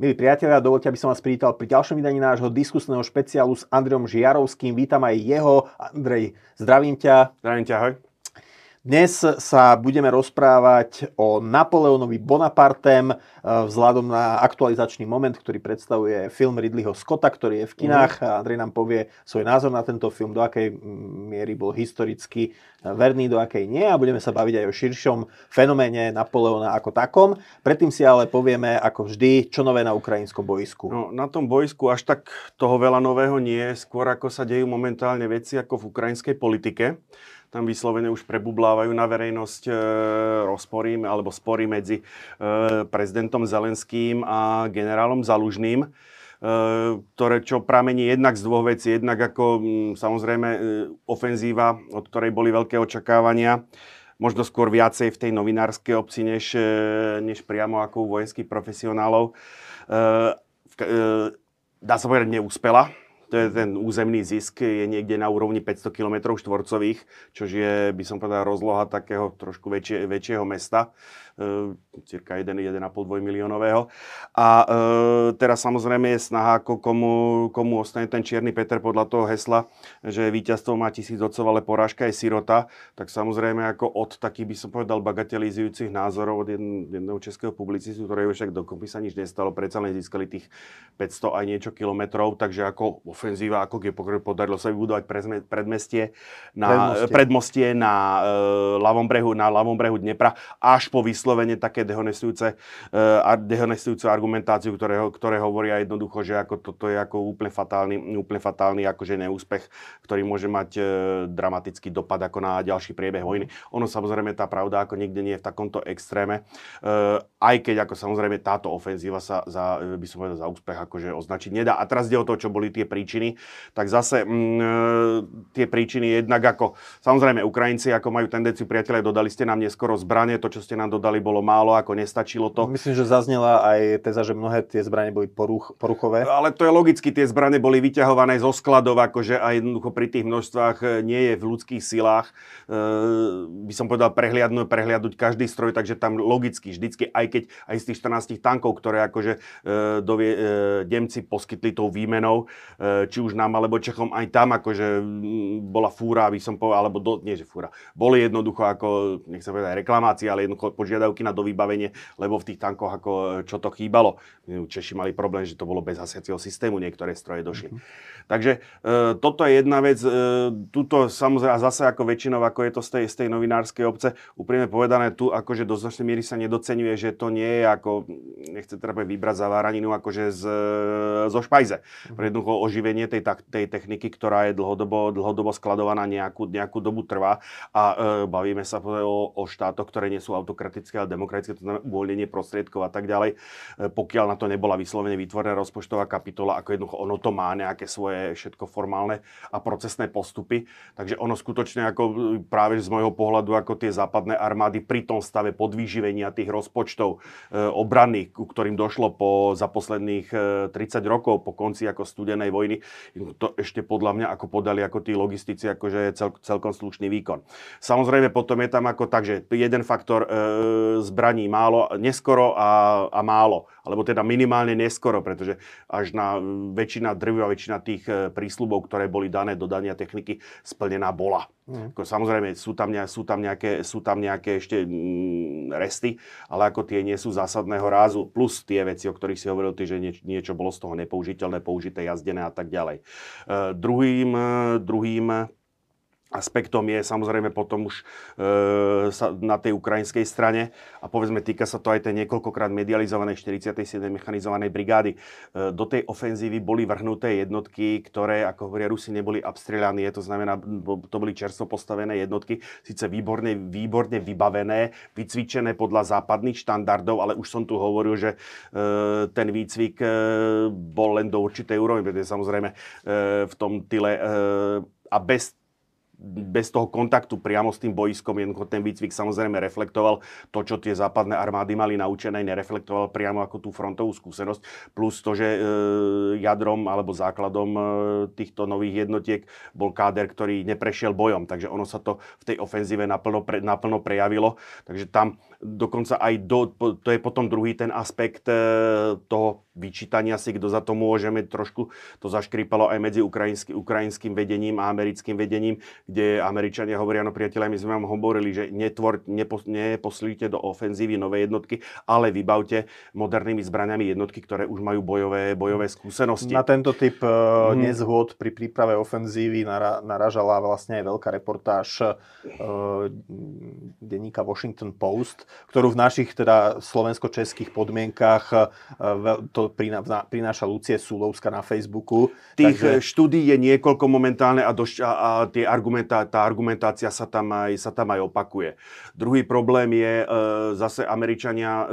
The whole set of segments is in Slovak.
Milí priatelia, dovoľte, aby som vás privítal pri ďalšom vydaní nášho diskusného špeciálu s Andrejom Žiarovským. Vítam aj jeho. Andrej, zdravím ťa. Zdravím ťa, ahoj. Dnes sa budeme rozprávať o Napoleónovi Bonapartem vzhľadom na aktualizačný moment, ktorý predstavuje film Ridleyho Scotta, ktorý je v kinách. Andrej nám povie svoj názor na tento film, do akej miery bol historicky verný, do akej nie, a budeme sa baviť aj o širšom fenoméne Napoleóna ako takom. Predtým si ale povieme, ako vždy, čo nové na ukrajinskom bojisku. No, na tom bojisku až tak toho veľa nového nie, skôr ako sa dejú momentálne veci ako v ukrajinskej politike. Tam vyslovene už prebublávajú na verejnosť rozpory alebo spory medzi prezidentom Zelenským a generálom Zalužným, čo pramení jednak z dvoch vecí. Jednak ako samozrejme ofenzíva, od ktorej boli veľké očakávania, možno skôr viacej v tej novinárskej obci, než priamo ako u vojenských profesionálov. Dá sa povedať, neúspela. Ten územný zisk je niekde na úrovni 500 km štvorcových, čo je, by som povedal, rozloha takého trošku väčšieho mesta, cirka 1,5-2 miliónového. A teraz samozrejme je snaha, ako komu ostane ten Čierny Peter podľa toho hesla, že víťazstvo má 1000 otcov, ale porážka je sirota. Tak samozrejme ako od takých, by som povedal, bagatelizujúcich názorov od jedného českého publicistu, ktorého však dokopy sa nič nestalo, predsa len získali tých 500 aj niečo kilometrov, takže ako ofenzíva, ako keď podarilo sa vybudovať predmostie na ľavom brehu Dnepra, až po vyslovene také dehonestujúcu argumentáciu, ktoré hovoria jednoducho, že ako toto je ako úplne fatálny akože neúspech, ktorý môže mať dramatický dopad ako na ďalší priebeh vojny. Ono samozrejme tá pravda ako nikde nie je v takomto extréme, aj keď ako samozrejme táto ofenzíva sa by som povedal za úspech akože označiť nedá. A teraz ide o to, čo boli tie príčiny, tak zase tie príčiny jednak ako, samozrejme Ukrajinci ako majú tendenciu, priatelia, dodali ste nám neskoro zbranie, to čo ste nám dodali bolo málo, ako nestačilo to. Myslím, že zaznela aj teza, že mnohé tie zbranie boli poruchové. Ale to je logicky, tie zbranie boli vyťahované zo skladov, akože aj jednoducho pri tých množstvách nie je v ľudských silách, by som povedal, prehliadnúť každý stroj, takže tam logicky vždycky, aj keď aj z tých 14 tankov, ktoré akože Nemci poskytli tou výmenou, či už nám alebo Čechom, aj tam akože bola fúra, by som povedal, alebo boli jednoducho ako, nech sa povedať, reklamácie, ale jednoducho požiadavky na dovybavenie, lebo v tých tankoch ako čo to chýbalo. Češi mali problém, že to bolo bez hasiacieho systému, niektoré stroje došli. Takže toto je jedna vec, tuto samozrejme, a zase ako väčšinou, ako je to z tej novinárskej obce, úprimne povedané, tu akože do značnej miery sa nedoceňuje, že to nie je ako, nechce treba vybrať zaváraninu akože zo špajze. Jednoducho oživenie tej techniky, ktorá je dlhodobo skladovaná, nejakú dobu trvá, a bavíme sa o štátoch, ktoré nie sú autokratické, ale demokratické, to znamená uvoľnenie prostriedkov a tak ďalej, pokiaľ na to nebola vyslovene vytvorená rozpočtová kapitola, ako jednoducho ono to má nejaké svoje všetko formálne a procesné postupy, takže ono skutočne ako práve z môjho pohľadu ako tie západné armády pri tom stave podvýživenia tých rozpočtov obranných, ktorým došlo za posledných 30 rokov po konci ako studenej vojny, to ešte podľa mňa ako podali ako tí logistici akože celkom slušný výkon. Samozrejme potom je tam ako tak, že jeden faktor zbraní málo, neskoro a málo, alebo teda minimálne neskoro, pretože až na väčšina tých prísľubov, ktoré boli dané do dania techniky, splnená bola. Samozrejme, sú tam nejaké ešte resty, ale ako tie nie sú zásadného rázu, plus tie veci, o ktorých si hovoril ty, že niečo bolo z toho nepoužiteľné, použité, jazdené a tak ďalej. Druhým aspektom je samozrejme potom už na tej ukrajinskej strane, a povedzme týka sa to aj tej niekoľkokrát medializovanej 47. mechanizovanej brigády. Do tej ofenzívy boli vrhnuté jednotky, ktoré, ako hovoria Rusi, neboli abstrelané, to znamená, to boli čerstvo postavené jednotky, síce výborne vybavené, vycvičené podľa západných štandardov, ale už som tu hovoril, že ten výcvik bol len do určitej úrovni, pretože samozrejme v tom tyle a bez bez toho kontaktu priamo s tým bojiskom jednoducho ten výcvik samozrejme reflektoval to, čo tie západné armády mali naučené, nereflektoval priamo ako tú frontovú skúsenosť, plus to, že jadrom alebo základom týchto nových jednotiek bol káder, ktorý neprešiel bojom, takže ono sa to v tej ofenzíve naplno prejavilo, takže tam dokonca aj to je potom druhý ten aspekt toho vyčítania si, kto za to môžeme, trošku to zaškrípalo aj medzi ukrajinským vedením a americkým vedením, kde Američania hovoria, no priatelia, my sme vám hovorili, že neposlíte do ofenzívy nové jednotky, ale vybavte modernými zbraniami jednotky, ktoré už majú bojové skúsenosti. Na tento typ nezhôd pri príprave ofenzívy naražala vlastne aj veľká reportáž denníka Washington Post, ktorú v našich teda slovensko-českých podmienkach to prináša Lucie Súlovská na Facebooku. Tých štúdií je niekoľko momentálne tá argumentácia sa tam aj opakuje. Druhý problém je zase Američania,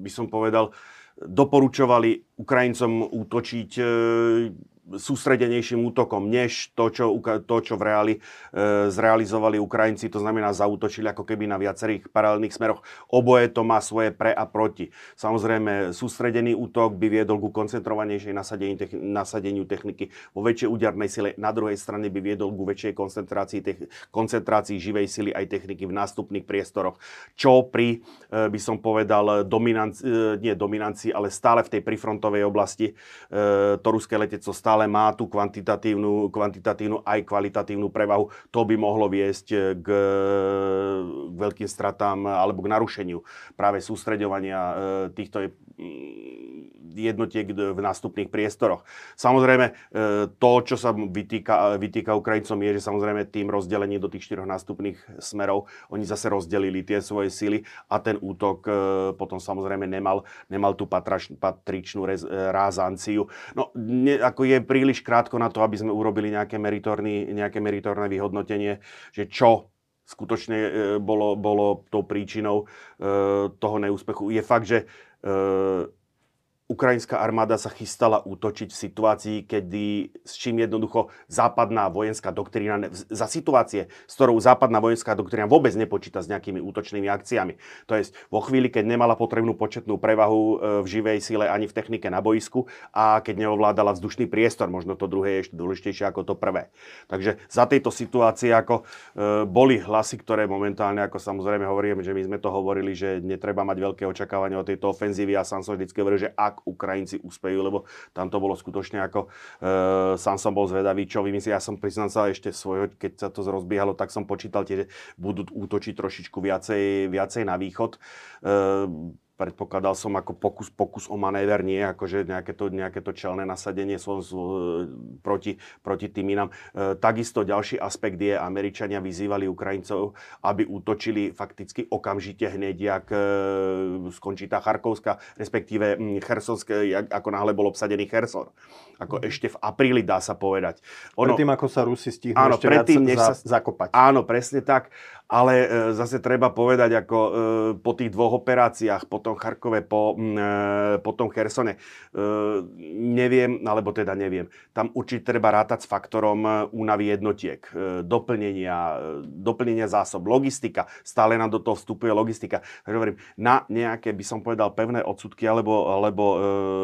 by som povedal, doporučovali Ukrajincom útočiť sústredenejším útokom, než to, čo v reáli zrealizovali Ukrajinci, to znamená zaútočili ako keby na viacerých paralelných smeroch. Oboje to má svoje pre a proti. Samozrejme, sústredený útok by viedol ku koncentrovanejšej nasadeniu techniky vo väčšej údernej sile. Na druhej strane by viedol ku väčšej koncentrácii živej sily aj techniky v nástupných priestoroch. Čo pri, by som povedal, nie dominancii, ale stále v tej prifrontovej oblasti to ruské letectvo stále má tú kvantitatívnu aj kvalitatívnu prevahu. To by mohlo viesť k veľkým stratám alebo k narušeniu práve sústreďovania týchto jednotiek v nástupných priestoroch. Samozrejme, to, čo sa vytýka Ukrajincom, je, že samozrejme tým rozdelením do tých 4 nástupných smerov oni zase rozdelili tie svoje síly a ten útok potom samozrejme nemal tú patričnú rázanciu. No, ako je príliš krátko na to, aby sme urobili nejaké meritorné vyhodnotenie, že čo skutočne bolo tou príčinou toho neúspechu. Je fakt, že ukrajinská armáda sa chystala útočiť v situácii, kedy s čím jednoducho západná vojenská doktrína, za situácie, s ktorou západná vojenská doktrína vôbec nepočíta s nejakými útočnými akciami. To je vo chvíli, keď nemala potrebnú početnú prevahu v živej sile ani v technike na boisku a keď neovládala vzdušný priestor, možno to druhé je ešte dôležitejšie ako to prvé. Takže za tejto situácie ako boli hlasy, ktoré momentálne, ako samozrejme hovoríme, že my sme to hovorili, že netreba mať veľké očakávanie od tejto ofenzívy a sám som vždycky hovoril, že Ukrajinci úspejú, lebo tam to bolo skutočne ako sám som bol zvedavý, čo vymyslí. Ja som priznal sa ešte svojho, keď sa to rozbiehalo, tak som počítal tie, že budú útočiť trošičku viacej na východ. Predpokladal som ako pokus o manéver, nie akože nejaké to čelné nasadenie proti tým inám. Takisto ďalší aspekt je, Američania vyzývali Ukrajincov, aby útočili fakticky okamžite hneď, jak skončí tá Charkovská, respektíve Chersonská, ako náhle bol obsadený Cherson. Ako ešte v apríli, dá sa povedať. Predtým, ako sa Rusi stihnú ešte viac zakopať. Áno, presne tak. Ale zase treba povedať, ako po tých dvoch operáciách, po tom Charkove, po tom Chersone, neviem, tam určite treba rátať s faktorom únavy jednotiek, doplnenia zásob, logistika, stále nám do toho vstupuje logistika. Takže hovorím, na nejaké, by som povedal, pevné odsudky alebo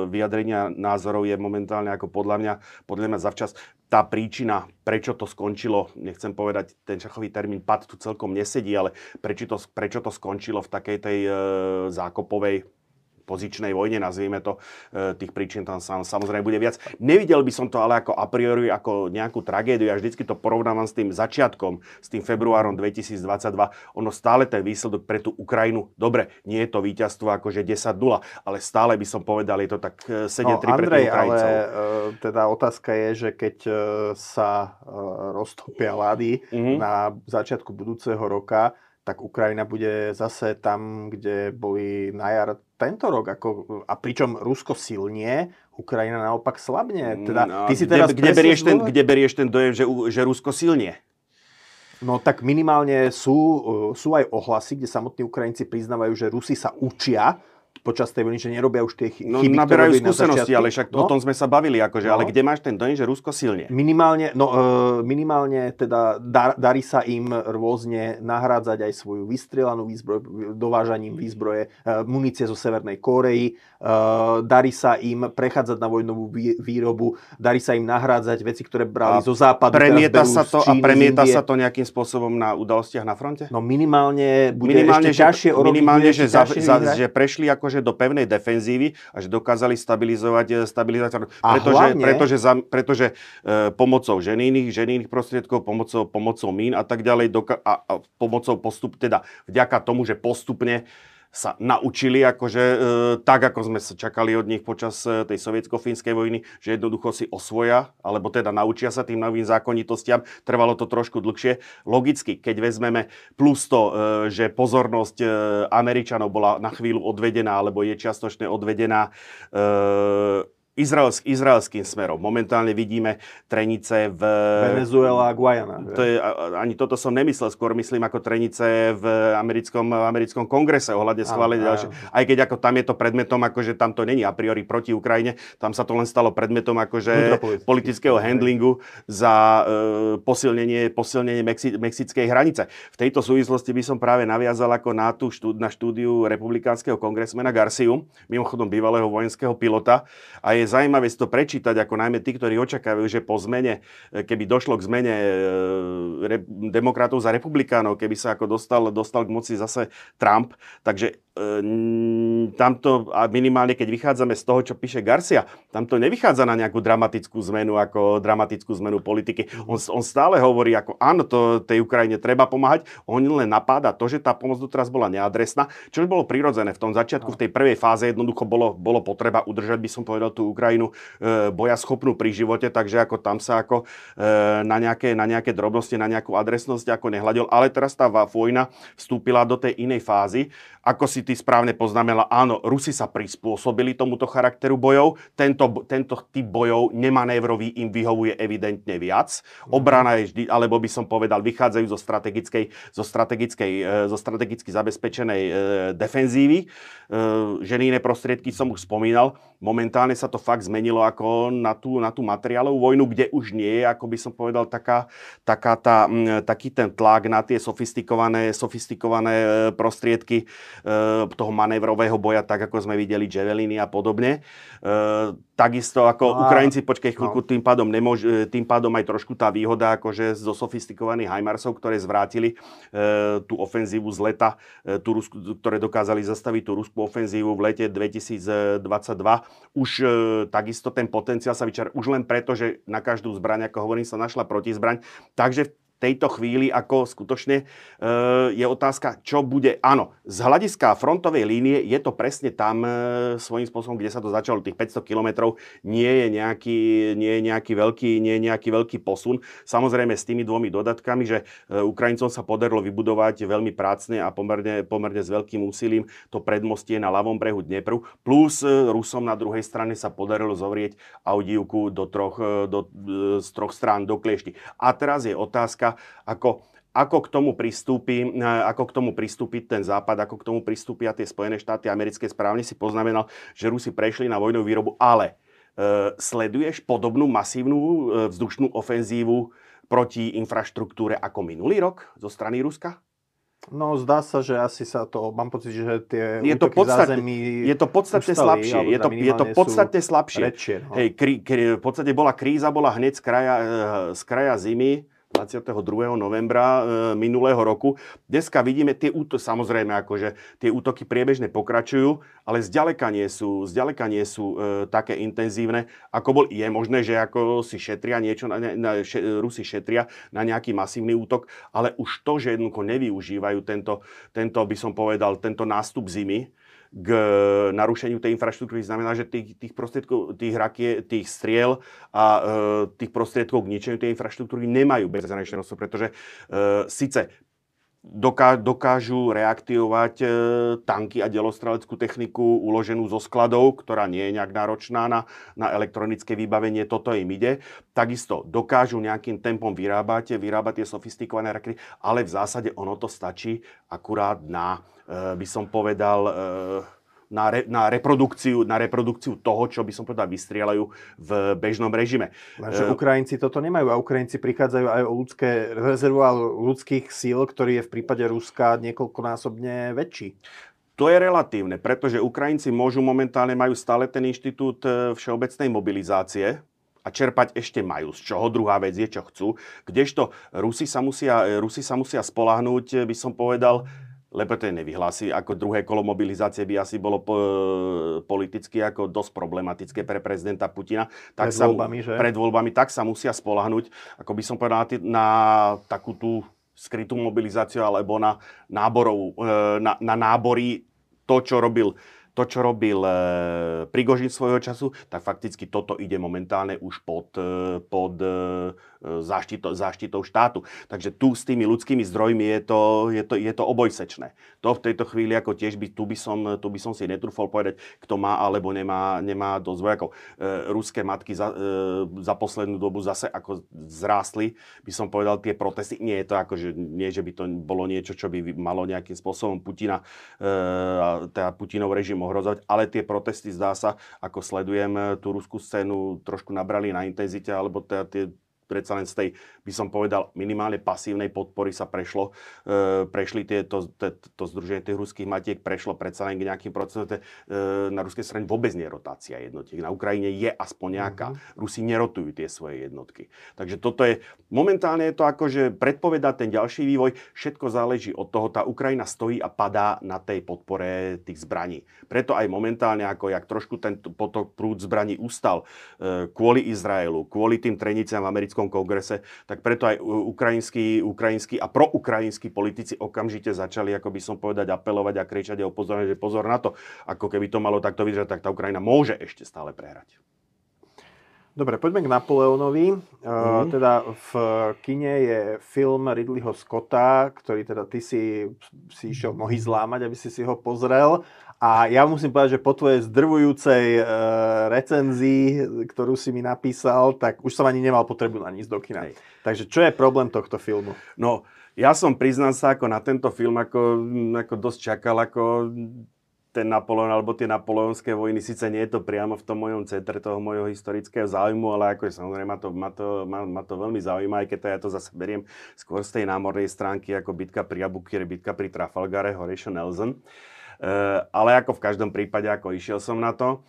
vyjadrenia názorov je momentálne ako podľa mňa zavčas. Tá príčina, prečo to skončilo, nechcem povedať, ten šachový termín pad tu celkom nesedí, ale prečo to skončilo v takej tej zákopovej pozičnej vojne, nazvime to, tých príčin tam samozrejme bude viac. Nevidel by som to ale ako a priori, ako nejakú tragédiu. Ja vždycky to porovnávam s tým začiatkom, s tým februárom 2022. Ono stále ten výsledok pre tú Ukrajinu, dobre, nie je to víťazstvo akože 10-0, ale stále by som povedal, je to tak 7-3 pre tých Ukrajincov. Ale teda otázka je, že keď sa roztopia ľady na začiatku budúceho roka, tak Ukrajina bude zase tam, kde boli na jar tento rok. A pričom Rusko silnie, Ukrajina naopak slabne. Teda, kde berieš ten dojem, že Rusko silnie? No tak minimálne sú aj ohlasy, kde samotní Ukrajinci priznávajú, že Rusi sa učia počas tej vojny, že nerobia už tie chyby. No naberajú skúsenosti, ale však o tom sme sa bavili, akože, ale kde máš ten doň, že Rusko silne? Minimálne teda darí sa im rôzne nahrádzať aj svoju vystrielanú výzbroj, dovážaním výzbroje, munície zo Severnej Kórey, darí sa im prechádzať na vojnovú výrobu, darí sa im nahrádzať veci, ktoré brali zo západu. Premieta sa to nejakým spôsobom na udalostiach na fronte? No minimálne bude ešte ťažšie o roky. Minimálne, že prešli akože do pevnej defenzívy a že dokázali stabilizovať. Pretože pomocou ženijných prostriedkov, pomocou mín a tak ďalej, pomocou postup, teda vďaka tomu, že postupne sa naučili, akože tak, ako sme sa čakali od nich počas tej sovietsko-fínskej vojny, že jednoducho si osvoja, alebo teda naučia sa tým novým zákonitostiam. Trvalo to trošku dlhšie. Logicky, keď vezmeme plus to, že pozornosť Američanov bola na chvíľu odvedená, alebo je čiastočne odvedená izraelským smerom. Momentálne vidíme trenice v... Venezuela a Guajana. Ani toto som nemyslel, skôr myslím ako trenice v americkom kongrese ohľadne schválenia ďalšie. Aj keď ako tam je to predmetom, akože tam to není a priori proti Ukrajine, tam sa to len stalo predmetom akože politického handlingu za posilnenie mexickej hranice. V tejto súvislosti by som práve naviazal ako na štúdiu republikánskeho kongresmena Garciu, mimochodom bývalého vojenského pilota, a je zaujímavé si to prečítať, ako najmä tí, ktorí očakávajú, že po zmene, keby došlo k zmene demokratov za republikánov, keby sa ako dostal k moci zase Trump, takže tamto, a minimálne keď vychádzame z toho, čo píše Garcia, tamto nevychádza na nejakú dramatickú zmenu politiky. On stále hovorí, ako áno, to tej Ukrajine treba pomáhať, on len napáda to, že tá pomoc doteraz bola neadresná, čo bolo prirodzené v tom začiatku, v tej prvej fáze jednoducho bolo potreba udržať, by som povedal, tú Ukrajinu bojaschopnú pri živote, takže ako tam sa ako na nejaké drobnosti, na nejakú adresnosť ako nehľadil, ale teraz tá vojna vstúpila do tej inej fázy, ako si ty správne poznamenala, áno, Rusi sa prispôsobili tomuto charakteru bojov. Tento typ bojov nemanévrový im vyhovuje evidentne viac. Obrana je vždy, alebo by som povedal, vychádzajú zo strategicky zabezpečenej defenzívy. Ženijné prostriedky som už spomínal. Momentálne sa to fakt zmenilo ako na tú materiálovú vojnu, kde už nie je, ako by som povedal, taký ten tlak na tie sofistikované prostriedky toho manévrového boja, tak ako sme videli Javeliny a podobne. Takisto ako Ukrajinci, počkaj chvíľku, tým pádom aj trošku tá výhoda akože zo sofistikovaných Hajmarsov, ktoré zvrátili tú ofenzívu z leta, ktoré dokázali zastaviť tú ruskú ofenzívu v lete 2022. Už takisto ten potenciál sa vyčerpal, už len preto, že na každú zbraň, ako hovorím, sa našla protizbraň. Takže tejto chvíli, ako skutočne je otázka, čo bude. Áno, z hľadiska frontovej línie je to presne tam svojím spôsobom, kde sa to začalo, tých 500 kilometrov, nie je nejaký veľký posun. Samozrejme s tými dvomi dodatkami, že Ukrajincom sa podarilo vybudovať veľmi prácne a pomerne s veľkým úsilím to predmostie na ľavom brehu Dnepru, plus Rusom na druhej strane sa podarilo zovrieť Avdiivku z troch strán do Kliešti. A teraz je otázka, ako k tomu pristúpi ten Západ, ako k tomu pristúpia tie Spojené štáty americké. Správne si poznamenal, že Rusi prešli na vojnovú výrobu, ale sleduješ podobnú masívnu vzdušnú ofenzívu proti infraštruktúre ako minulý rok zo strany Ruska? No, zdá sa, že asi sa to, mám pocit, že tie útoky zázemí je to podstatne slabšie. Redšie, no. Hej, v podstate kríza bola hneď z kraja zimy, 22. novembra minulého roku. Dneska vidíme tie útoky, samozrejme, akože tie útoky priebežne pokračujú, ale zďaleka nie sú také intenzívne, ako bol. Je možné, že ako si šetria niečo, Rusi šetria na nejaký masívny útok, ale už to, že jednoducho nevyužívajú tento, by som povedal, tento nástup zimy k narušeniu tej infraštruktúry, znamená, že tých prostriedkov, tých rakiet, tých striel a tých prostriedkov k ničeniu tej infraštruktúry nemajú bezhraničné množstvo, pretože síce dokážu reaktivovať tanky a delostreleckú techniku uloženú zo skladov, ktorá nie je nejak náročná na elektronické vybavenie, toto im ide. Takisto dokážu nejakým tempom vyrábať tie sofistikované rakety, ale v zásade ono to stačí akurát na, by som povedal, na reprodukciu toho, čo by som povedal, vystrieľajú v bežnom režime. Lenže Ukrajinci toto nemajú a Ukrajinci prichádzajú aj o ľudské rezervuár ľudských síl, ktorý je v prípade Ruska niekoľkonásobne väčší. To je relatívne, pretože Ukrajinci momentálne majú stále ten inštitút všeobecnej mobilizácie a čerpať ešte majú z čoho. Druhá vec je, čo chcú. Kdežto Rusi sa musia spoľahnúť, by som povedal, lebo to nevyhlási, ako druhé kolo mobilizácie by asi bolo politicky ako dosť problematické pre prezidenta Putina. Tak pred voľbami, tak sa musia spoľahnúť, ako by som povedal, na takú tú skrytú mobilizáciu alebo na nábory to, čo robil Prigožin svojho času, tak fakticky toto ide momentálne už pod záštitou štátu. Takže tu s tými ľudskými zdrojmi je to obojsečné. To v tejto chvíli ako tiež by som si netrúfol povedať, kto má alebo nemá dosť vojakov. Ruské matky za poslednú dobu zase ako zrástli, by som povedal, tie protesty. Nie je to ako, že by to bolo niečo, čo by malo nejakým spôsobom Putinov režim ohrozovať, ale tie protesty, zdá sa, ako sledujem tú ruskú scénu, trošku nabrali na intenzite, alebo tie predsa len z tej, by som povedal, minimálne pasívnej podpory sa prešli to združenie tých ruských matiek, prešlo predsa len k nejakým procesom. Na ruskej strane vôbec nie je rotácia jednotiek. Na Ukrajine je aspoň nejaká. Rusi nerotujú tie svoje jednotky. Takže toto je, momentálne je to akože predpovedať ten ďalší vývoj. Všetko záleží od toho. Tá Ukrajina stojí a padá na tej podpore tých zbraní. Preto aj momentálne, ako jak trošku ten potok prúd zbraní ustal kvôli Izraelu, kvôli tým treniciam v Kongrese, tak preto aj ukrajinskí a proukrajinskí politici okamžite začali, ako by som povedať, apelovať a kričať a upozorňovať, že pozor na to, ako keby to malo takto vyzerať, tak tá Ukrajina môže ešte stále prehrať. Dobre, poďme k Napoleónovi. Teda v kine je film Ridleyho Scotta, ktorý teda ty si išiel nohy zlámať, aby si ho pozrel. A ja musím povedať, že po tvojej zdrvujúcej recenzii, ktorú si mi napísal, tak už som ani nemal potrebu na ísť do kina. Hej. Takže čo je problém tohto filmu? No, ja som, priznám sa, ako na tento film ako dosť čakal, ako ten Napoleon alebo tie napoleonské vojny. Sice nie je to priamo v tom mojom centre toho mojho historického záujmu, ale akože samozrejme ma to veľmi zaujíma, aj keď to ja to zase beriem skôr z tej námornej stránky, ako bitka pri Abukire, bitka pri Trafalgare, Horatio Nelson. Ale ako v každom prípade, ako išiel som na to.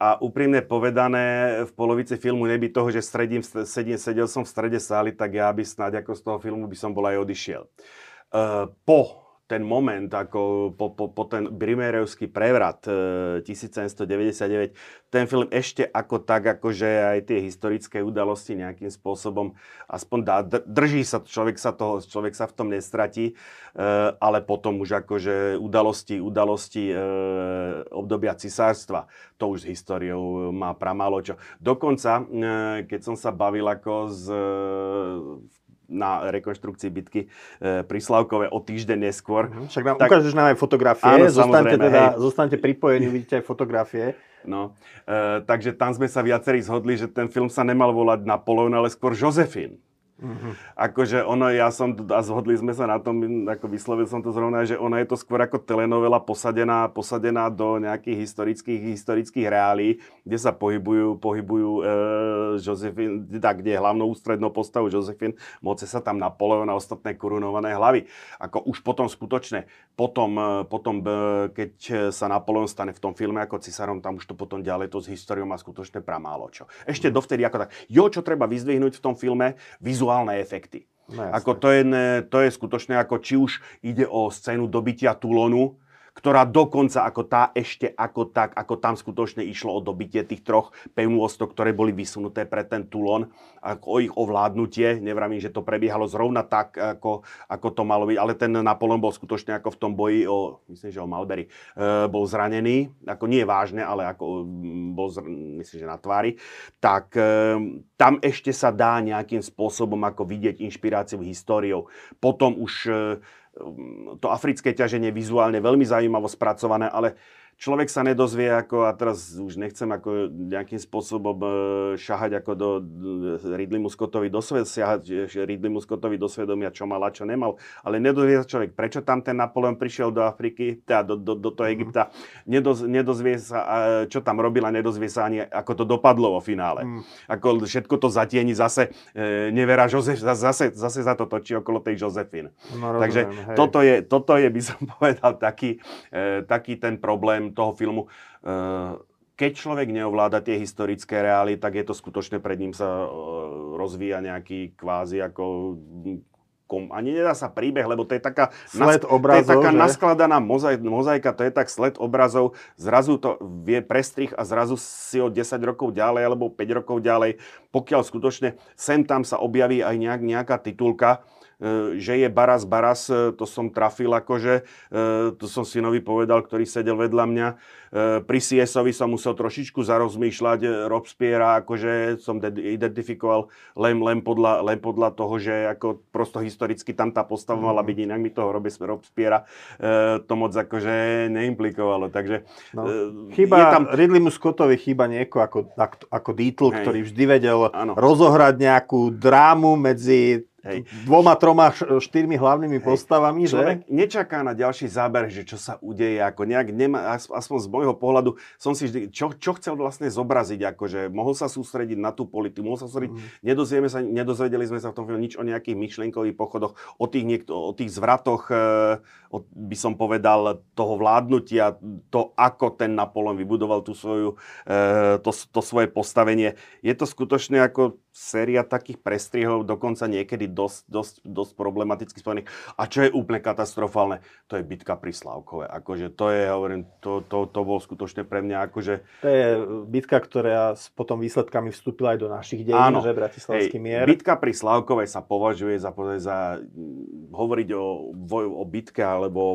A úprimne povedané, v polovici filmu nebyť toho, že sedel som v strede sály, tak ja by snáď ako z toho filmu by som bol aj odišiel. Po ten moment, ako po ten Brimerevský prevrat 1799, ten film ešte ako tak, akože aj tie historické udalosti nejakým spôsobom aspoň dá, drží sa, človek sa v tom nestratí, ale potom už akože udalosti obdobia cisárstva, to už s históriou má pramálo čo. Dokonca, keď som sa bavil ako na rekonštrukcii bitky pri Slavkove o týždeň neskôr. Však ukážeš nám aj fotografie. Áno, zostaňte pripojení, uvidíte aj fotografie. No, takže tam sme sa viacerí zhodli, že ten film sa nemal volať Napoleon, ale skôr Josephine. Akože zhodli sme sa na tom, ako vyslovil som to zrovna, že ona je to skôr ako telenovela posadená do nejakých historických reálií, kde sa pohybujú Josephine, kde je hlavnou ústrednou postavu Josephine, moce sa tam Napoleon a ostatné korunované hlavy. Ako už potom skutočne, potom keď sa Napoleon stane v tom filme ako cisárom, tam už to potom ďalej to s históriou má skutočne pramálo čo. Ešte dovtedy ako tak, čo treba vyzdvihnúť v tom filme, vizuálne efekty. No, ako to je skutočne, ako či už ide o scénu dobytia Toulonu, ktorá dokonca ako tá ešte ako tak, ako tam skutočne išlo o dobytie tých troch pevností, ktoré boli vysunuté pre ten Toulon, ako o ich ovládnutie. Nevravím, že to prebiehalo zrovna tak, ako to malo byť, ale ten Napoleon bol skutočne ako v tom boji myslím, že o Malberry, bol zranený, ako nie vážne, ale ako bol myslím, že na tvári. Tak tam ešte sa dá nejakým spôsobom ako vidieť inšpiráciu históriou. Potom už to africké ťaženie vizuálne veľmi zaujímavo spracované, ale človek sa nedozvie, ako, a teraz už nechcem ako nejakým spôsobom šahať ako do Ridleymu Scottovi do svedomia, čo mal a čo nemal, ale nedozvie sa človek, prečo tam ten Napoleon prišiel do Afriky, teda do toho Egypta, nedozvie sa, čo tam robil, a nedozvie sa ani, ako to dopadlo vo finále. Ako všetko to zatieni zase nevera Jozef, zase sa to točí okolo tej Jozefín. No, takže rozumiem, toto je, by som povedal, taký ten problém toho filmu. Keď človek neovláda tie historické reály, tak je to skutočne, pred ním sa rozvíja nejaký kvázi ako... Ani nedá sa príbeh, lebo to je taká naskladaná mozaika, to je tak sled obrazov, zrazu to vie prestrih a zrazu si ho 10 rokov ďalej alebo 5 rokov ďalej, pokiaľ skutočne sem tam sa objaví aj nejaká titulka, že je Baras, to som trafil akože, to som synovi povedal, ktorý sedel vedľa mňa. Pri CS-ovi som musel trošičku zarozmýšľať, Robespierra akože som identifikoval len podľa toho, že ako prosto historicky tam tá postava mala byť, inak mi toho Robespierra to moc akože neimplikovalo, takže... No, Ridleymu Scottovi chýba nieko ako Dietl, ktorý vždy vedel rozohrať nejakú drámu medzi... dvoma, troma, štyrmi hlavnými postavami, človek, že? Nečaká na ďalší záber, že čo sa udeje, ako nejak nemá, aspoň z môjho pohľadu, som si vždy, čo chcel vlastne zobraziť, akože mohol sa sústrediť na tú politiku, nedozvedeli sme sa v tom filme nič o nejakých myšlienkových pochodoch, o tých zvratoch, by som povedal, toho vládnutia, to, ako ten Napoleon vybudoval tú to svoje postavenie. Je to skutočne ako séria takých prestrihov, dokonca niekedy dosť problematicky spojených. A čo je úplne katastrofálne, to je bitka pri Slavkove. Akože to je, hovorím, to bol skutočne pre mňa akože... To je bitka, ktorá s potom výsledkami vstúpila aj do našich dejín, áno, že Bratislavský mier. Bitka pri Slavkove sa považuje za hovoriť o bitke alebo o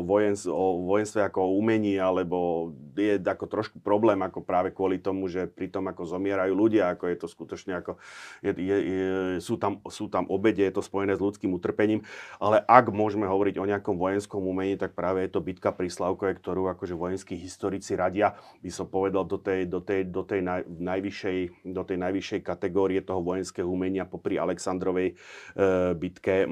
vojenstve ako o umení, alebo je ako trošku problém ako práve kvôli tomu, že pri tom ako zomierajú ľudia, ako je to skutočne ako... Sú tam obede, je to spojené s ľudským utrpením, ale ak môžeme hovoriť o nejakom vojenskom umení, tak práve je to bitka pri Slavkove, ktorú akože vojenskí historici radia, by som povedal, do tej najvyššej kategórie toho vojenského umenia popri Alexandrovej bitke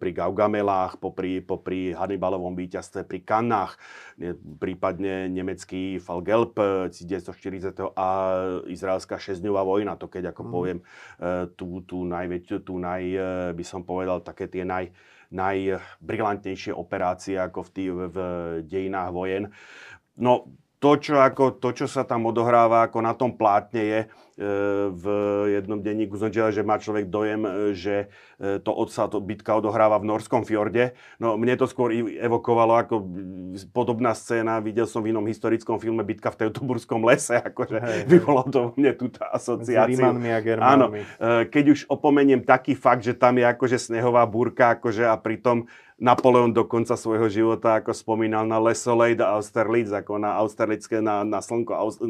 pri Gaugamelách, popri Hannibalovom víťazstve pri Kannách, prípadne nemecký Fallgelb 1940 a izraelská šesťdňová vojna, to keď ako poviem, by som povedal, také tie najbrilantnejšie operácie ako v dejinách vojen. No, to, čo sa tam odohráva ako na tom plátne, je v jednom denníku som čítal, že má človek dojem, že to bitka odohráva v norskom fjorde. No, mne to skôr evokovalo ako podobná scéna. Videl som v inom historickom filme Bitka v Teutoburskom lese. Akože vyvolalo to mne túto asociáciu. Áno, keď už opomeniem taký fakt, že tam je akože snehová búrka, akože a pritom Napoleon do konca svojho života ako spomínal na Les Soleil a Austerlitz, ako na Austerlitzke, na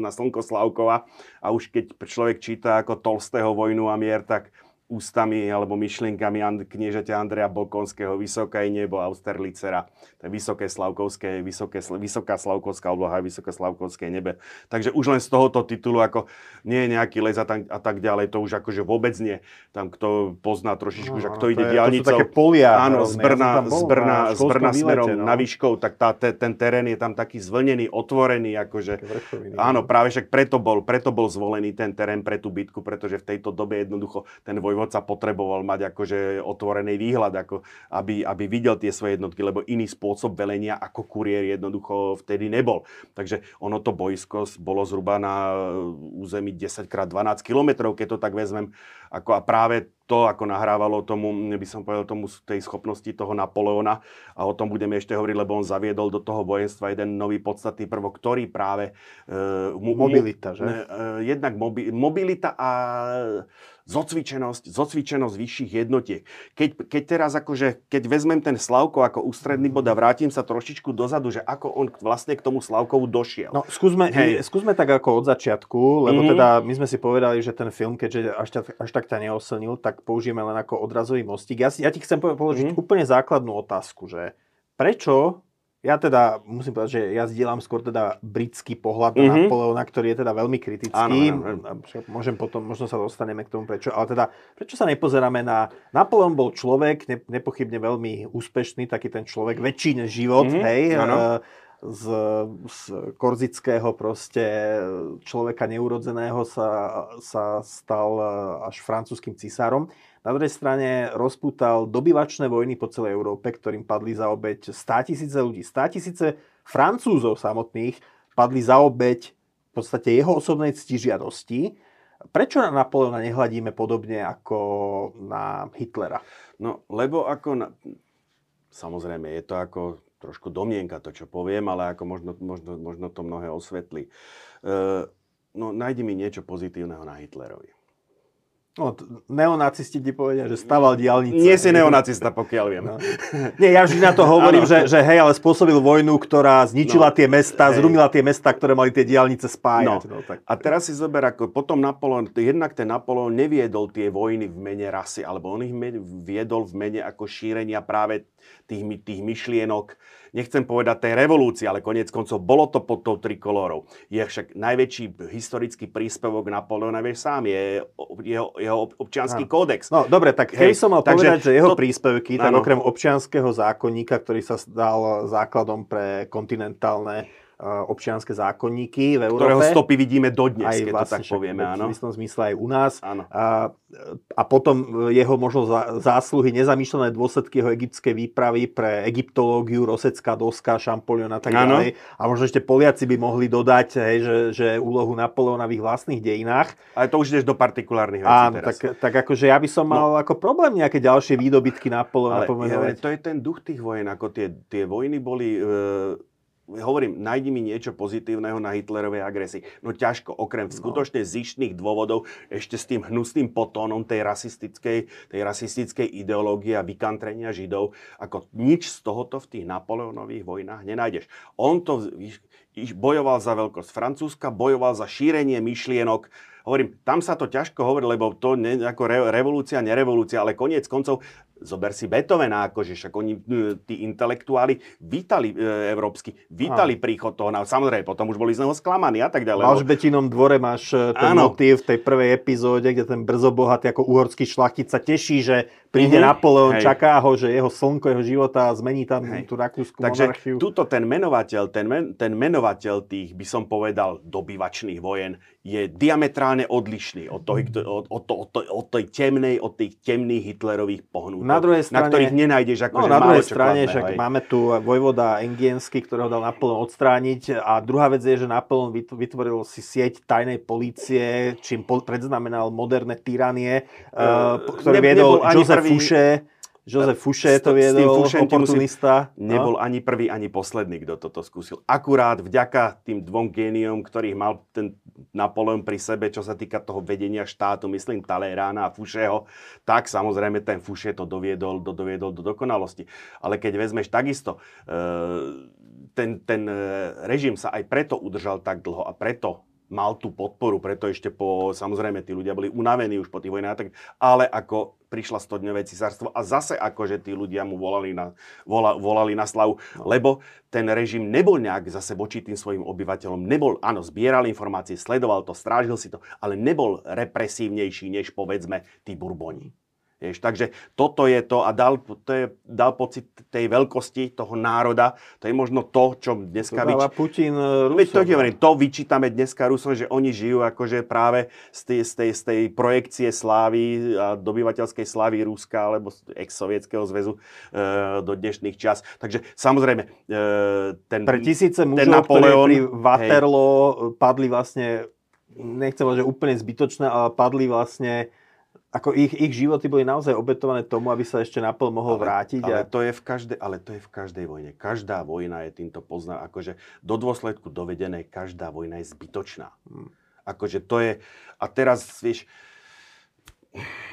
slnko Slavkova. A už keď človek číta ako Tolstého Vojnu a mier, tak ústami alebo myšlienkami kniežaťa Andreja Bolkonského Vysoké nebo Austerlicera. To je vysoká slavkovská obloha, vysoké slavkovské nebe. Takže už len z tohoto titulu ako nie je nejaký les a tak ďalej, to už akože vôbec nie. Tam kto pozná trošičku, že kto ide diaľnicou. To sú také polia. Áno, z Brna smerom na Výškov, tak ten terén je tam taký zvlnený, otvorený, akože. Áno, práve však preto bol zvolený ten terén pre tú bitku, pretože v tejto dobe jednoducho ten vojvodca potreboval mať akože otvorený výhľad, ako, aby videl tie svoje jednotky, lebo iný spôsob velenia ako kuriér jednoducho vtedy nebol. Takže ono to boisko bolo zhruba na území 10x12 kilometrov, keď to tak vezmem. Ako, a práve to, ako nahrávalo tomu, by som povedal, tomu tej schopnosti toho Napoleona, a o tom budeme ešte hovoriť, lebo on zaviedol do toho vojenstva jeden nový podstatný prvok, ktorý práve... mobilita, že? Jednak mobilita a... zocvičenosť vyšších jednotiek. Keď teraz akože, keď vezmem ten Slavkov ako ústredný bod a vrátim sa trošičku dozadu, že ako on vlastne k tomu Slavkovu došiel. No, skúsme tak ako od začiatku, lebo teda my sme si povedali, že ten film, keďže až tak ťa neoslnil, tak použijeme len ako odrazový mostík. Ja ti chcem položiť úplne základnú otázku, že prečo Ja teda musím povedať, že ja zdieľam skôr teda britský pohľad na Napoleona, ktorý je teda veľmi kritický. Áno. Môžem potom, možno sa dostaneme k tomu prečo, ale teda prečo sa nepozeráme na... Napoleon bol človek, nepochybne veľmi úspešný, taký ten človek, väčší než život, hej? Z korzického proste človeka neurodzeného sa stal až francúzskym cisárom. Na druhej strane rozpútal dobyvačné vojny po celej Európe, ktorým padli za obeť 100 000 ľudí. 100 000 Francúzov samotných padli za obeť v podstate jeho osobnej ctižiadosti. Prečo na Napoleona nehľadíme podobne ako na Hitlera? No, lebo ako... Samozrejme, je to ako... trošku domnienka to, čo poviem, ale ako možno to mnohé osvetlí. No, nájdi mi niečo pozitívneho na Hitlerovi. No, neonacisti ti povedia, že staval diaľnice. Nie si neonacista, pokiaľ viem. No. Nie, ja vždy na to hovorím, že hej, ale spôsobil vojnu, ktorá zničila tie mesta, zrúmila tie mesta, ktoré mali tie diaľnice spájať. No. No, tak. A teraz si zober, ako potom Napoleon, jednak ten Napoleon neviedol tie vojny v mene rasy, alebo on ich viedol v mene ako šírenia práve tých myšlienok, nechcem povedať tej revolúcii, ale koniec koncov bolo to pod tou trikolorou. Je však najväčší historický príspevok Napoleona, vieš sám, je jeho občiansky kódex. No dobre, tak keď som mal povedať, že jeho príspevky, tak okrem občianskeho zákonníka, ktorý sa stal základom pre kontinentálne občianske zákonníky v Európe. Ktorého stopy vidíme dodnes, aj keď vlastne, to tak povieme. V istom zmysle aj u nás. A potom jeho možno zásluhy, nezamýšľané dôsledky jeho egyptskej výpravy pre egyptológiu, Rosecká doska, Champollion a tak ďalej. A možno ešte Poliaci by mohli dodať, hej, že úlohu Napoleona v ich vlastných dejinách. Ale to už ideš do partikulárnych vecí teraz. Tak akože ja by som mal ako problém nejaké ďalšie výdobytky Napoleona pomenovať. To je ten duch tých vojen, ako tie vojny boli... Hovorím, nájdi mi niečo pozitívneho na Hitlerovej agresii. No ťažko, okrem skutočne zištných dôvodov, ešte s tým hnusným potónom tej rasistickej ideológie a vykantrenia Židov, ako nič z tohoto v tých Napoleonových vojnách nenájdeš. On to bojoval za veľkosť Francúzska, bojoval za šírenie myšlienok. Hovorím, tam sa to ťažko hovorí, lebo to nie, ako revolúcia, nerevolúcia, ale koniec koncov, zober si Beethovena, akože však oni, tí intelektuáli, vítali európsky, príchod toho, samozrejme, potom už boli z neho sklamaní a tak ďalej. Na Alžbetinom dvore máš ten motív v tej prvej epizóde, kde ten brzo bohatý ako uhorský šlachtic sa teší, že príde Napoleon, čaká ho, že jeho slnko, jeho života zmení tam tú rakúsku monarchiu. Takže tuto ten menovateľ, ten menovateľ tých, by som povedal, dobyvačných vojen je diametrálne odlišný od tej temnej, od tých temných Hitlerových pohnútok, na ktorých nenájdeš akože málo čokoladného. Na druhej strane, však máme tu vojvoda Engienský, ktorého dal Napoleon odstrániť a druhá vec je, že Napoleon vytvoril si sieť tajnej polície, čím predznamenal moderné tyranie, ktoré viedol Joseph Fouché to viedol, oportunista. Nebol ani prvý, ani posledný, kto toto skúsil. Akurát vďaka tým dvom géniom, ktorých mal ten Napoleon pri sebe, čo sa týka toho vedenia štátu, myslím Talleyranda a Fouchého, tak samozrejme ten Fouché to doviedol do dokonalosti. Ale keď vezmeš takisto, ten režim sa aj preto udržal tak dlho a preto mal tú podporu, preto ešte samozrejme tí ľudia boli unavení už po tých vojnách, ale ako prišla 100-dňové cisárstvo a zase akože tí ľudia mu volali na slavu, lebo ten režim nebol nejak zase voči tým svojim obyvateľom, zbieral informácie, sledoval to, strážil si to, ale nebol represívnejší než povedzme tí Bourboni. Takže toto je to a dal pocit tej veľkosti toho národa. To je možno to, čo dneska... To dáva Putin Rusom. To vyčítame dneska Rusom, že oni žijú akože práve z tej projekcie slávy a dobyvateľskej slávy Ruska alebo ex-sovietského zväzu do dnešných čas. Takže samozrejme pre tisíce mužov, ktorí pri Waterloo padli vlastne, nechcem povedať, že úplne zbytočné, ale padli vlastne ako ich životy boli naozaj obetované tomu, aby sa ešte Napoleon mohol vrátiť. Ale to je v každej vojne. Každá vojna je týmto pozná. Akože do dôsledku dovedené, každá vojna je zbytočná. Akože to je... A teraz, vieš...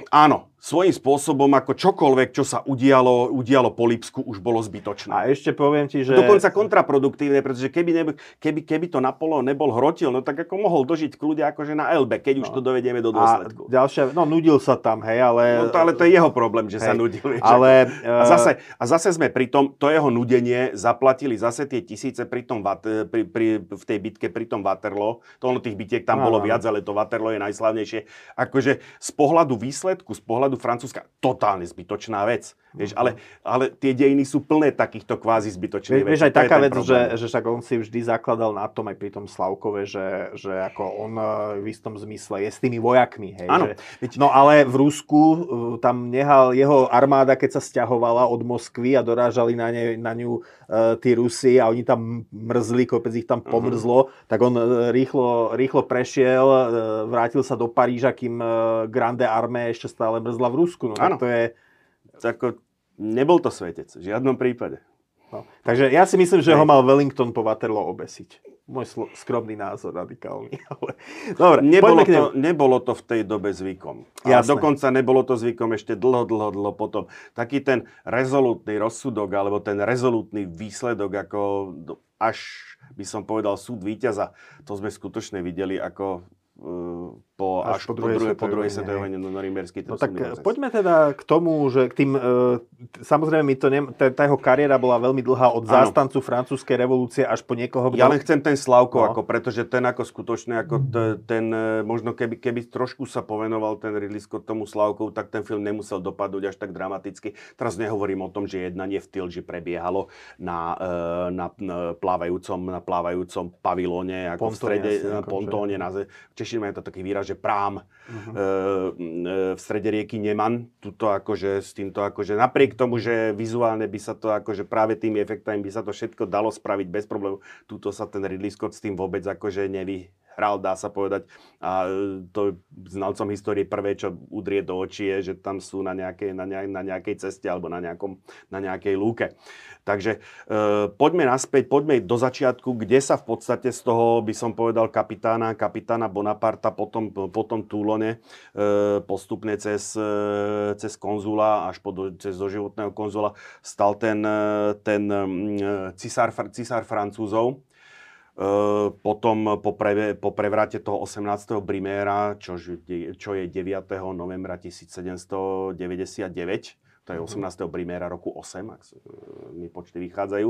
Áno, svojím spôsobom ako čokoľvek, čo sa udialo po Lipsku, už bolo zbytočné. A ešte poviem ti, že... Dokonca kontraproduktívne, pretože keby to Napolo nebol hrotil, no tak ako mohol dožiť kľudia akože na Elbe, keď už to dovedieme do dôsledku. A ďalšia, no nudil sa tam, hej, ale... No to, ale to je jeho problém, že sa nudil. Vieš, ale... A zase sme pri tom, to jeho nudenie zaplatili zase tie tisíce v tej bitke pri tom Waterloo. To ono tých bitiek tam bolo viac, ale to Waterloo je najslavnejšie. Akože z pohľadu výsledku, z pohľadu Francúzska, totálne zbytočná vec. Vieš, ale tie dejiny sú plné takýchto kvázi zbytočných vecí. Vieš, aj taká vec, že však on si vždy zakladal na tom aj pri tom Slavkove, že ako on v istom zmysle je s tými vojakmi. Hej, áno. Že, no ale v Rusku tam nehal jeho armáda, keď sa sťahovala od Moskvy a dorážali na ňu tí Rusi a oni tam mrzli, kopec ich tam pomrzlo, tak on rýchlo prešiel, vrátil sa do Paríža, kým Grande Armée ešte stále mrzla v Rusku. No tak to je... Ako, nebol to svetec, v žiadnom prípade. No, takže ja si myslím, že ho mal Wellington po Waterloo obesiť. Môj skromný názor, radikálny. Ale... Dobre, nebolo to v tej dobe zvykom. A dokonca nebolo to zvykom ešte dlho potom. Taký ten rezolutný rozsudok, alebo ten rezolutný výsledok, ako až by som povedal súd víťaza, to sme skutočne videli ako... po druhej svetovej vojne na Norimberský. No tak poďme teda k tomu, že k tým... Samozrejme, tá jeho kariéra bola veľmi dlhá od zástancu francúzskej revolúcie až po niekoho... Ja len chcem ten Slavkov, pretože ten ako skutočne, ako ten... Možno keby trošku sa povenoval ten Ridley Scott tomu Slavkov, tak ten film nemusel dopadnúť až tak dramaticky. Teraz nehovorím o tom, že jednanie v Tilži prebiehalo na plávajúcom pavilóne, ako v strede, na pontóne, v Češine je to taký výraz, že prám v strede rieky Neman. Tuto akože s týmto akože napriek tomu, že vizuálne by sa to akože práve tými efektami by sa to všetko dalo spraviť bez problémov. Tuto sa ten Ridley Scott s tým vôbec akože nevyhral, dá sa povedať. A to znalcom histórie prvé, čo udrie do očí je, že tam sú na nejakej ceste alebo na nejakej lúke. Takže poďme naspäť, poďme do začiatku, kde sa v podstate z toho, by som povedal, kapitána Bonaparta potom Toulone postupne cez konzula až cez doživotného konzula stal ten cisár Francúzov. Potom po prevrate toho 18. Bruméra, čo je 9. novembra 1799, to je 18. Bruméra roku 8, ak mi počty vychádzajú.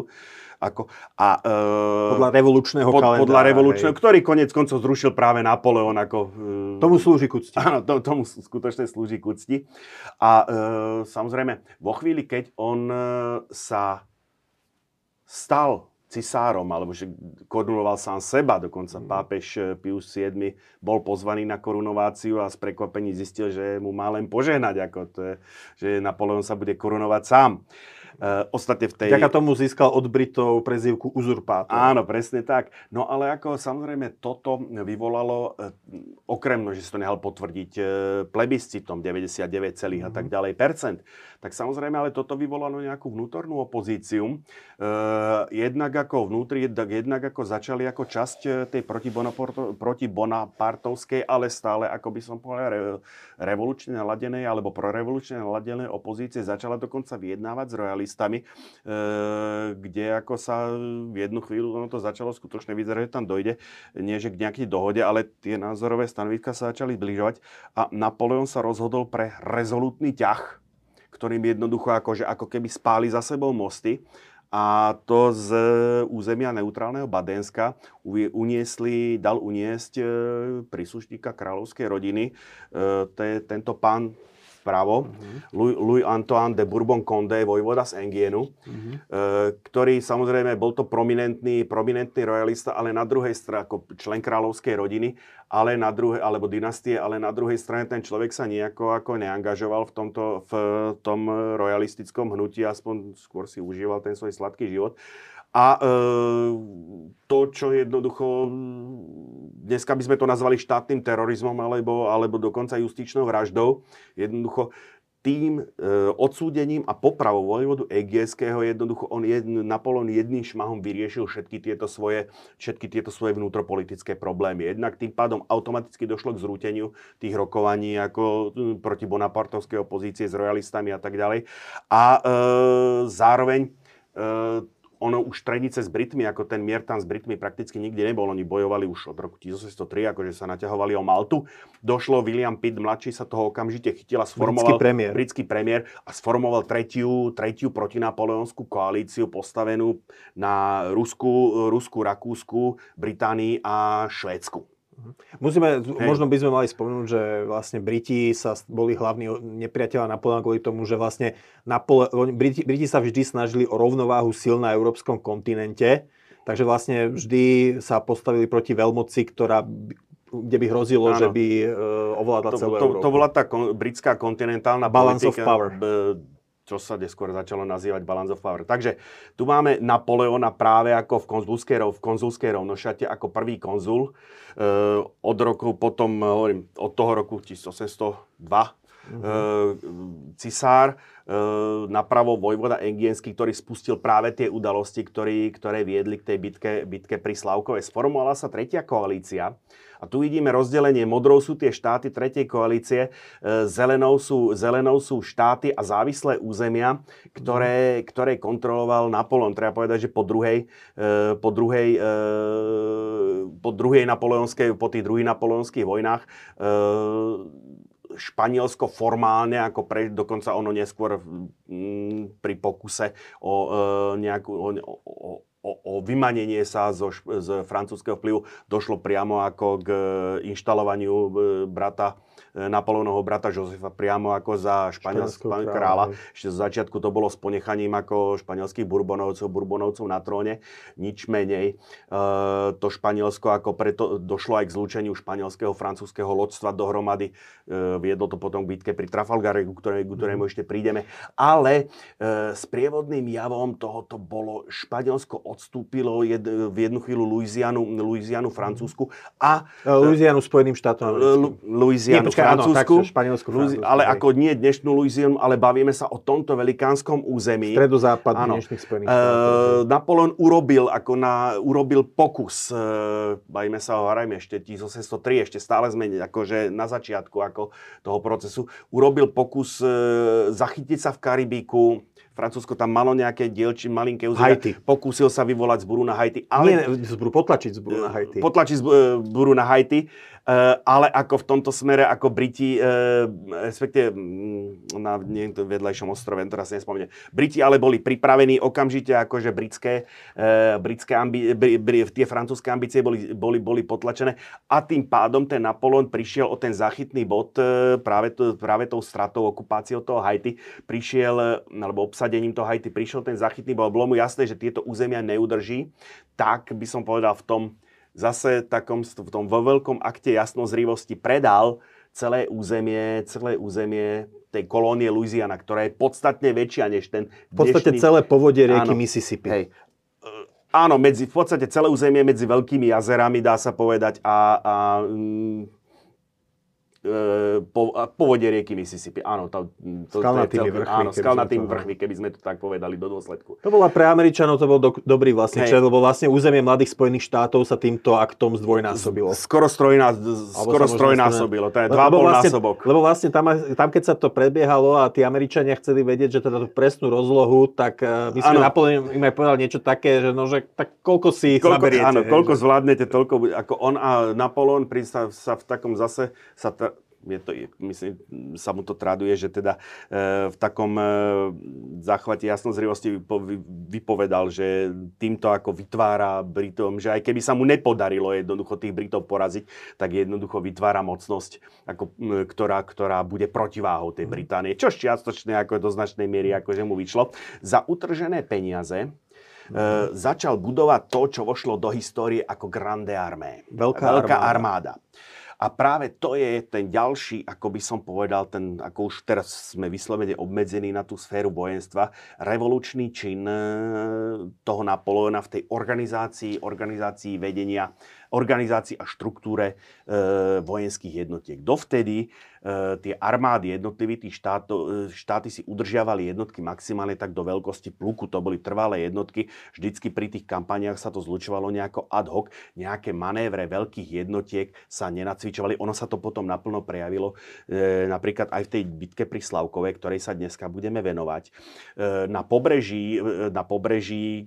Podľa revolučného kalendára. Podľa revolučného, ktorý koniec koncov zrušil práve Napoleon. Tomu slúži k úcti. Áno, tomu skutočne slúži k úcti. A samozrejme, vo chvíli, keď on sa stal cisárom, alebo že korunoval sám seba, dokonca pápež Pius VII bol pozvaný na korunováciu a z prekvapení zistil, že mu má len požehnať, že Napoleon sa bude korunovať sám. Ostatne v tej... Vďaka tomu získal od Britov prezývku uzurpátor. Áno, presne tak. No ale ako samozrejme toto vyvolalo, okrem, že si to nehal potvrdiť plebiscitom 99 a tak ďalej percent, tak samozrejme ale toto vyvolalo nejakú vnútornú opozíciu. Jednak ako začali ako časť tej protibonapartovskej, ale stále, ako by som povedal, revolučne naladenej alebo prorevolučne naladenej opozície začala dokonca vyjednávať s realistami, kde ako sa v jednu chvíľu ono to začalo skutočne vyzerať, že tam dojde nie že k nejakej dohode, ale tie názorové stanoviska sa začali zbližovať a Napoleon sa rozhodol pre rezolutný ťah, ktorým jednoducho ako keby spáli za sebou mosty a to z územia neutrálneho Badenska dal uniesť príslušníka kráľovskej rodiny, tento pán vpravo, Louis Antoine de Bourbon-Condé, vojvoda z Engienu, ktorý samozrejme bol to prominentný royalista, ale na druhej strane, ako člen kráľovskej rodiny, alebo dynastie, ale na druhej strane ten človek sa nejako ako neangažoval v tom royalistickom hnutí, aspoň skôr si užíval ten svoj sladký život. A to, čo jednoducho, dneska by sme to nazvali štátnym terorizmom alebo dokonca justičnou vraždou, jednoducho tým odsúdením a popravou vojvodu Egejského jednoducho on Napoleon jedným šmahom vyriešil všetky tieto svoje vnútropolitické problémy. Jednak tým pádom automaticky došlo k zrúteniu tých rokovaní ako proti bonapartovskej opozície s royalistami a tak ďalej. A zároveň ono už trenice s Britmi, ako ten mier tam s Britmi prakticky nikdy nebol. Oni bojovali už od roku 1803, akože sa naťahovali o Maltu. Došlo, William Pitt mladší sa toho okamžite chytil a sformoval britský premiér a sformoval tretiu protinapoleonskú koalíciu postavenú na Rusku, Rakúsku, Británii a Švédsku. Musíme, možno by sme mali spomenúť, že vlastne Briti sa boli hlavní nepriatelia Napoleona kvôli tomu, že vlastne Briti sa vždy snažili o rovnováhu síl na európskom kontinente, takže vlastne vždy sa postavili proti veľmoci, kde by hrozilo, že by ovládla celú Európu. To bola tá britská kontinentálna balance politika, of power. Čo sa neskôr začalo nazývať balance of power. Takže tu máme Napoleona práve ako v konzulskej rovnošate ako prvý konzul. Od roku potom, hovorím, od toho roku 1802 cisár, napravo vojvoda Egejský, ktorý spustil práve tie udalosti, ktoré viedli k tej bitke pri Slavkove. Sformovala sa tretia koalícia. A tu vidíme rozdelenie. Modrou sú tie štáty tretej koalície, zelenou sú štáty a závislé územia, ktoré kontroloval Napoleon. Treba povedať, že po tých druhých napoleonských vojnách Španielsko formálne, dokonca ono neskôr pri pokuse o vymanenie sa z francúzskeho vplyvu došlo priamo ako k inštalovaniu Napoleónovho brata Jozefa priamo ako za španielského kráľa. Ešte z začiatku to bolo s ponechaním ako španielských Bourbonovcov na tróne. Nič menej to Španielsko ako preto došlo aj k zlúčeniu španielského francúzskeho lodstva dohromady. Viedlo to potom k bitke pri Trafalgare, ktorému ešte prídeme. Ale sprievodným javom tohoto bolo, Španielsko odstúpilo v jednu chvíľu Louisianu Francúzsku a Louisianu Spojeným štátom. Španielsku, ale ako nie dnešnú Louisianu, ale bavíme sa o tomto velikánskom území. Stredozápad dnešných Spojených štátov. Napoleon urobil pokus, bavíme sa o harajme ešte 1803, ešte stále sme akože na začiatku ako toho procesu, urobil pokus zachytiť sa v Karibiku. Francúzsko tam malo nejaké dielčie, malinké územia. Haiti. Pokúsil sa vyvolať zburu na Haiti. Ale potlačiť zburu na Haiti. Ale ako v tomto smere, ako Briti, respektive na vedľajšom ostrove, teraz si nespomínam. Briti ale boli pripravení okamžite, akože tie francúzske ambície boli potlačené. A tým pádom ten Napoleon prišiel o ten záchytný bod práve tou stratou, okupáciou toho Haiti. Obsadením toho Haiti prišiel ten záchytný bod. Bolo mu jasné, že tieto územia neudrží. Tak by som povedal v tom veľkom akte jasnozrivosti predal celé územie tej kolónie Louisiana, ktorá je podstatne väčšia než ten dnešný... V podstate celé povodie rieky Mississippi. Hej. Áno, v podstate celé územie medzi veľkými jazerami, dá sa povedať, povodie rieky Mississippi. Áno, skalnatými vrchmi, keby sme to tak povedali do dôsledku. To bola pre Američanov, to bol dobrý vlastne čel, lebo vlastne územie mladých Spojených štátov sa týmto aktom zdvojnásobilo. Skoro strojnásobilo, to je dva bol násobok. Lebo vlastne tam, keď sa to predbiehalo a tí Američania chceli vedieť, že teda tú presnú rozlohu, tak my sme Napoleon im aj povedal niečo také, že tak koľko si ich zaberiete. Áno, koľko zvládnete, toľko, ako on a Napoleon sa v takom zase sa mu to traduje, že teda v takom záchvate jasnozrivosti vypovedal, že týmto ako vytvára Britom, že aj keby sa mu nepodarilo jednoducho tých Britov poraziť, tak jednoducho vytvára mocnosť, ako, ktorá bude protiváhou tej Británie. Čo čiastočne ako do značnej miery akože mu vyšlo. Za utržené peniaze začal budovať to, čo vošlo do histórie ako Grande Armée. Veľká armáda. A práve to je ten ďalší, ako by som povedal, ako už teraz sme vyslovene obmedzení na tú sféru vojenstva, revolučný čin toho Napoleona v tej organizácii vedenia organizácii a štruktúre vojenských jednotiek. Dovtedy tie armády jednotlivých štáty si udržiavali jednotky maximálne tak do veľkosti pluku. To boli trvalé jednotky. Vždycky pri tých kampaniách sa to zlučovalo nejako ad hoc. Nejaké manévre veľkých jednotiek sa nenacvičovali. Ono sa to potom naplno prejavilo napríklad aj v tej bitke pri Slavkove, ktorej sa dneska budeme venovať. Na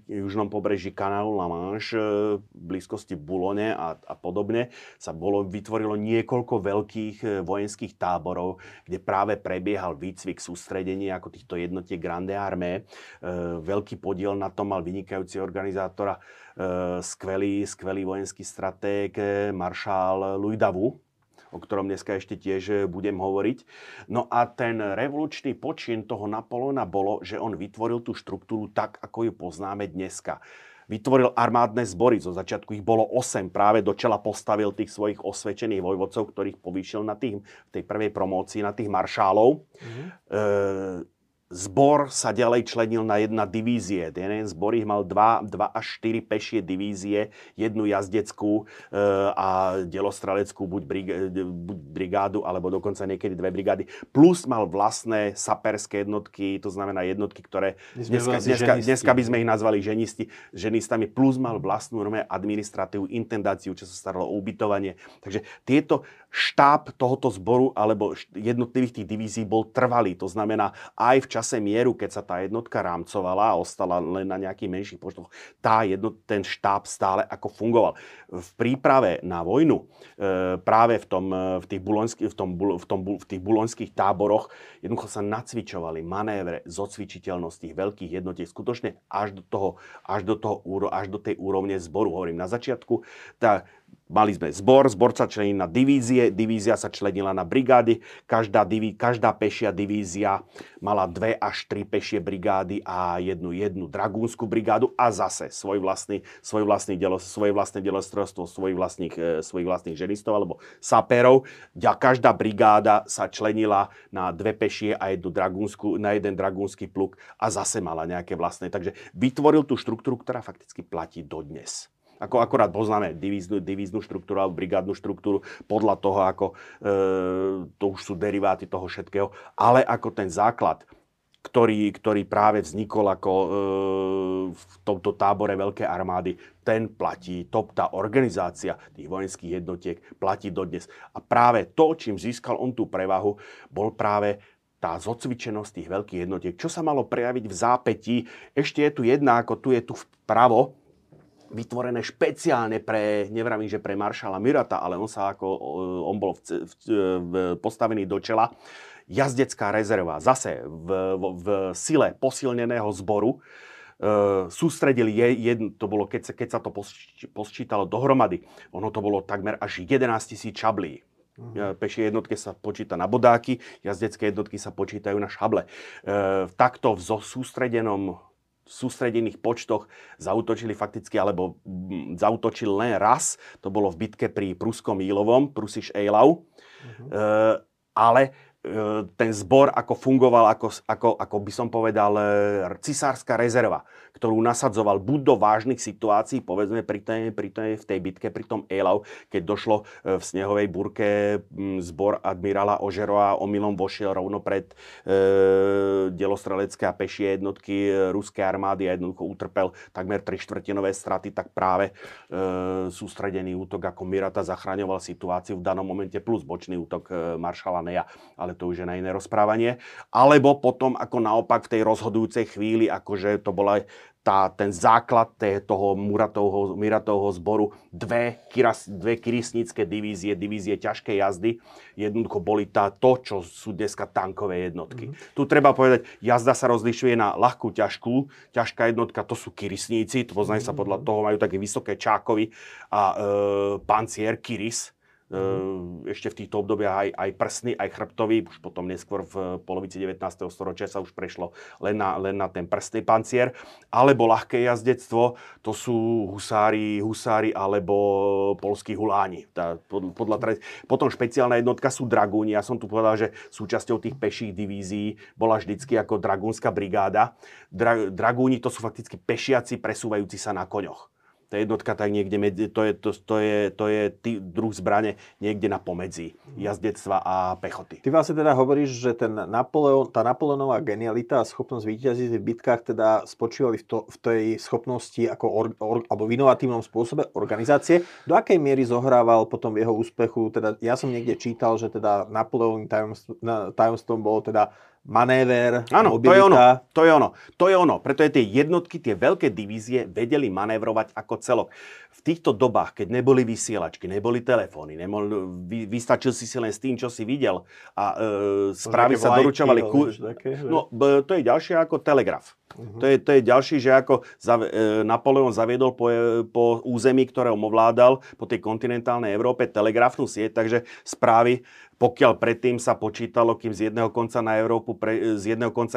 južnom pobreží kanálu La Manche, v blízkosti Boulogne a podobne, sa vytvorilo niekoľko veľkých vojenských táborov, kde práve prebiehal výcvik, sústredenie ako týchto jednotiek Grande Armée. Veľký podiel na tom mal vynikajúci organizátor, skvelý vojenský stratég, maršál Louis Davout, o ktorom dneska ešte tiež budem hovoriť. No a ten revolučný počin toho Napoleona bolo, že on vytvoril tú štruktúru tak, ako ju poznáme dneska. Vytvoril armádne zbory, zo začiatku ich bolo 8, práve do čela postavil tých svojich osvedčených vojvodcov, ktorých povýšil na tej prvej promócii na tých maršálov. Zbor sa ďalej členil na jedna divízie. Jeden zbor ich mal 2 až 4 pešie divízie, jednu jazdeckú a delostreleckú, buď brigádu, alebo dokonca niekedy 2 brigády. Plus mal vlastné saperské jednotky, to znamená jednotky, ktoré dneska by sme ich nazvali ženistami. Plus mal vlastnú administratívu, intendáciu, čo sa staralo o ubytovanie. Takže tieto štáb tohoto zboru, alebo jednotlivých tých divízií bol trvalý. To znamená, aj v čase mieru, keď sa tá jednotka rámcovala a ostala len na nejakých menších počtoch, ten štáb stále ako fungoval. V príprave na vojnu, práve v tých buloňských táboroch, jednoducho sa nacvičovali manévre zocvičiteľnosť tých veľkých jednotiek, skutočne až do tej úrovne zboru. Hovorím, na začiatku mali sme zbor sa členil na divízie, divízia sa členila na brigády, každá pešia divízia mala 2 až 3 pešie brigády a jednu dragúnsku brigádu a zase svoje vlastné delostrelstvo, svojich vlastných ženistov alebo saperov. Každá brigáda sa členila na 2 pešie a na jeden dragúnsky pluk a zase mala nejaké vlastné. Takže vytvoril tú štruktúru, ktorá fakticky platí dodnes. Ako akorát poznáme divíznu štruktúru alebo brigádnu štruktúru podľa toho, ako to už sú deriváty toho všetkého, ale ako ten základ, ktorý práve vznikol ako v tomto tábore veľkej armády, ten platí, tá organizácia tých vojenských jednotiek platí dodnes. A práve to, čím získal on tú prevahu, bol práve tá zocvičenosť tých veľkých jednotiek. Čo sa malo prejaviť v zápätí? Ešte je tu jedna, ako tu je tu vpravo, vytvorené špeciálne nevravím, že pre maršála Murata, ale on bol postavený do čela. Jazdecká rezerva, zase v sile posilneného zboru, sústredili, to bolo, keď sa to posčítalo dohromady, ono to bolo takmer až 11 000 čablí. Pešie jednotky sa počíta na bodáky, jazdecké jednotky sa počítajú na šable. Takto v sústredených počtoch zaútočili fakticky, alebo zaútočil len raz. To bolo v bitke pri Pruskom Jílovom, Prusiš Eylau. Ale ten zbor ako fungoval, ako by som povedal, cisárska rezerva, ktorú nasadzoval buď do vážnych situácií, povedzme v tej bitke pri tom Eylau, keď došlo v snehovej búrke, zbor admirála Ožeroa omylom vošiel rovno pred delostrelecké a pešie jednotky ruskej armády a jednoducho utrpel takmer 3/4 straty, tak práve sústredený útok ako Murata zachraňoval situáciu v danom momente, plus bočný útok maršala Neja, ale to už je na iné rozprávanie. Alebo potom ako naopak v tej rozhodujúcej chvíli, akože to bola ten základ toho Muratovho zboru, dve kyrisnícke divízie ťažkej jazdy, jednoducho boli čo sú dneska tankové jednotky. Tu treba povedať, jazda sa rozlišuje na ľahkú, ťažkú. Ťažká jednotka, to sú kyrisníci, poznajú sa podľa toho, majú také vysoké čákovy a pancier, kyris. Ešte v týchto obdobiach aj prsný, aj chrbtový, už potom neskôr v polovici 19. storočia sa už prešlo len na ten prsný pancier. Alebo ľahké jazdectvo, to sú husári alebo polskí huláni. Potom špeciálna jednotka sú dragúni. Ja som tu povedal, že súčasťou tých peších divízií bola vždycky ako dragúnska brigáda. Dragúni to sú fakticky pešiaci presúvajúci sa na koňoch. Tá jednotka tak niekde medzi, to je druh zbrane niekde na pomedzi jazdectva a pechoty. Ty vlastne teda hovoríš, že tá Napoleónova genialita a schopnosť víťaziť v bitkách teda spočívali v tej schopnosti ako alebo v inovatívnom spôsobe organizácie. Do akej miery zohrával potom v jeho úspechu? Teda ja som niekde čítal, že teda Napoleón tajomstvom bolo teda manéver, áno, mobilita. To je ono. Preto je tie jednotky, tie veľké divízie vedeli manévrovať ako celok. V týchto dobách, keď neboli vysielačky, neboli telefóny, vystačil si len s tým, čo si videl a správy sa doručovali. To je ďalšie ako telegraf. To je ďalší, že ako Napoleon zaviedol po území, ktoré ovládal, po tej kontinentálnej Európe, telegrafnú sieť, takže správy, pokiaľ predtým sa počítalo, kým z jedného konca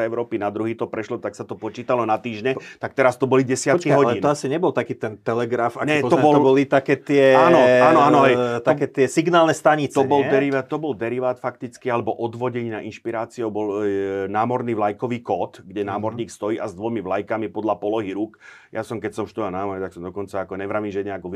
Európy na druhý to prešlo, tak sa to počítalo na týždne, tak teraz to boli desiatky hodín. Ale to asi nebol taký ten telegraf, aký to boli také tie, také tie signálne stanice. To bol derivát fakticky, alebo odvodenina inšpiráciou bol námorný vlajkový kód, kde námorník stojí a s dvomi vlajkami podľa polohy rúk. Ja som, keď som študoval námorník, tak som dokonca ako nevramím, že nejako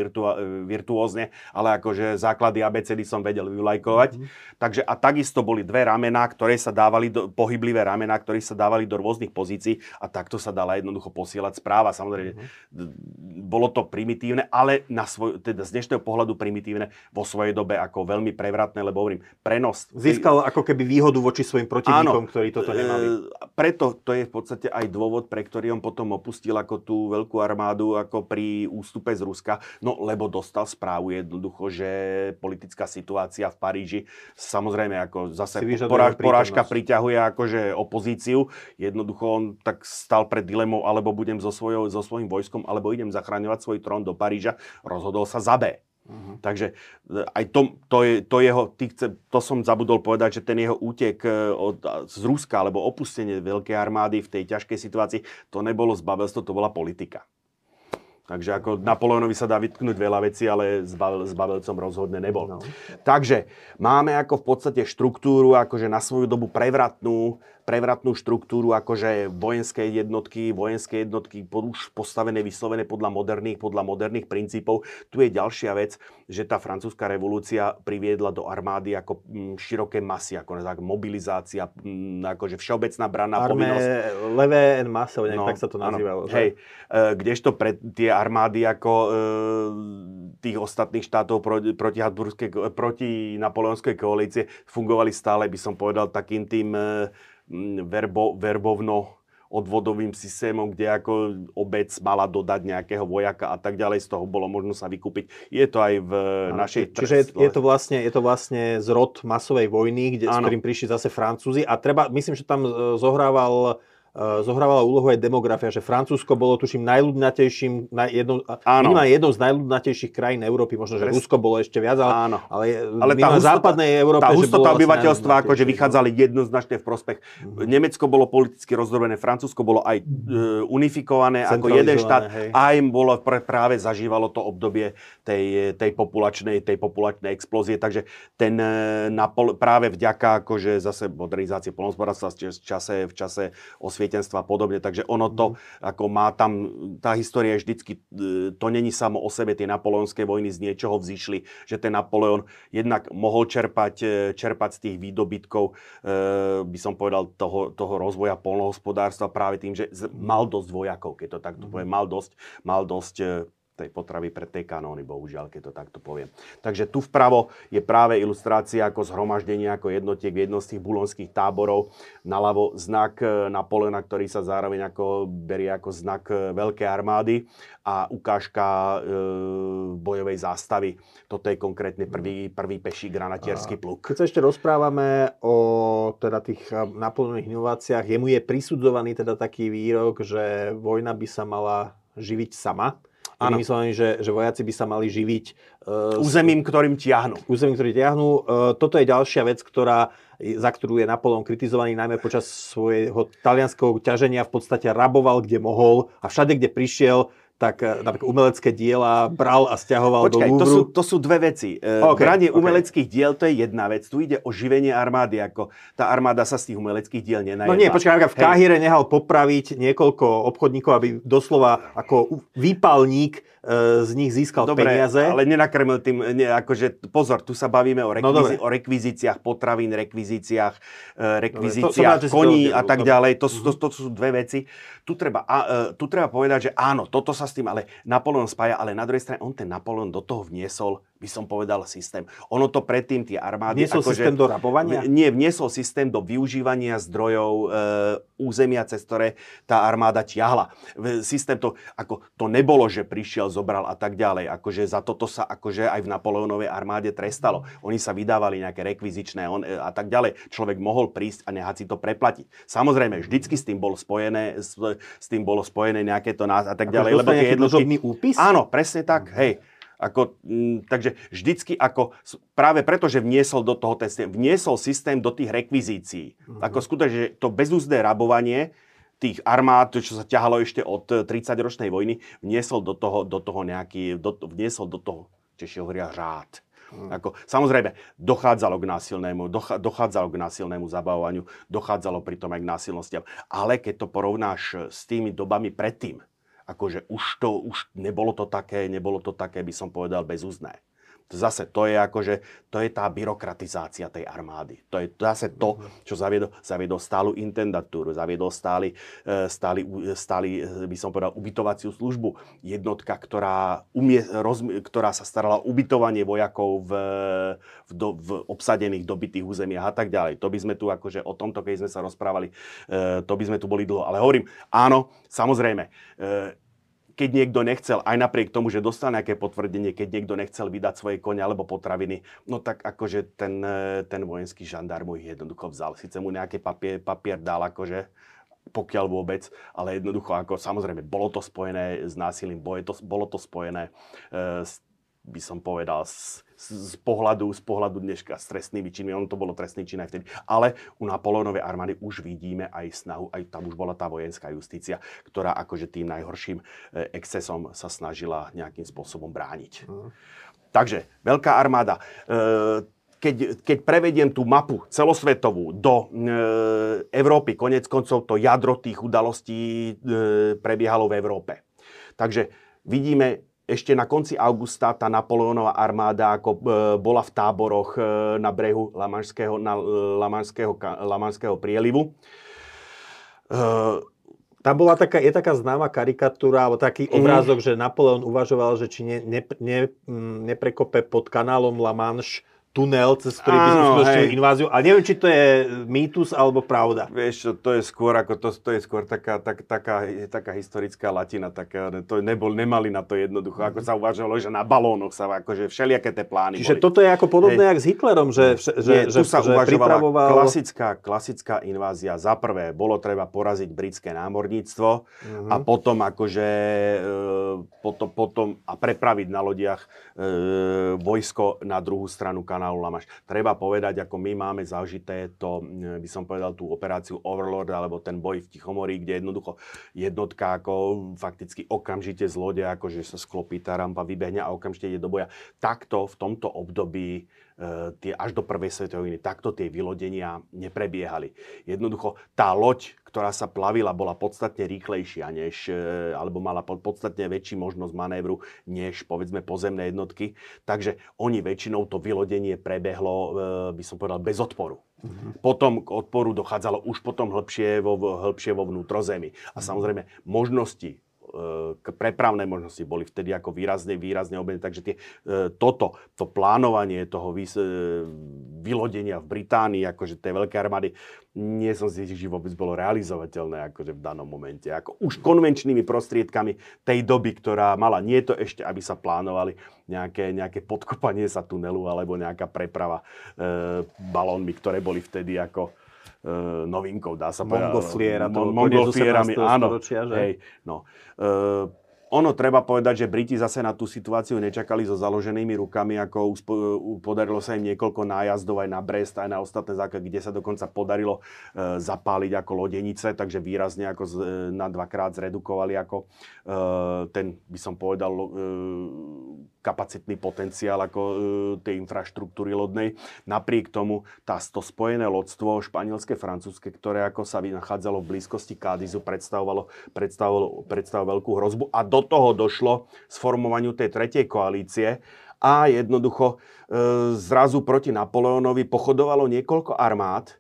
virtuózne, ale akože základy abecedy som vedel vyvlajkovať. Takže a takisto boli dve ramená, ktoré sa dávali pohyblivé ramená, ktoré sa dávali do rôznych pozícií a takto sa dala jednoducho posielať správa. Samozrejme, bolo to primitívne, ale teda z dnešného pohľadu primitívne, vo svojej dobe ako veľmi prevratné, lebo hovorím, prenos. Získal ako keby výhodu voči svojim protivníkom, ktorí toto nemali. Preto to je v podstate aj dôvod, pre ktorý on potom opustil ako tú veľkú armádu ako pri ústupe z Ruska, no lebo dostal správu jednoducho, že politická situácia v Paríži, samozrejme ako zase porážka priťahuje akože opozíciu, jednoducho on tak stal pred dilemou, alebo budem so svojím vojskom, alebo idem zachraňovať svoj trón do Paríža, rozhodol sa za B. Takže aj to som zabudol povedať, že ten jeho útek z Ruska alebo opustenie veľkej armády v tej ťažkej situácii, to nebolo zbabelstvo, to bola politika. Takže ako Napoleónovi sa dá vytknúť veľa vecí, ale s babelcom rozhodne nebol. No. Takže máme ako v podstate štruktúru, akože na svoju dobu prevratnú štruktúru, akože vojenské jednotky už postavené, vyslovené podľa moderných princípov. Tu je ďalšia vec, že tá francúzska revolúcia priviedla do armády ako široké masy, ako mobilizácia, akože všeobecná branná povinnosť. Armée levée en masse, tak sa to nazývalo. Hej, kdežto pre tie armády ako tých ostatných štátov proti napoleonskej koalície fungovali stále, by som povedal, takým tým verbovno odvodovým systémom, kde ako obec mala dodať nejakého vojaka a tak ďalej, z toho bolo možno sa vykúpiť. Je to aj v našej... Čiže je to vlastne zrod masovej vojny, s ktorým prišli zase Francúzi a myslím, že tam zohrávala úlohu aj demografia, že Francúzsko bolo, tuším, najľudnatejším, jednou z najľudnatejších krajín Európy, možno, že Rusko bolo ešte viac, ale tá západnej Európe... Tá hustota obyvateľstva, akože vychádzali jednoznačne v prospech. Nemecko bolo politicky rozdrobené, Francúzsko bolo aj unifikované ako jeden štát, aj bolo práve zažívalo to obdobie tej populačnej explózie, takže práve vďaka akože zase modernizácie poľnohospodárstva v čase osvietenstva a podobne, takže ono to ako má tam, tá história je vždycky, to není samo o sebe, tie napoleonské vojny z niečoho vzýšli, že ten Napoleon jednak mohol čerpať z tých výdobytkov, by som povedal, toho rozvoja poľnohospodárstva práve tým, že mal dosť vojakov, keď to takto poviem, mal dosť tej potravy pre tej kanóny, bohužiaľ, keď to takto poviem. Takže tu vpravo je práve ilustrácia ako zhromaždenie ako jednotiek v jednosti bulonských táborov. Naľavo znak Napoleona, ktorý sa zároveň ako berie ako znak veľkej armády a ukážka bojovej zástavy. Toto je konkrétne prvý peší granatierský pluk. Keď sa ešte rozprávame o teda tých Napoleonových inováciách, jemu je prisudzovaný teda taký výrok, že vojna by sa mala živiť sama. Inými slovami, že vojaci by sa mali živiť územím, ktorým tiahnu. Toto je ďalšia vec, za ktorú je Napoleon kritizovaný, najmä počas svojho talianského ťaženia v podstate raboval, kde mohol a všade, kde prišiel, tak napríklad umelecké diela bral a stiahoval do Louvru. To sú dve veci. Branie umeleckých diel, to je jedna vec. Tu ide o živenie armády. Ako tá armáda sa z tých umeleckých diel nenajedla. No nie, počkaj, v Káhire nehal popraviť niekoľko obchodníkov, aby doslova ako výpalník z nich získal peniaze. Dobre, ale nenakrmil tým, akože pozor, tu sa bavíme o rekvizíciách potravín, rekvizíciách koní a tak ďalej. To sú dve veci. Tu treba povedať, že áno, toto sa s tým, ale Napoleon spája, ale na druhej strane on ten Napoleon do toho vniesol, by som povedal, systém. Ono to predtým tie armády... Vniesol systém do rabovania? Nie, vniesol systém do využívania zdrojov územia, cez ktoré tá armáda ťahla. Systém to nebolo, že prišiel, zobral a tak ďalej. Akože za toto sa akože aj v Napoleónovej armáde trestalo. Oni sa vydávali nejaké rekvizičné a tak ďalej. Človek mohol prísť a nehať si to preplatiť. Samozrejme, vždycky s tým bolo spojené, nejaké to nás a tak ďalej. Lebo tie jednotky... úpis? Áno, presne tak, hej. Takže vždycky práve preto, že vniesol do toho systém, vniesol systém do tých rekvizícií. Ako skutočne, že to bezúzdné rabovanie tých armád, čo sa ťahalo ešte od 30-ročnej vojny, vniesol do toho Češi hovoria rád. Samozrejme, dochádzalo k násilnému zabavovaniu, dochádzalo pritom aj k násilnostiam. Ale keď to porovnáš s tými dobami predtým, akože už nebolo to také, by som povedal, bezúzné. Zase to je tá byrokratizácia tej armády. To je zase to, čo zaviedol stálu intendatúru, zaviedol stály, by som povedal, ubytovaciu službu. Jednotka, ktorá sa starala o ubytovanie vojakov v obsadených dobitých územiach a tak ďalej. To by sme tu akože o tomto, keď sme sa rozprávali, to by sme tu boli dlho. Ale hovorím, áno, samozrejme, keď niekto nechcel, aj napriek tomu, že dostal nejaké potvrdenie, keď niekto nechcel vydať svoje konia alebo potraviny, no tak akože ten vojenský žandár mu ich jednoducho vzal. Sice mu nejaký papier dal, akože, pokiaľ vôbec, ale jednoducho, ako samozrejme, bolo to spojené s násilím boje, bolo to spojené by som povedal, z pohľadu dneška s trestnými činmi. Ono to bolo trestný čin aj vtedy. Ale u Napoleónovej armády už vidíme aj snahu, aj tam už bola tá vojenská justícia, ktorá akože tým najhorším excesom sa snažila nejakým spôsobom brániť. Takže, veľká armáda. Keď prevediem tú mapu celosvetovú do Európy, konec koncov to jadro tých udalostí prebiehalo v Európe. Takže vidíme, ešte na konci augusta tá Napoleónova armáda ako bola v táboroch na brehu Lamanšského prielivu. Tam bola taká známa karikatúra, alebo taký obrázok, že Napoleon uvažoval, že či neprekope pod kanálom La Manche tunel, cez ktorý by sme skutočnili inváziu. A neviem, či to je mýtus alebo pravda. Vieš, to je skôr taká historická latina. Nemali na to jednoducho. Ako sa uvažovalo, že na balónoch sa akože všelijaké tie plány. Čiže boli. Toto je ako podobné jak s Hitlerom, že pripravoval... Klasická invázia. Za prvé, bolo treba poraziť britské námorníctvo a potom akože a prepraviť na lodiach vojsko na druhú stranu kanálu La Manche. Treba povedať, ako my máme zažité to, by som povedal, tú operáciu Overlord, alebo ten boj v Tichomorí, kde jednoducho jednotka ako fakticky okamžite z lode, akože sa sklopí tá rampa, vybehne a okamžite ide do boja. Takto v tomto období až do prvej svetovej vojny, takto tie vylodenia neprebiehali. Jednoducho, tá loď, ktorá sa plavila, bola podstatne rýchlejšia, alebo mala podstatne väčší možnosť manévru, než, povedzme, pozemné jednotky. Takže oni väčšinou to vylodenie prebehlo, by som povedal, bez odporu. Potom k odporu dochádzalo už potom hĺbšie vo vnútrozemi. A samozrejme, prepravné možnosti boli vtedy ako výrazne obmedzené. Takže to plánovanie toho vylodenia v Británii, akože tej veľkej armády, nie som si istý, že vôbec bolo realizovateľné akože v danom momente. Ako už konvenčnými prostriedkami tej doby, ktorá mala, nie je to ešte, aby sa plánovali nejaké podkopanie sa tunelu alebo nejaká preprava balónmi, ktoré boli vtedy ako novinkou, dá sa povedať. Mongolfierami, áno. Hej, no. Ono treba povedať, že Briti zase na tú situáciu nečakali so založenými rukami, ako podarilo sa im niekoľko nájazdov aj na Brest, aj na ostatné základky, kde sa dokonca podarilo zapáliť ako lodenice, takže výrazne ako na dvakrát zredukovali ako ten, by som povedal, kapacitný potenciál ako tej infraštruktúry lodnej. Napriek tomu to spojené lodstvo španielské, francúzske, ktoré ako sa nachádzalo v blízkosti Cádizu, predstavovalo veľkú hrozbu a do toho došlo sformovaniu tej tretej koalície a jednoducho zrazu proti Napoleónovi pochodovalo niekoľko armád.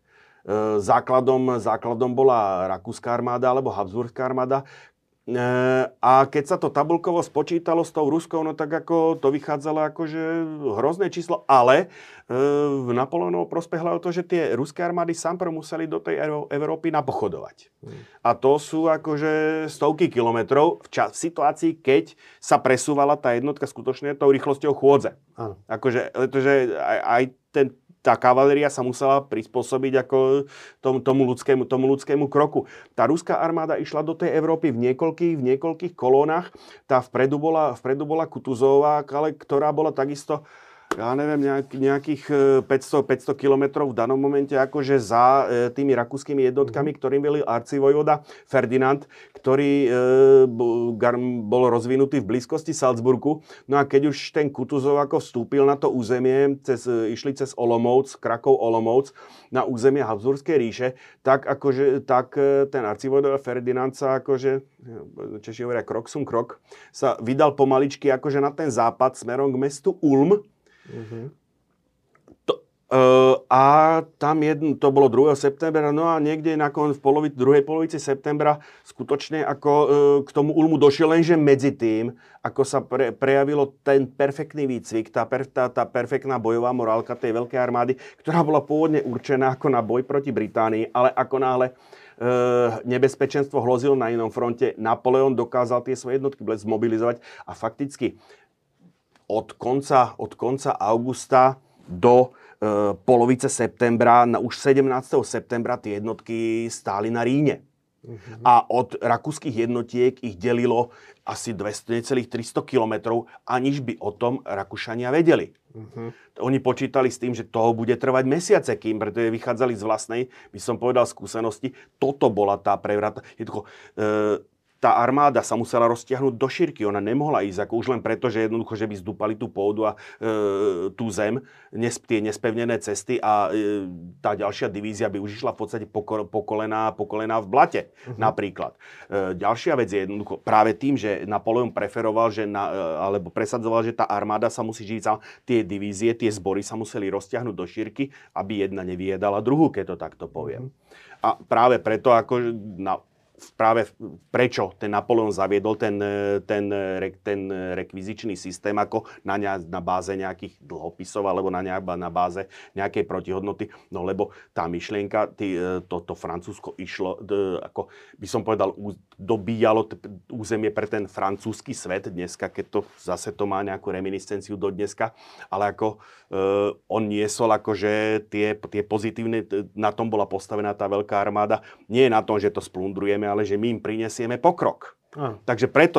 Základom bola rakúska armáda alebo habsburská armáda. A keď sa to tabulkovo spočítalo s tou Ruskou, no tak ako to vychádzalo akože hrozné číslo, ale v Napoleónovom prospech hľadalo to, že tie ruské armády samprv museli do tej Európy napochodovať. A to sú akože stovky kilometrov v situácii, keď sa presúvala tá jednotka skutočne tou rýchlosťou chôdze. Akože, pretože tá kavaléria sa musela prispôsobiť ako tomu ľudskému kroku. Tá ruská armáda išla do tej Európy v niekoľkých kolónach. Tá vpredu bola Kutuzová, ale ktorá bola takisto, ja neviem, nejakých 500 kilometrov v danom momente akože za tými rakúskymi jednotkami, ktorým boli arcivojvoda Ferdinand, ktorý bol rozvinutý v blízkosti Salzburgu. No a keď už ten Kutuzov ako vstúpil na to územie, išli cez Olomouc, Krakov-Olomouc, na územie Habsburskej ríše, tak ten arcivojvoda Ferdinand sa akože, Češi hovoria krok, sa vydal pomaličky akože na ten západ smerom k mestu Ulm. A tam to bolo 2. septembra, no a niekde v druhej polovici septembra skutočne ako k tomu Ulmu došiel, lenže medzi tým, ako sa prejavilo ten perfektný výcvik, tá perfektná bojová morálka tej veľkej armády, ktorá bola pôvodne určená ako na boj proti Británii, ale ako náhle nebezpečenstvo hrozilo na inom fronte, Napoleon dokázal tie svoje jednotky zmobilizovať a fakticky od konca augusta do polovice septembra, už 17. septembra tie jednotky stáli na Ríne. Mm-hmm. A od rakúskych jednotiek ich delilo asi 200,300 kilometrov, aniž by o tom Rakúšania vedeli. Mm-hmm. Oni počítali s tým, že toho bude trvať mesiace, kým, pretože vychádzali z vlastnej, by som povedal, skúsenosti. Toto bola tá prevrata. Tá armáda sa musela roztiahnuť do šírky. Ona nemohla ísť, ako už len preto, že jednoducho, že by zdúpali tú pôdu a tú zem, tie nespevnené cesty a tá ďalšia divízia by už išla v podstate po kolená v blate, napríklad. Ďalšia vec je jednoducho práve tým, že Napoleon preferoval, alebo presadzoval, že tá armáda sa musí žiť sama. Tie divízie, tie zbory sa museli roztiahnuť do šírky, aby jedna nevyjedala druhú, keď to takto poviem. A práve preto, ako práve prečo ten Napoleon zaviedol ten rekvizičný systém ako na báze nejakých dlhopisov alebo na báze nejakej protihodnoty. No lebo tá myšlienka, toto Francúzsko išlo, ako by som povedal, dobíjalo územie pre ten francúzsky svet dneska, keď to zase to má nejakú reminiscenciu do dneska, ale ako on niesol akože tie pozitívne, na tom bola postavená tá veľká armáda. Nie na tom, že to splundrujeme, ale že my im prinesieme pokrok. Takže preto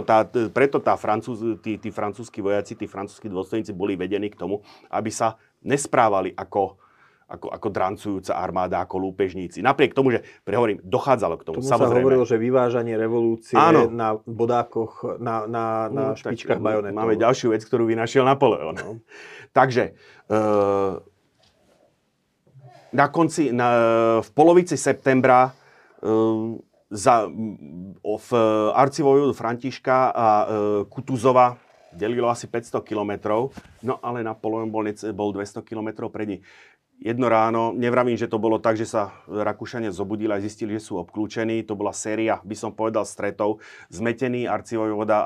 tí francúzski vojaci, tí francúzski dôstojníci boli vedení k tomu, aby sa nesprávali ako drancujúca armáda, ako lúpežníci. Napriek tomu, že prehovorím, dochádzalo k tomu samozrejme. Sa hovorilo, že vyvážanie revolúcie na bodákoch, na špičkách bajonetov. Máme ďalšiu vec, ktorú vynašiel Napoleon. No. Takže v polovici septembra v arcivojvodu Františka a Kutuzova delilo asi 500 kilometrov, no ale Napoleon bol 200 kilometrov pred ním. Jedno ráno, nevravím, že to bolo tak, že sa Rakúšania zobudili a zistili, že sú obklúčení. To bola séria, by som povedal, stretov. Zmetený arcivojvoda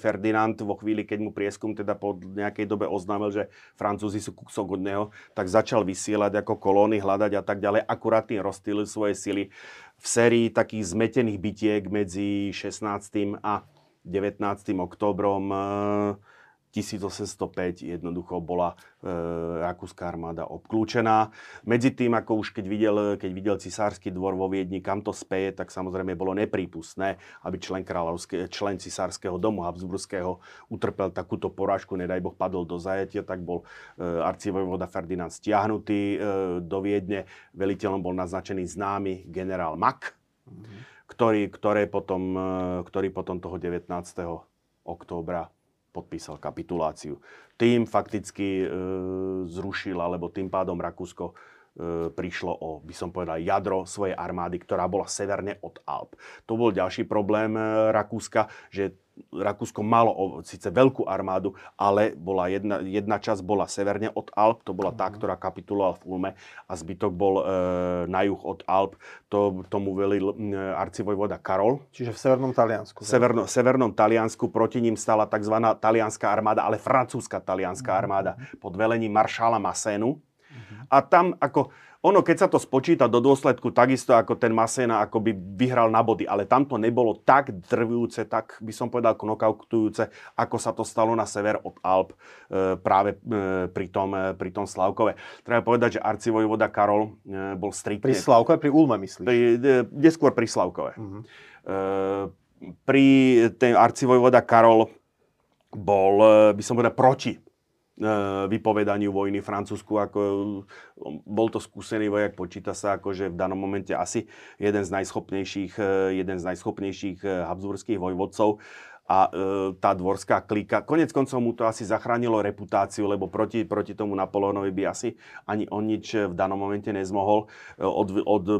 Ferdinand vo chvíli, keď mu prieskum teda po nejakej dobe oznámil, že Francúzi sú kúsok od neho, tak začal vysielať ako kolóny, hľadať a tak ďalej. Akurát tým rozstýlil svoje sily v sérii takých zmetených bitiek medzi 16. a 19. októbrom 1805 jednoducho bola rakúska armáda obklúčená. Medzi tým, ako už keď videl cisársky dvor vo Viedni, kam to speje, tak samozrejme bolo neprípustné, aby člen cisárskeho domu Habsburského utrpel takúto porážku, nedaj Boh padol do zajatia, tak bol arcivojvoda Ferdinand stiahnutý do Viedne. Veliteľom bol naznačený známy generál Mack, ktorý potom toho 19. októbra podpísal kapituláciu. Tým fakticky zrušil, alebo tým pádom Rakúsko prišlo o, by som povedal, jadro svojej armády, ktorá bola severne od Alp. To bol ďalší problém Rakúska, že Rakúsko malo síce veľkú armádu, ale bola jedna časť bola severne od Alp, to bola tá, ktorá kapitulovala v Ulme, a zbytok bol na juh od Alp. Tomu velil arcivojvoda Karol. Čiže v severnom Taliansku. V severnom Taliansku proti ním stala tzv. Talianská armáda, ale francúzska talianská armáda pod velením maršála Massénu. A tam ako... Ono, keď sa to spočíta do dôsledku, takisto ako ten Masséna akoby vyhral na body, ale tam to nebolo tak drvujúce, tak by som povedal knokautujúce, ako sa to stalo na sever od Alp práve pri tom Slavkove. Treba povedať, že arcivojvoda Karol bol striktne... Pri Slavkove, pri Ulme myslíš? Neskôr pri Slavkove. Uh-huh. Pri ten arcivojvoda Karol bol, by som povedal, proti vypovedaniu vojny Francúzsku. Bol to skúsený vojak, počíta sa ako, že v danom momente asi jeden z najschopnejších habsburských vojvodcov. A tá dvorská klika, konec koncov mu to asi zachránilo reputáciu, lebo proti tomu Napoleónovi by asi ani on nič v danom momente nezmohol.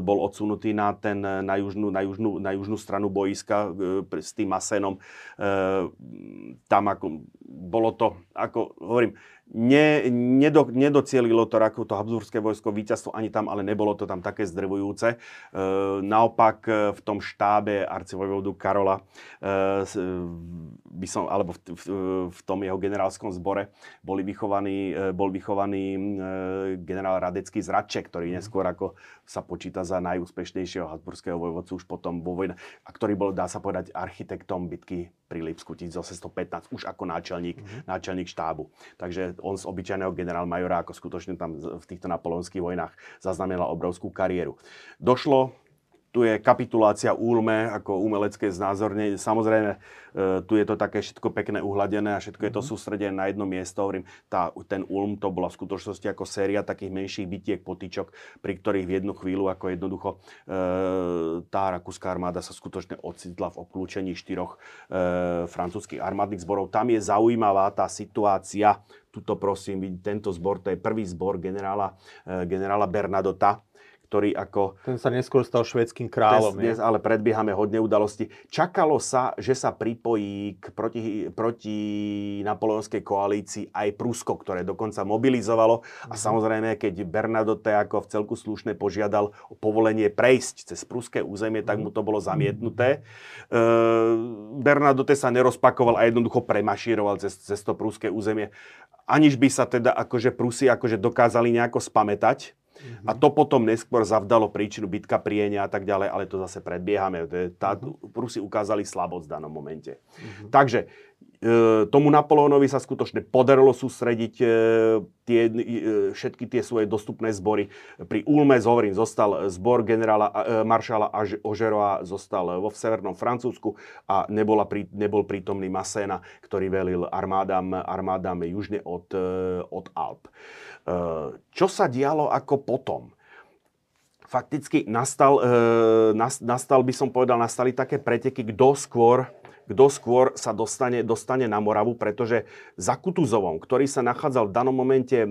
Bol odsunutý na južnú stranu bojiska s tým Massénom. Tam ako, bolo to, ako hovorím, nedocielilo to habsburské vojsko víťazstvo ani tam, ale nebolo to tam také zdrvujúce. Naopak v tom štábe arcivojvodu Karola, v tom jeho generálskom zbore, bol vychovaný generál Radecký z Radče, ktorý neskôr ako sa počíta za najúspešnejšieho habsburského vojvodcu už potom vo vojne, a ktorý bol, dá sa povedať, architektom bitky pri Lipsku 1815, už ako náčelník štábu. Takže on z obyčajného generál-majora, ako skutočne tam v týchto napoleonských vojnách, zaznamenal obrovskú kariéru. Došlo, tu je kapitulácia Úlme, ako umelecké znázornenie. Samozrejme, tu je to také všetko pekné, uhladené a všetko je to sústredené na jedno miesto. Hovorím, ten Ulm to bola v skutočnosti ako séria takých menších bitiek, potičok, pri ktorých v jednu chvíľu ako jednoducho tá rakúska armáda sa skutočne ocitla v obklúčení 4 francúzskych armádnych zborov. Tam je zaujímavá tá situácia. Tuto prosím, tento zbor, to je prvý zbor generála Bernadotta, ktorý ako... Ten sa neskôr stal švédskym kráľom. Dnes, ale predbiehame hodne udalosti. Čakalo sa, že sa pripojí k proti napoleonskej koalícii aj Prusko, ktoré dokonca mobilizovalo. A samozrejme, keď Bernadotte ako v celku slušne požiadal o povolenie prejsť cez pruské územie, tak mu to bolo zamietnuté. Bernadotte sa nerozpakoval a jednoducho premašíroval cez to pruské územie. Aniž by sa teda Prusi dokázali nejako spamätať. A to potom neskôr zavdalo príčinu bitka pri Jene a tak ďalej, ale to zase predbiehame. Prusi ukázali slabosť v danom momente. Takže tomu Napoleónovi sa skutočne podarilo sústrediť všetky tie svoje dostupné zbory. Pri Ulme, hovorím, zostal zbor maršála Augeroa, zostal vo severnom Francúzsku a nebol prítomný Masséna, ktorý velil armádam južne od Alp. Čo sa dialo ako potom? Fakticky nastali také preteky, kto skôr sa dostane na Moravu, pretože za Kutuzovom, ktorý sa nachádzal v danom momente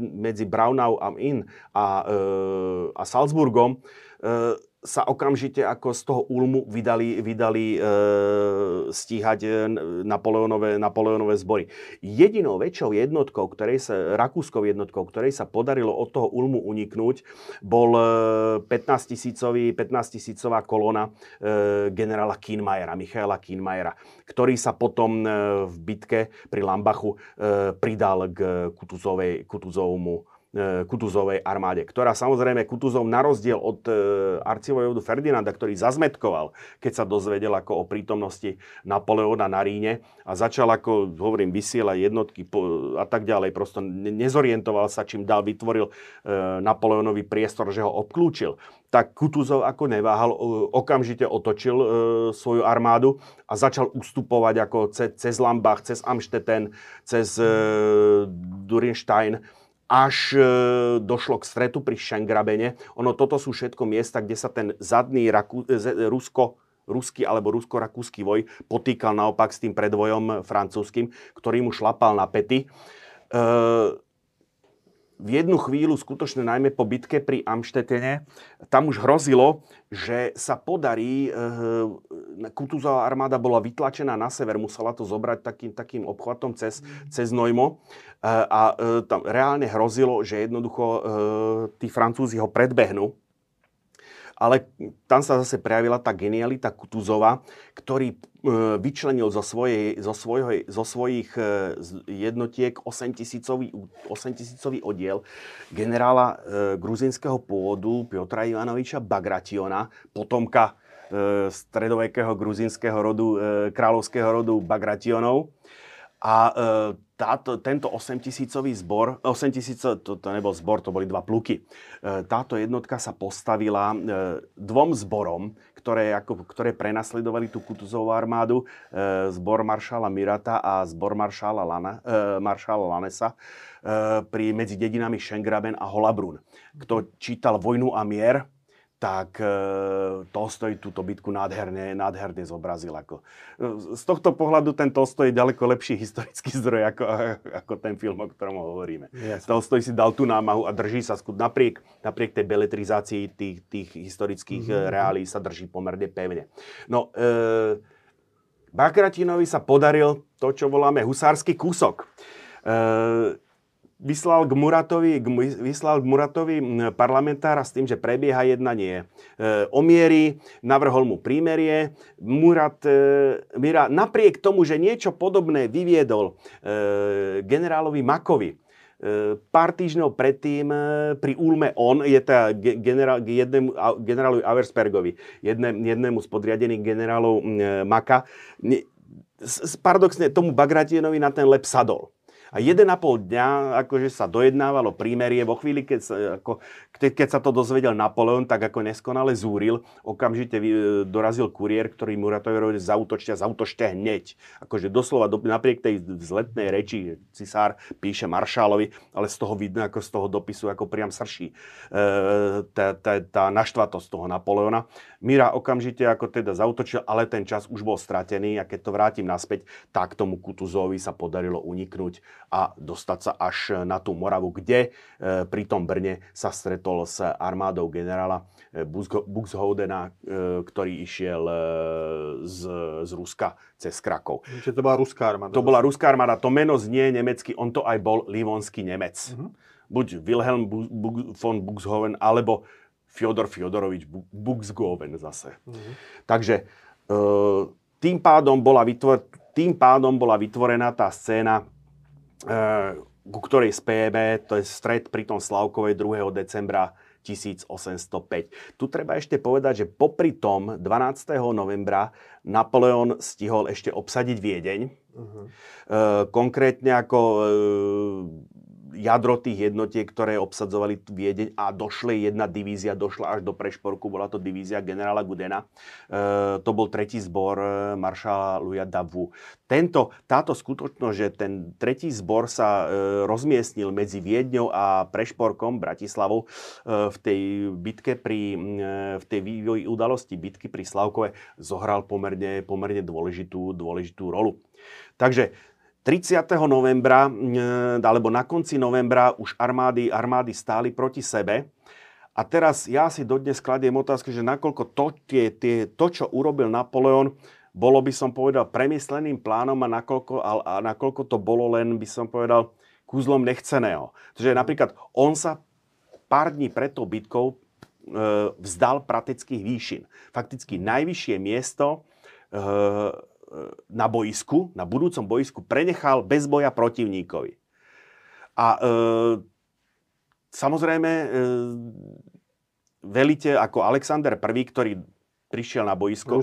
medzi Braunau am Inn a Salzburgom, sa okamžite ako z toho Ulmu vydali stíhať Napoleónove zbory. Jedinou väčšou jednotkou, rakúskou jednotkou, ktorej sa podarilo od toho Ulmu uniknúť, bol 15-tisícová kolóna generála Kienmayera, Michaela Kienmayera, ktorý sa potom v bitke pri Lambachu pridal k Kutuzovmu Kutuzovej armáde, ktorá samozrejme Kutuzov na rozdiel od arcivojovodu Ferdinanda, ktorý zazmetkoval, keď sa dozvedel ako o prítomnosti Napoleóna na Ríne a začal ako, hovorím, vysielať jednotky a tak ďalej, prosto nezorientoval sa, čím dál vytvoril Napoleónovi priestor, že ho obklúčil. Tak Kutuzov ako neváhal, okamžite otočil svoju armádu a začal ustupovať ako cez Lambach, cez Amšteten, cez Durinstein, až došlo k stretu pri Šengrabene. Ono, toto sú všetko miesta, kde sa ten zadný ruský alebo rusko-rakúsky voj potýkal naopak s tým predvojom francúzským, ktorý mu šlapal na pety. V jednu chvíľu, skutočne najmä po bitke pri Amštetene, tam už hrozilo, že sa podarí, Kutuzová armáda bola vytlačená na sever, musela to zobrať takým obchvatom cez Nojmo. A tam reálne hrozilo, že jednoducho tí Francúzi ho predbehnú. Ale tam sa zase prejavila tá genialita Kutuzova, ktorý vyčlenil zo svojich jednotiek 8-tisícový oddiel generála gruzinského pôvodu Piotra Ivanoviča Bagrationa, potomka stredovekého gruzinského rodu, kráľovského rodu Bagrationov. A tento 8-tisícový zbor, 8-tisíc, to nebol zbor, to boli dva pluky. Táto jednotka sa postavila dvom zborom, ktoré prenasledovali tú Kutuzovú armádu, zbor maršála Mirata a zbor maršála Lanesa medzi dedinami Schengraben a Hollabrunn. Kto čítal Vojnu a mier, tak Tolstoj túto bitku nádherne zobrazil. Z tohto pohľadu ten Tolstoj je ďaleko lepší historický zdroj ako ten film, o ktorom hovoríme. Yes. Tolstoj si dal tú námahu a drží sa napriek tej beletrizácii tých historických reálií sa drží pomerne pevne. No, Bagrationovi sa podaril to, čo voláme husársky kúsok. Vyslal k Muratovi parlamentára s tým, že prebieha jednanie o miery, navrhol mu prímerie. Murat napriek tomu, že niečo podobné vyviedol generálovi Makovi, pár týždňov predtým pri Ulme on, je teda generálovi Auerspergovi, jednému z podriadených generálov Maka, paradoxne tomu Bagratienovi na ten lep sadol. A 1,5 dňa akože sa dojednávalo prímerie. Vo chvíli, keď sa to dozvedel Napoleon, tak ako neskonale zúril. Okamžite dorazil kuriér, ktorý Muratovi zautočte hneď. Akože doslova, napriek tej vzletnej reči, cisár píše maršálovi, ale z toho vidno, ako z toho dopisu, ako priam srší tá naštvatosť toho Napoleona. Mira okamžite ako teda zautočil, ale ten čas už bol stratený, a keď to vrátim naspäť, tak tomu Kutuzovi sa podarilo uniknúť a dostať sa až na tú Moravu, kde pri tom Brne sa stretol s armádou generála Buxhodena, ktorý išiel z Ruska cez Krakov. Čiže to bola ruská armáda? To bola ruská armáda, to meno znie nemecky, on to aj bol livonský Nemec. Buď Wilhelm von Buxhoven, alebo Fjodor Fjodorovič Buxhoven zase. Takže tým pádom bola vytvorená tá scéna, ku ktorej spejeme, to je stret pri tom Slavkovej 2. decembra 1805. Tu treba ešte povedať, že popri tom 12. novembra Napoleon stihol ešte obsadiť Viedeň. Konkrétne ako jadro tých jednotiek, ktoré obsadzovali Viedeň, a došla až do Prešporku, bola to divízia generála Gudena. To bol tretí zbor maršála Louisa Davout. Táto skutočnosť, že ten tretí zbor sa rozmiestnil medzi Viedňou a Prešporkom, Bratislavou, v tej bitke v tej vývoji udalosti bitky pri Slavkove zohral pomerne dôležitú rolu. Takže 30. novembra, alebo na konci novembra, už armády stáli proti sebe. A teraz ja si dodnes kladiem otázku, že nakoľko to, čo urobil Napoleon, bolo, by som povedal, premysleným plánom a nakoľko to bolo len, by som povedal, kúzlom nechceného. Takže napríklad on sa pár dní pred tou bitkou vzdal pratických výšin. Fakticky najvyššie miesto na budúcom boisku, prenechal bez boja protivníkovi. A Samozrejme, velite ako Alexander I, ktorý prišiel na boisko,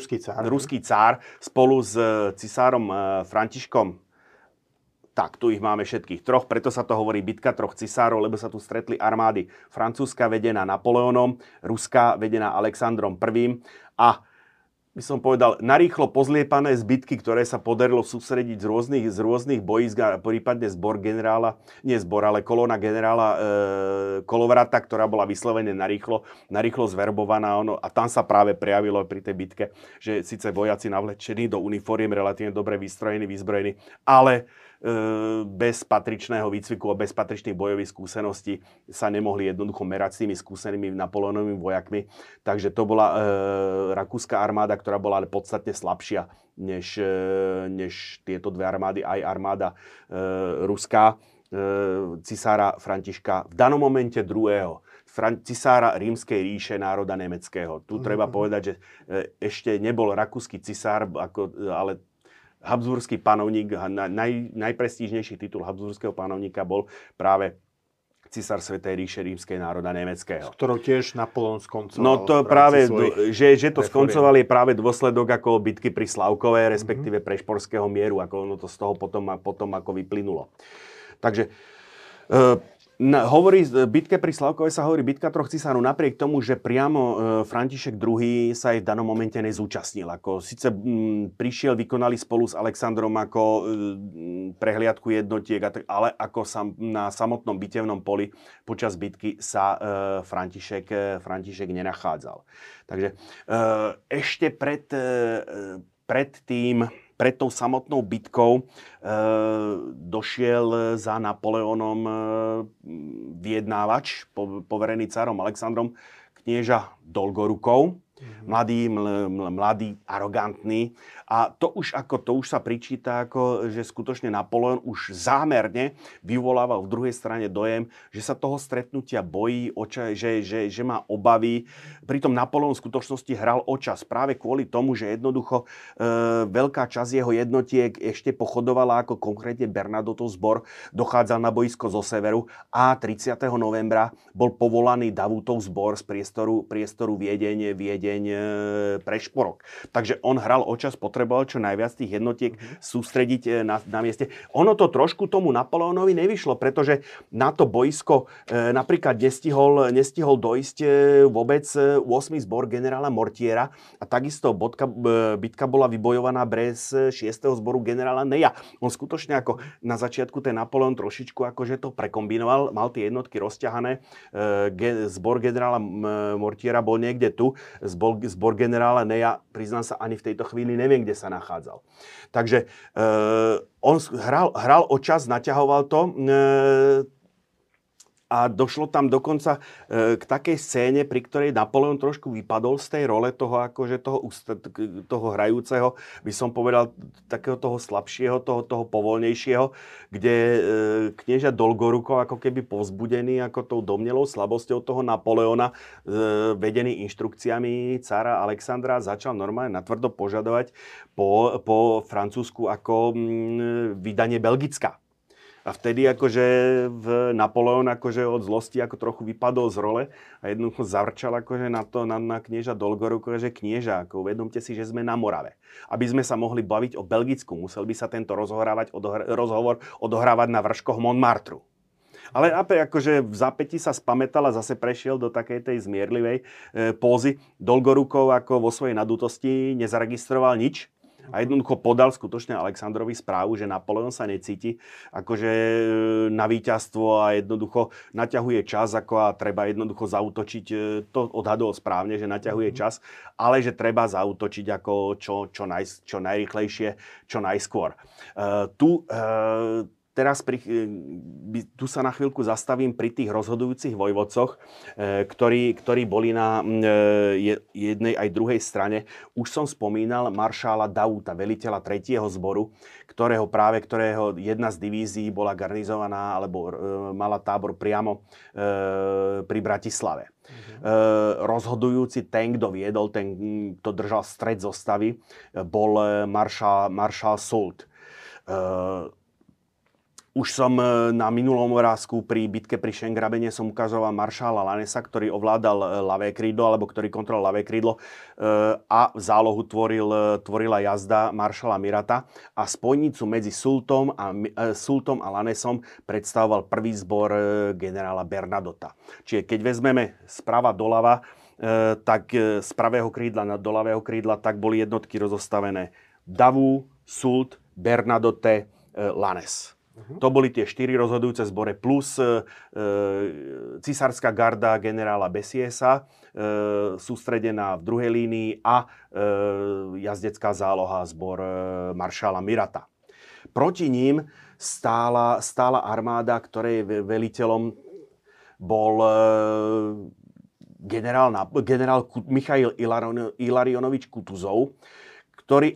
ruský cár, spolu s cisárom Františkom. Tak, tu ich máme všetkých troch, preto sa to hovorí bitka troch cisárov, lebo sa tu stretli armády francúzska vedená Napoleónom, ruská vedená Alexandrom I. A by som povedal, narýchlo pozliepané zbytky, ktoré sa podarilo sústrediť z rôznych bojísk a prípadne kolóna generála Kolovrata, ktorá bola vyslovene narýchlo zverbovaná. A tam sa práve prejavilo pri tej bitke, že síce vojaci navlečení do uniforiem, relatívne dobre vystrojení, vyzbrojení, ale bez patričného výcviku a bez patričných bojových skúseností sa nemohli jednoducho merať s tými skúsenými Napoleónovými vojakmi. Takže to bola rakúska armáda, ktorá bola ale podstatne slabšia než tieto dve armády, aj armáda ruská cisára Františka, v danom momente druhého, cisára Rímskej ríše národa nemeckého. Tu treba povedať, že ešte nebol rakúsky cisár, ale habsburský panovník, najprestížnejší titul habsburského panovníka bol práve cisár Svätej ríše Rímskej národa nemeckého. S ktorou tiež Napoleon skoncoval. No to práve, že to skoncoval je práve dôsledok ako bitky pri Slavkové, respektíve Prešporského mieru, ako ono to z toho potom ako vyplynulo. Takže bitke pri Slavkové sa hovorí bitka troch cisárov, napriek tomu, že priamo František II sa aj v danom momente nezúčastnil. Sice prišiel, vykonali spolu s Alexandrom ako prehliadku jednotiek, ale ako na samotnom bitevnom poli počas bitky sa František nenachádzal. Takže ešte pred tou samotnou bitkou došiel za Napoleónom vyjednávač, poverený cárom Alexandrom, knieža Dolgorukov. Mladý, arogantný. A to už sa pričíta, že skutočne Napoleon už zámerne vyvolával v druhej strane dojem, že sa toho stretnutia bojí, že má obavy. Pritom Napoleon v skutočnosti hral o čas práve kvôli tomu, že jednoducho veľká časť jeho jednotiek ešte pochodovala, ako konkrétne Bernadotov zbor dochádzal na boisko zo severu a 30. novembra bol povolaný Davutov zbor z priestoru Viedeň Prešporok. Takže on hral o čas, potreboval čo najviac tých jednotiek sústrediť na mieste. Ono to trošku tomu Napoleónovi nevyšlo, pretože na to boisko napríklad nestihol dojsť vôbec 8. zbor generála Mortiera a takisto bitka bola vybojovaná bez 6. zboru generála Neja. On skutočne ako na začiatku ten Napoleon trošičku akože to prekombinoval, mal tie jednotky rozťahané, zbor generála Mortiera bol niekde tu, zbor generála Neja, priznám sa, ani v tejto chvíli neviem, kde sa nachádzal. Takže on hral o čas, naťahoval to a došlo tam dokonca k takej scéne, pri ktorej Napoleon trošku vypadol z tej role toho hrajúceho, by som povedal, takého toho slabšieho, toho povoľnejšieho, kde knieža Dolgorukov ako keby povzbudený ako tou domnelou slabosťou toho Napoleona, vedený inštrukciami cára Alexandra, začal normálne natvrdo požadovať po Francúzsku ako vydanie Belgicka. A vtedy akože Napoleon akože od zlosti ako trochu vypadol z role a jednoducho zavrčal akože na knieža Dolgoruka, že knieža, ako uvedomte si, že sme na Morave. Aby sme sa mohli baviť o Belgicku, musel by sa tento rozhovor odohrávať na vrškoch Montmartru. Ale akože v zapäti sa spamätal a zase prešiel do takej tej zmierlivej pózy. Dolgorukov ako vo svojej nadutosti nezaregistroval nič. A jednoducho podal skutočne Alexandrovi správu, že Napoleon sa necíti akože na víťazstvo a jednoducho naťahuje čas a treba jednoducho zaútočiť. To odhadol správne, že naťahuje čas, ale že treba zaútočiť ako čo najrýchlejšie, čo najskôr. Teraz sa na chvíľku zastavím pri tých rozhodujúcich vojvodcoch, ktorí boli na jednej aj druhej strane. Už som spomínal maršála Dauta, veliteľa 3. zboru, ktorého jedna z divízií bola garnizovaná alebo mala tábor priamo pri Bratislave. Rozhodujúci ten, kto viedol, ten, kto držal stred zostavy, bol maršál Soult. Už som na minulom obrázku pri bitke pri Šengrabene som ukazoval maršála Lanesa, ktorý ovládal ľavé krídlo, alebo ktorý kontroloval ľavé krídlo a v zálohu tvorila jazda maršála Mirata a spojnicu medzi Sultom a Lanesom predstavoval prvý zbor generála Bernadotta. Čiže keď vezmeme sprava doľava, tak z pravého krídla do ľavého krídla, tak boli jednotky rozostavené Davu, Sult, Bernadotte, Lanes. To boli tie štyri rozhodujúce zbore, plus cisárska garda generála Bessiesa, sústredená v druhej línii a jazdecká záloha zbor maršála Mirata. Proti ním stála armáda, ktorej veliteľom bol generál Michail Ilarionovič Kutuzov, ktorý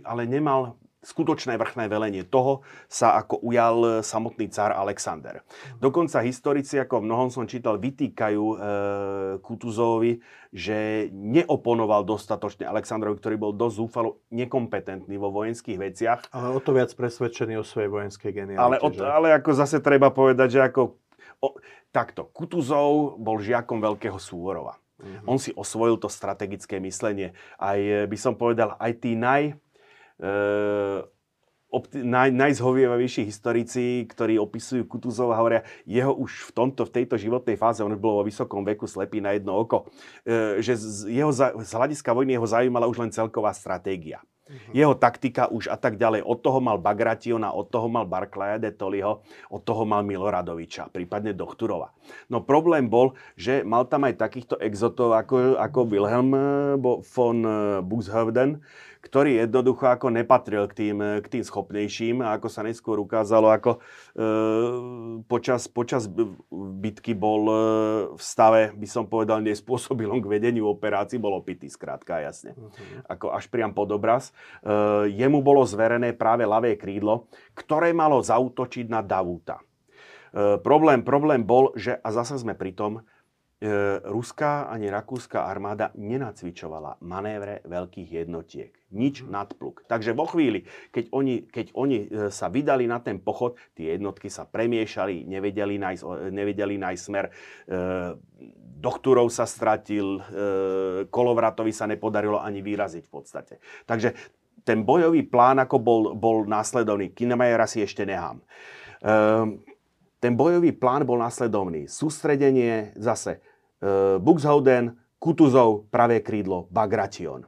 ale nemal skutočné vrchné velenie. Toho sa ako ujal samotný cár Alexander. Dokonca historici, ako v mnohom som čítal, vytýkajú Kutuzovi, že neoponoval dostatočne Alexandrovi, ktorý bol dosť zúfalo nekompetentný vo vojenských veciach. Ale o to viac presvedčený o svojej vojenskej genialite. Ale ako zase treba povedať, že takto, Kutuzov bol žiakom veľkého Súvorova. Mm-hmm. On si osvojil to strategické myslenie. Aj by som povedal, aj tí najzhovievavejší historici, ktorí opisujú Kutuzova, hovoria, jeho už v tejto životnej fáze, on bol vo vysokom veku slepý na jedno oko, že z hľadiska vojny jeho zaujímala už len celková stratégia. Jeho taktika už a tak ďalej. Od toho mal Bagrationa, od toho mal Barclaya de Tollyho, od toho mal Miloradoviča, prípadne Dochturova. No problém bol, že mal tam aj takýchto exotov ako Wilhelm von Buxhöwden, ktorý jednoducho ako nepatril k tým schopnejším a ako sa neskôr ukázalo, ako počas bitky bol v stave, by som povedal, nespôsobilom k vedeniu operácií, bol opitý, skrátka jasne. Ako až priam pod obraz. Jemu bolo zverené práve ľavé krídlo, ktoré malo zaútočiť na Davuta. Problém bol, že, a zase sme pri tom, ruská ani rakúska armáda nenacvičovala manévre veľkých jednotiek. Nič nadpluk. Takže vo chvíli, keď oni sa vydali na ten pochod, tie jednotky sa premiešali, nevedeli nájsť smer. Dochturov sa stratil, Kolovratovi sa nepodarilo ani vyraziť v podstate. Takže ten bojový plán ako bol následovný. Kinemajera si ešte nehám. Ten bojový plán bol následovný. Sústredenie zase Buxhöwden, Kutuzov, pravé krídlo, Bagration.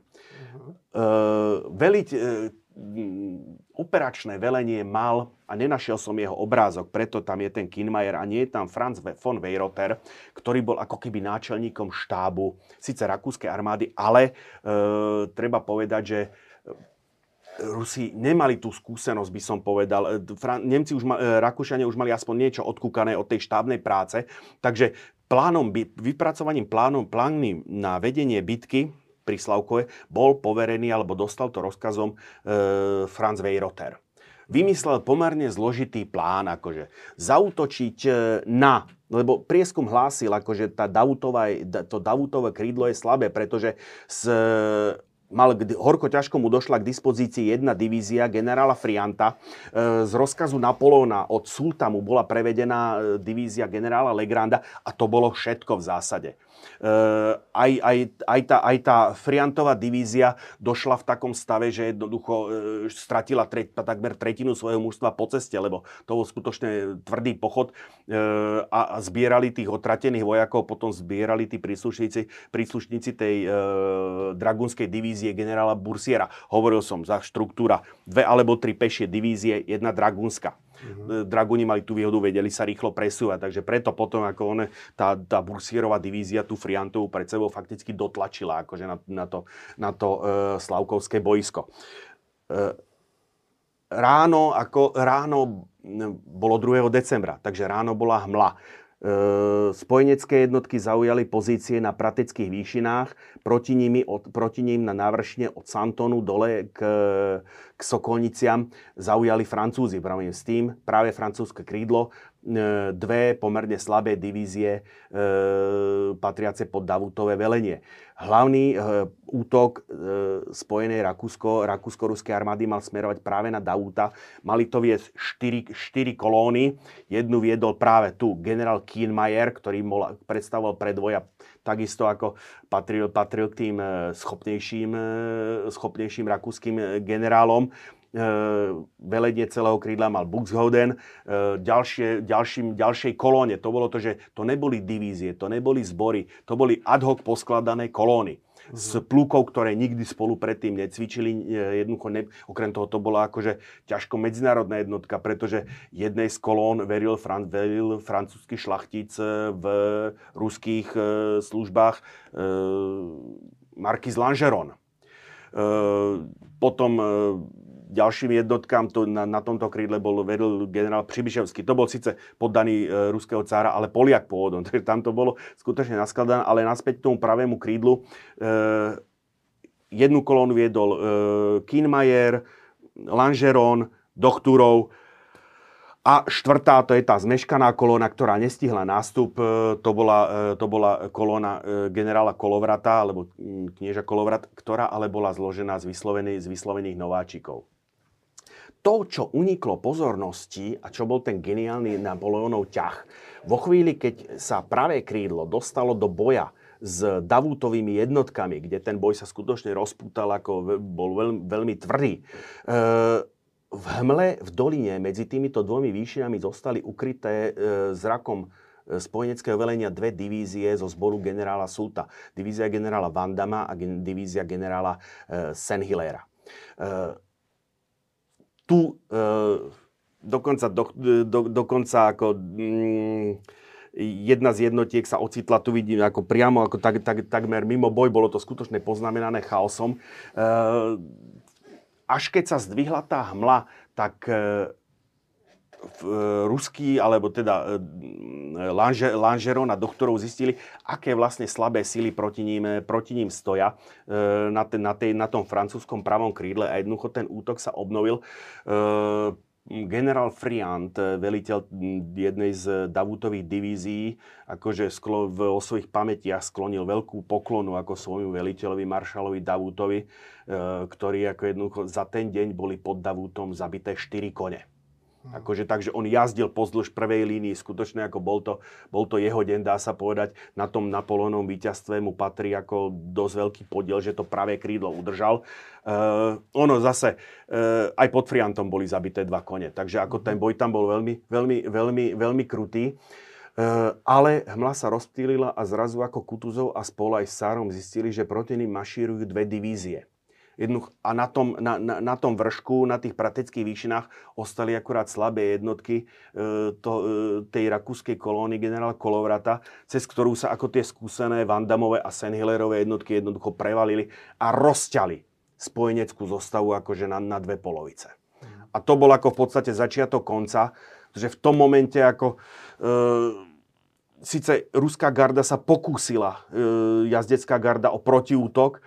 Operačné velenie mal, a nenašiel som jeho obrázok, preto tam je ten Kienmayer a nie je tam Franz von Weyrother, ktorý bol ako keby náčelníkom štábu, síce rakúskej armády, ale treba povedať, že Rusi nemali tú skúsenosť, by som povedal. Rakúšania už mali aspoň niečo odkúkané od tej štábnej práce. Takže vypracovaním plánu na vedenie bitky pri Slavkove bol poverený, alebo dostal to rozkazom Franz Weyrother. Vymyslel pomerne zložitý plán, akože zaútočiť na... Lebo prieskum hlásil, akože to Davutovo krídlo je slabé, pretože horko ťažko mu došla k dispozícii jedna divízia generála Frianta. Z rozkazu Napolóna od Sulta mu bola prevedená divízia generála Legranda a to bolo všetko v zásade. Aj tá Friantová divízia došla v takom stave, že jednoducho stratila takmer tretinu svojho mužstva po ceste, lebo to bol skutočne tvrdý pochod a zbierali tých otratených vojakov, potom zbierali tí príslušníci tej dragunskej divízie generála Bursiera. Hovoril som, za štruktúra 2 alebo 3 pešie divízie, 1 dragúnska. Dragúni mali tú výhodu, vedeli sa rýchlo presúvať, takže preto potom ako tá Bursierová divízia tú Friantovú pred sebou fakticky dotlačila akože na to slavkovské boisko. Ráno bolo 2. decembra, takže ráno bola hmla. Spojenecké jednotky zaujali pozície na Prateckých výšinách, proti ním na návršine od Santonu dole k Sokolniciam zaujali Francúzi. S tým práve francúzske krídlo dve pomerne slabé divízie patriace pod Davutové velenie. Hlavný útok spojenej rakúsko-ruskej armády mal smerovať práve na Davuta. Mali to viesť 4 kolóny. Jednu viedol práve tu generál Kienmayer, ktorý predstavoval predvoja, takisto ako patril k tým schopnejším rakúskym generálom. Velenie celého krídla mal Buxhoden. Ďalšej kolóne, to bolo to, že to neboli divízie, to neboli zbory, to boli ad hoc poskladané kolóny. Z plukov, ktoré nikdy spolu predtým necvičili, jednoducho okrem toho to bola akože ťažko medzinárodná jednotka, pretože jednej z kolón veril francúzsky šlachtic v ruských službách markíz Langeron. Potom ďalším jednotkám na tomto krídle vedel generál Přibyševský. To bol síce poddaný ruského cára, ale Poliak pôvodom. Takže tam to bolo skutočne naskladané, ale naspäť k tomu pravému krídlu. Jednu kolónu viedol Kienmayer, Langeron, Dochtúrov. A štvrtá, to je tá zmeškaná kolóna, ktorá nestihla nástup, to bola kolóna generála Kolovrata, alebo knieža Kolovrat, ktorá ale bola zložená z vyslovených nováčikov. To, čo uniklo pozornosti a čo bol ten geniálny Napoleónov ťah, vo chvíli, keď sa pravé krídlo dostalo do boja s Davutovými jednotkami, kde ten boj sa skutočne rozputal, ako bol veľmi tvrdý, v hmle, v doline, medzi týmito dvomi výšinami zostali ukryté zrakom spojeneckého velenia dve divízie zo zboru generála Soulta. Divízia generála Vandama a divízia generála Senhillera. Tu dokonca ako jedna z jednotiek sa ocitla, tu vidím ako priamo, ako takmer mimo boj, bolo to skutočne poznamenané chaosom. Až keď sa zdvihla tá hmla, tak ruský, alebo teda Langeron a Dochtúrov zistili, aké vlastne slabé sily proti ním stoja na tom francúzskom pravom krídle a jednoducho ten útok sa obnovil. Generál Friant, veliteľ jednej z Davutových divízií, akože vo svojich pamätiach sklonil veľkú poklonu ako svojmu veliteľovi, maršalovi Davutovi, ktorý ako jednoducho za ten deň boli pod Davutom zabité 4 kone. Akože, takže on jazdil pozdĺž prvej línii, skutočne ako bol to jeho deň, dá sa povedať. Na tom Napoleónovom víťazstve mu patrí ako dosť veľký podiel, že to pravé krídlo udržal. Ono zase, aj pod Friantom boli zabité 2 kone, takže ako ten boj tam bol veľmi krutý. Ale hmla sa rozptýlila a zrazu ako Kutuzov a spolu aj s Sárom zistili, že proti nim mašírujú dve divízie. A na tom vršku, na tých prateckých výšinách ostali akurát slabé jednotky tej rakúskej kolóny generála Kolovrata, cez ktorú sa ako tie skúsené Vandamové a Senhillerové jednotky jednoducho prevalili a rozťali spojeneckú zostavu akože na dve polovice. A to bol ako v podstate začiatok konca, že v tom momente ako... Sice ruská garda sa pokúsila, jazdecká garda, o protiútok.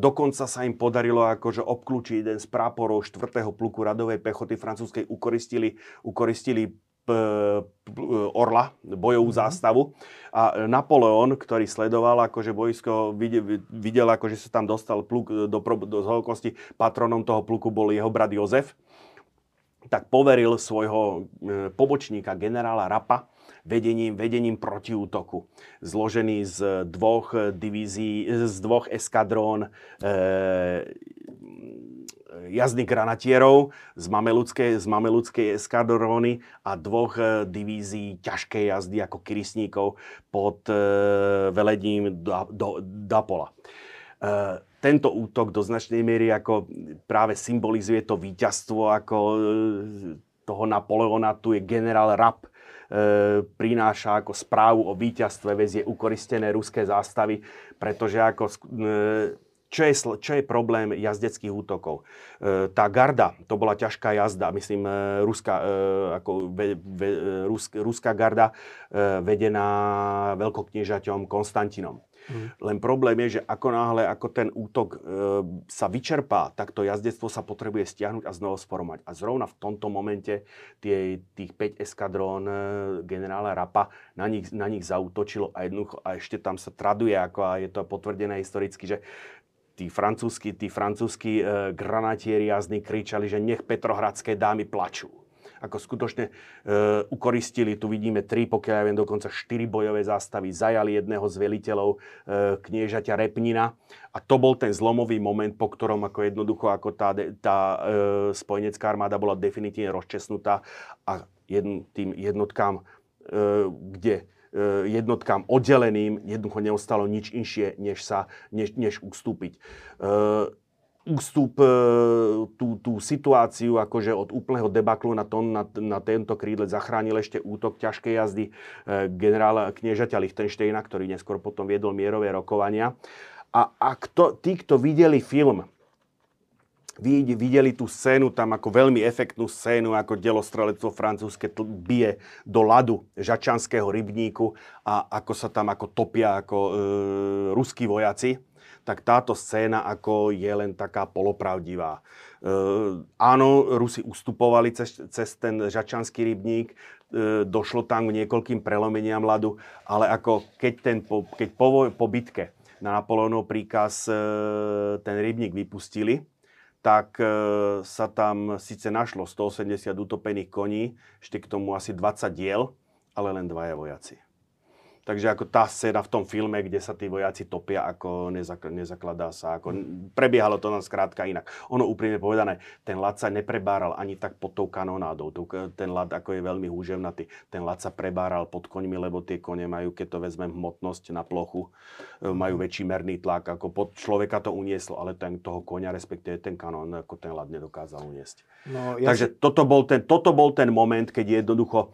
Dokonca sa im podarilo akože obklúčiť jeden z práporov 4. pluku radovej pechoty francúzskej, ukoristili orla, bojovú zástavu. A Napoleon, ktorý sledoval akože boisko, videl akože sa tam dostal pluk do zholkosti. Patronom toho pluku bol jeho brat Jozef. Tak poveril svojho pobočníka generála Rapa vedením protiútoku, zložený z dvoch eskadrón jazdných granatierov z mameludskej eskadróny a dvoch divízií ťažkej jazdy ako kyrysníkov pod velením Dapola. Tento útok do značnej miery ako práve symbolizuje to víťazstvo ako toho Napoleona. Tu je generál Rapp, prináša ako správu o víťazstve, vezie ukoristené ruské zástavy, pretože ako, čo je problém jazdeckých útokov? Tá garda, to bola ťažká jazda, myslím, ruská garda vedená veľkokniežaťom Konstantinom. Len problém je, že ako náhle, ako ten útok sa vyčerpá, tak to jazdectvo sa potrebuje stiahnuť a znovu sformovať. A zrovna v tomto momente tých 5 eskadrón generála Rappa na nich zaútočilo a ešte tam sa traduje, ako a je to potvrdené historicky, že tí francúzski granatieri jazdní kričali, že nech petrohradské dámy plačú. Ako skutočne ukoristili, tu vidíme 3, pokiaľ ja viem, dokonca 4 bojové zástavy, zajali jedného z veliteľov kniežaťa Repnina a to bol ten zlomový moment, po ktorom ako jednoducho ako tá spojenecká armáda bola definitívne rozčesnutá a tým jednotkám, jednotkám oddeleným jednoducho neostalo nič inšie, než ustúpiť. Ústup tú situáciu akože od úplného debaklu na tento krídle zachránil ešte útok ťažkej jazdy generála kniežaťa Lichtensteina, ktorý neskôr potom viedol mierové rokovania. Tí, kto videli film, videli tú scénu, tam ako veľmi efektnú scénu, ako delostrelectvo francúzske bije do ľadu Žačanského rybníku a ako sa tam ako topia ako ruskí vojaci. Tak táto scéna ako je len taká polopravdivá. Áno, Rusi ustupovali cez ten Žačanský rybník, došlo tam k niekoľkým prelomeniam ľadu, ale ako keď po bitke na Napoleónov príkaz ten rybník vypustili, tak sa tam síce našlo 180 utopených koní, ešte k tomu asi 20 diel, ale len 2 vojaci. Takže ako tá scéna v tom filme, kde sa tí vojaci topia, ako nezakladá sa. Ako prebiehalo to nám skrátka inak. Ono úprimne povedané, ten ľad sa neprebáral ani tak pod tou kanonádou. Ten ľad ako je veľmi húževnatý. Ten ľad sa prebáral pod koňmi, lebo tie kone majú, keď to vezmem hmotnosť na plochu, majú väčší merný tlak. Ako pod človeka to unieslo, ale toho koňa, respektíve ten kanón, ako ten ľad nedokázal uniesť. No, Takže toto bol ten moment, keď jednoducho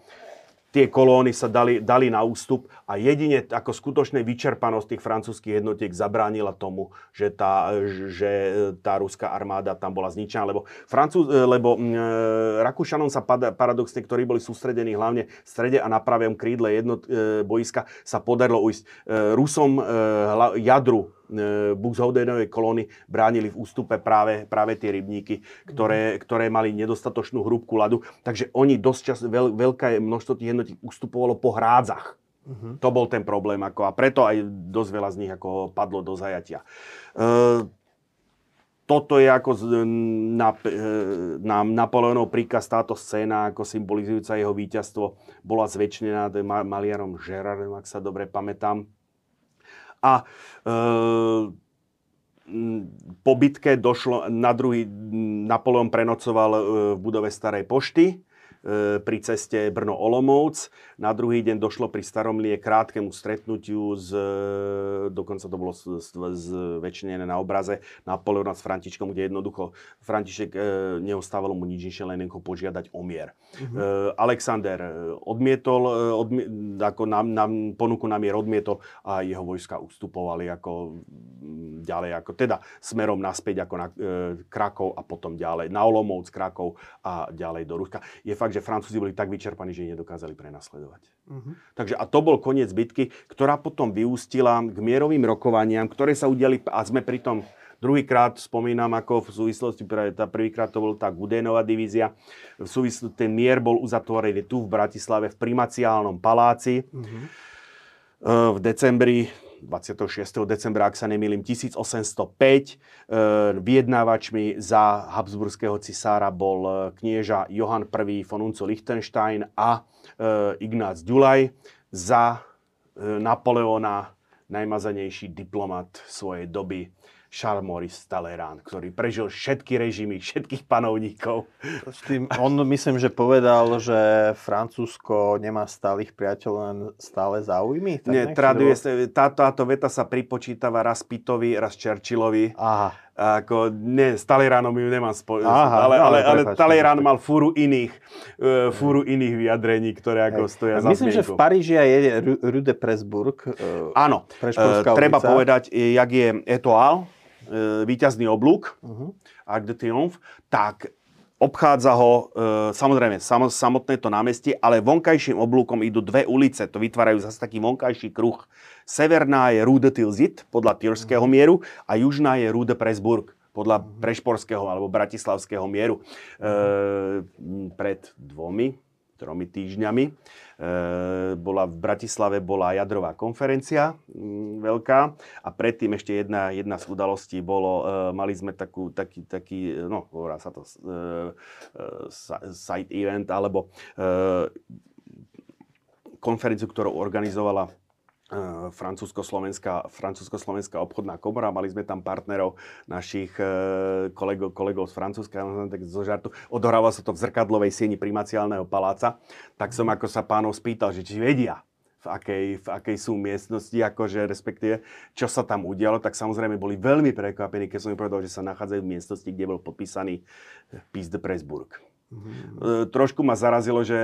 tie kolóny sa dali na ústup a jedine ako skutočnej vyčerpanosť tých francúzskych jednotiek zabránila tomu, že tá ruská armáda tam bola zničená. Lebo Rakúšanom sa paradoxne, ktorí boli sústredení hlavne v strede a na pravom krídle bojiska, sa podarilo ujsť. Rusom jadru Buxhofdenovej kolóny bránili v ústupe práve tie rybníky, ktoré mali nedostatočnú hrúbku ľadu. Takže oni dosť čas, veľké množstvo tých jednotiek ustupovalo po hrádzach. To bol ten problém. A preto aj dosť veľa z nich ako padlo do zajatia. Toto je ako Napoleónov príkaz, táto scéna, ako symbolizujúca jeho víťazstvo, bola zväčšená maliarom Gerardom, ak sa dobre pamätám. A po bitke došlo na druhý, Napoleon prenocoval v budove Starej pošty pri ceste Brno-Olomouc. Na druhý deň došlo pri Staromlie krátkemu stretnutiu, dokonca to bolo zväčšené na obraze Napoleona s Františkom, kde jednoducho František neostávalo mu nič inšie, len ako požiadať o mier. Alexander odmietol, ako na ponuku na mier odmietol a jeho vojska ustupovali ako ďalej, ako teda smerom naspäť ako na Krakov a potom ďalej na Olomouc, Krakov a ďalej do Ruska. Je fakt, že Francúzi boli tak vyčerpaní, že ich nedokázali prenasledovať. Takže a to bol koniec bitky, ktorá potom vyústila k mierovým rokovaniam, ktoré sa udiali a sme pri tom druhýkrát spomínam, ako v súvislosti, prvýkrát to bola tá Gudénova divízia, ten mier bol uzatvorený tu v Bratislave v Primaciálnom paláci v decembri, 26. decembra, ak sa nemýlim, 1805. Vyjednávačmi za habsburského cisára bol knieža Johann I von Unco-Lichtenstein a Ignác Ďulaj, za Napoleóna najmazanejší diplomat svojej doby Charles-Maurice Talleyrand, ktorý prežil všetky režimy, všetkých panovníkov. On myslím, že povedal, že Francúzsko nemá stálych priateľov, len stále záujmy. Nie, traduje sa, táto veta sa pripočítava raz Pittovi, raz Churchillovi. Aha. Ako, nie, s Talleyrandom ju nemám spojitosť, ale Talleyrand mal fúru iných vyjadrení, ktoré ako stoja za zmienku. Myslím, že v Paríži je Rue de Presburg. Áno, treba povedať, jak je Étoile, víťazný oblúk, Arc de Triomphe, tak Obchádza ho, samozrejme, samotné to námestie, ale vonkajším oblúkom idú dve ulice. To vytvárajú zase taký vonkajší kruh. Severná je Rue de Tilsit, podľa Tyrského mieru, a južná je Rue de Presburg, podľa prešporského alebo bratislavského mieru. Pred tromi týždňami bola v Bratislave jadrová konferencia veľká a predtým ešte jedna z udalostí bolo, mali sme taký no, hovorá sa to side event alebo konferenciu, ktorú organizovala Francúzsko-slovenská obchodná komora. Mali sme tam partnerov našich kolegov z Francúzska, tak zo žartu. Odohrávalo sa to v zrkadlovej sieni Primaciálneho paláca. Tak som ako sa pánov spýtal, že či vedia, v akej sú miestnosti, akože respektíve, čo sa tam udialo, tak samozrejme boli veľmi prekvapení, keď som im povedal, že sa nachádzajú v miestnosti, kde bol podpísaný Peace de Presburg. Mm-hmm. Trošku ma zarazilo, že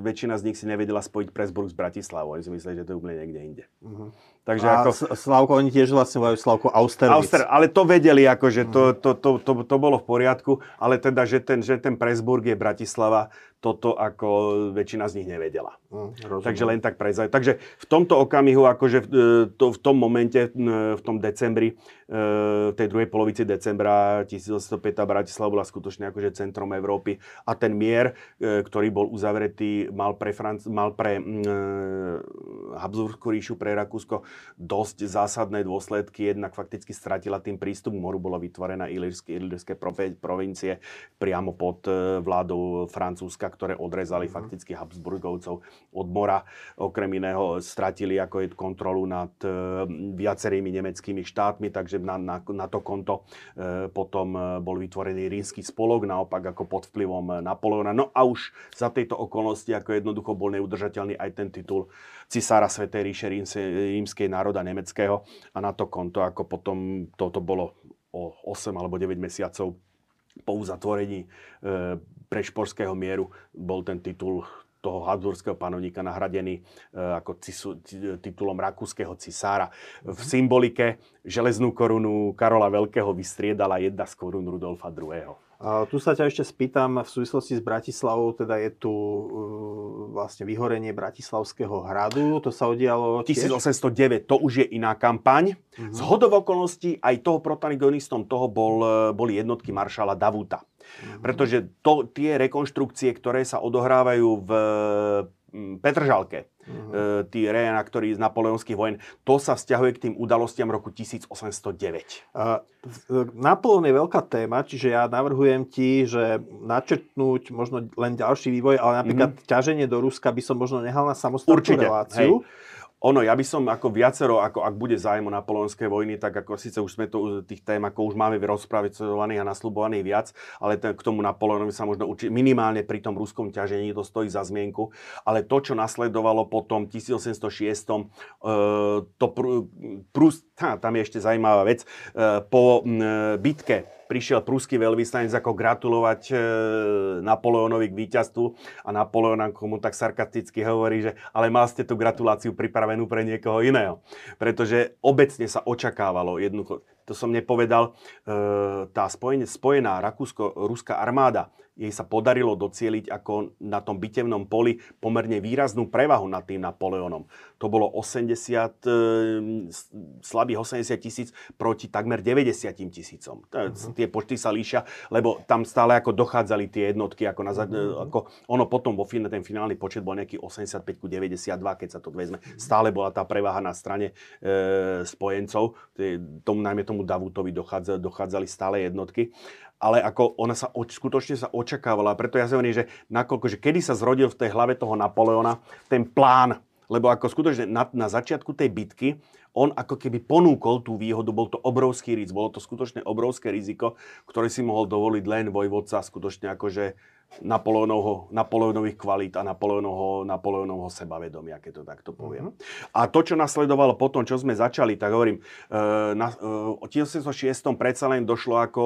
väčšina z nich si nevedela spojiť Presburg s Bratislavou. Oni si mysleli, že to je úplne niekde inde. Mm-hmm. Takže a ako... Slavko, oni tiež vlastne volajú Slavko Austerlitz. Ale to vedeli, akože to bolo v poriadku, ale teda, že ten Presburg je Bratislava, toto ako väčšina z nich nevedela. Mm, takže len tak prejsť. Takže v tomto okamihu, akože v tom momente, v tom decembri, v tej druhej polovici decembra 1805 Bratislava bola skutočne akože centrom Európy a ten mier, ktorý bol uzavretý, mal pre Habsburskú ríšu, pre Rakúsko dosť zásadné dôsledky. Jednak fakticky stratila tým prístup k moru, bola vytvorená Ilírske provincie priamo pod vládou Francúzska, ktoré odrezali fakticky Habsburgovcov od mora. Okrem iného stratili ako je kontrolu nad viacerými nemeckými štátmi, takže na to konto potom bol vytvorený Rímsky spolok, naopak ako pod vplyvom Napoleona. No a už za tejto okolnosti ako jednoducho bol neudržateľný aj ten titul cisára Svätej ríše rímskej národa nemeckého a na to konto ako potom toto bolo o 8 alebo 9 mesiacov po uzatvorení prešporského mieru bol ten titul toho habsburského panovníka nahradený ako titulom rakúskeho cisára. V symbolike železnú korunu Karola Veľkého vystriedala jedna z korún Rudolfa II. Tu sa ťa ešte spýtam, v súvislosti s Bratislavou, teda je tu vlastne vyhorenie Bratislavského hradu, to sa udialo 1809, to už je iná kampaň. Mm-hmm. Zhodou okolností aj toho protagonistom toho boli jednotky maršála Davuta. Mm-hmm. Pretože tie rekonštrukcie, ktoré sa odohrávajú v Petržalke, tí reanaktori z napoleonských vojen, to sa vzťahuje k tým udalostiam roku 1809. Napoleon je veľká téma, čiže ja navrhujem ti, že načrtnúť možno len ďalší vývoj, ale napríklad ťaženie do Ruska by som možno nehal na samostatnú reláciu. Hej. Ono, ja by som ako viacero, ako ak bude zájem o napoleonskej vojny, tak ako síce už sme to tých tém, ako už máme rozpracovaných a nasľubovaných viac, ale k tomu Napoleonovi sa možno učiť minimálne pri tom ruskom ťažení, to stojí za zmienku, ale to, čo nasledovalo potom 1806, to tam je ešte zaujímavá vec, po bitke prišiel pruský veľvyslanec ako gratulovať Napoleónovi k víťazstvu a Napoleón mu tak sarkasticky hovorí, že ale mal ste tú gratuláciu pripravenú pre niekoho iného. Pretože obecne sa očakávalo jednoducho, to som nepovedal, tá spojená rakúsko-ruská armáda, jej sa podarilo docieliť ako na tom bitevnom poli pomerne výraznú prevahu nad tým Napoleónom. To bolo slabých 80 000 proti takmer 90 000. Tie počty sa líšia, lebo tam stále ako dochádzali tie jednotky, ako ono potom ten finálny počet bol nejaký 85-92, keď sa to vezme. Stále bola tá prevaha na strane spojencov, najmä tomu Davutovi dochádzali stále jednotky. Ale ako ona sa skutočne sa očakávala. Preto ja si hovorím, že kedy sa zrodil v tej hlave toho Napoleona ten plán. Lebo ako skutočne na začiatku tej bitky on ako keby ponúkol tú výhodu, bol to obrovský risk, bolo to skutočne obrovské riziko, ktoré si mohol dovoliť len vojvodca skutočne akože Napoleónových kvalít a Napoleónovho sebavedomia, keď to takto poviem. A to, čo nasledovalo potom, čo sme začali, tak hovorím, o 1806 predsa len došlo, ako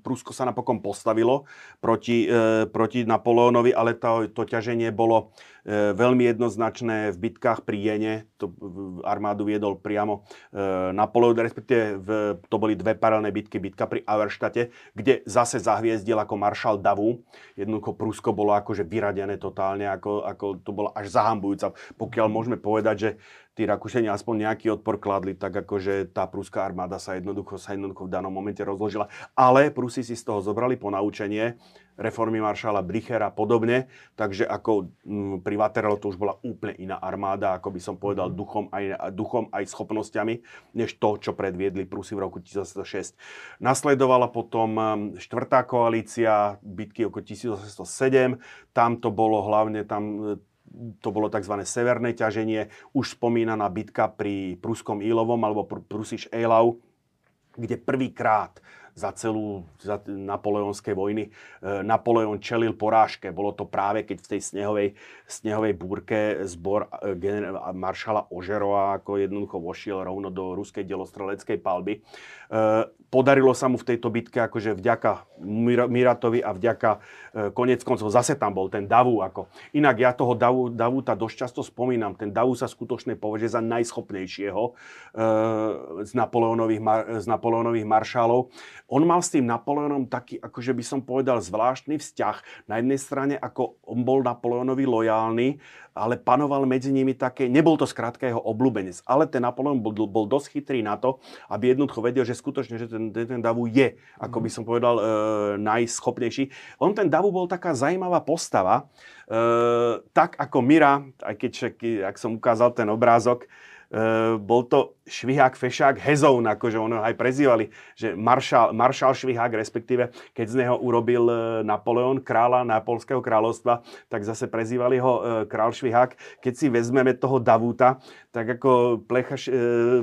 Prusko sa napokon postavilo proti Napoleónovi, ale to ťaženie bolo veľmi jednoznačné v bitkách pri Jene, armádu viedol priamo na poli, respektíve to boli dve paralelné bitky, bitka pri Auerstadte, kde zase zahviezdil ako maršal Davout. Jednoducho Prusko bolo akože vyradené totálne, ako to bola až zahambujúca. Pokiaľ môžeme povedať, že tí Rakúšania aspoň nejaký odpor kladli, tak akože tá pruská armáda sa jednoducho v danom momente rozložila. Ale Prusi si z toho zobrali ponaučenie, reformy maršála Blüchera a podobne, takže ako pri Waterloo to už bola úplne iná armáda, ako by som povedal, duchom aj schopnosťami, než to, čo predviedli Prusi v roku 1806. Nasledovala potom štvrtá koalícia, bitky okolo 1807, tam to bolo tzv. Severné ťaženie, už spomínaná bitka pri Pruskom Ihlovom alebo Prusisch Eylau, kde prvýkrát za napoleonské vojny Napoleon čelil porážke. Bolo to práve, keď v tej snehovej búrke zbor maršala Ožerova ako jednoducho vošiel rovno do ruskej delostreleckej palby. Podarilo sa mu v tejto bitke akože vďaka Miratovi a vďaka konec koncov zase tam bol ten Davout. Inak ja toho Davouta dosť často spomínam. Ten Davout sa skutočne považuje za najschopnejšieho z Napoleónových maršálov. On mal s tým Napoleónom taký, akože by som povedal, zvláštny vzťah. Na jednej strane, ako on bol Napoleónovi lojálny, ale panoval medzi nimi také, nebol to skrátka jeho obľúbenec, ale ten Napoleón bol dosť chytrý na to, aby jednoducho vedel, že skutočne, že ten Davout je, ako by som povedal, najschopnejší. On, ten Davout, bol taká zaujímavá postava, tak ako Mira, aj keď ak som ukázal ten obrázok, bol to Švihák, Fešák, Hezoun, akože ono aj prezývali, že maršál Švihák, respektíve keď z neho urobil Napoleon, kráľa Neapolského kráľovstva, tak zase prezývali ho král Švihák. Keď si vezmeme toho Davouta, tak ako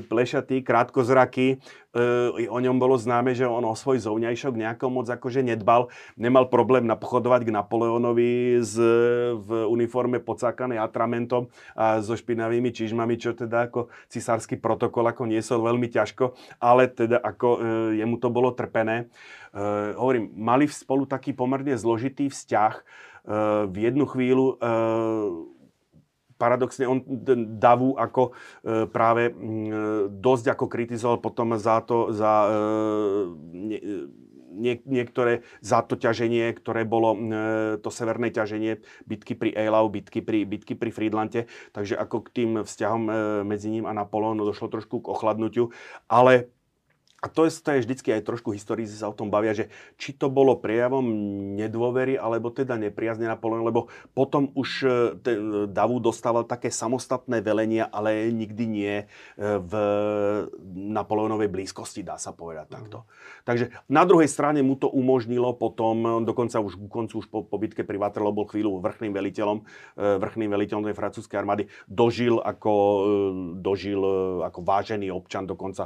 plešatý, krátkozraký, o ňom bolo známe, že on o svoj zovňajšok nejako moc akože nedbal, nemal problém napochodovať k Napoleonovi v uniforme pocákanej atramentom a so špinavými čižmami, čo teda ako cisársky protokol ako niesol veľmi ťažko, ale teda ako jemu to bolo trpené. Hovorím, mali spolu taký pomerne zložitý vzťah. V jednu chvíľu paradoxne on Davout ako práve dosť ako kritizoval potom za to ťaženie, ktoré bolo to severné ťaženie bitky pri Eylau, bitky pri Friedlande. Takže ako k tým vzťahom medzi ním a Napoleónom došlo trošku k ochladnutiu, ale a to je vždycky aj trošku historici sa o tom bavia, že či to bolo prejavom nedôvery, alebo teda nepriazne Napoleóna, lebo potom už Davout dostával také samostatné velenia, ale nikdy nie v Napoleónovej blízkosti, dá sa povedať takto. Takže na druhej strane mu to umožnilo potom, dokonca už ku koncu, už po bitke pri Waterloo bol chvíľu vrchným veliteľom tej francúzskej armády, dožil ako vážený občan, dokonca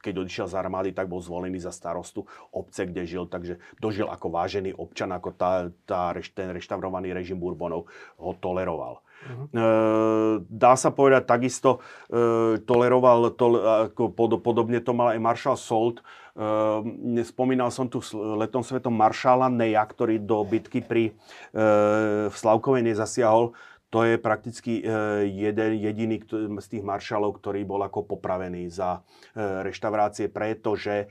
keď odišiel z armády, tak bol zvolený za starostu obce, kde žil, takže dožil ako vážený občan, ako ten reštaurovaný režim Bourbonov ho toleroval. Dá sa povedať, takisto podobne to mal aj maršál Soult. Nespomínal som tu letom svetom maršála Neja, ktorý do bitky v Slavkovej nezasiahol. To je prakticky jediný z tých maršálov, ktorý bol ako popravený za reštaurácie, pretože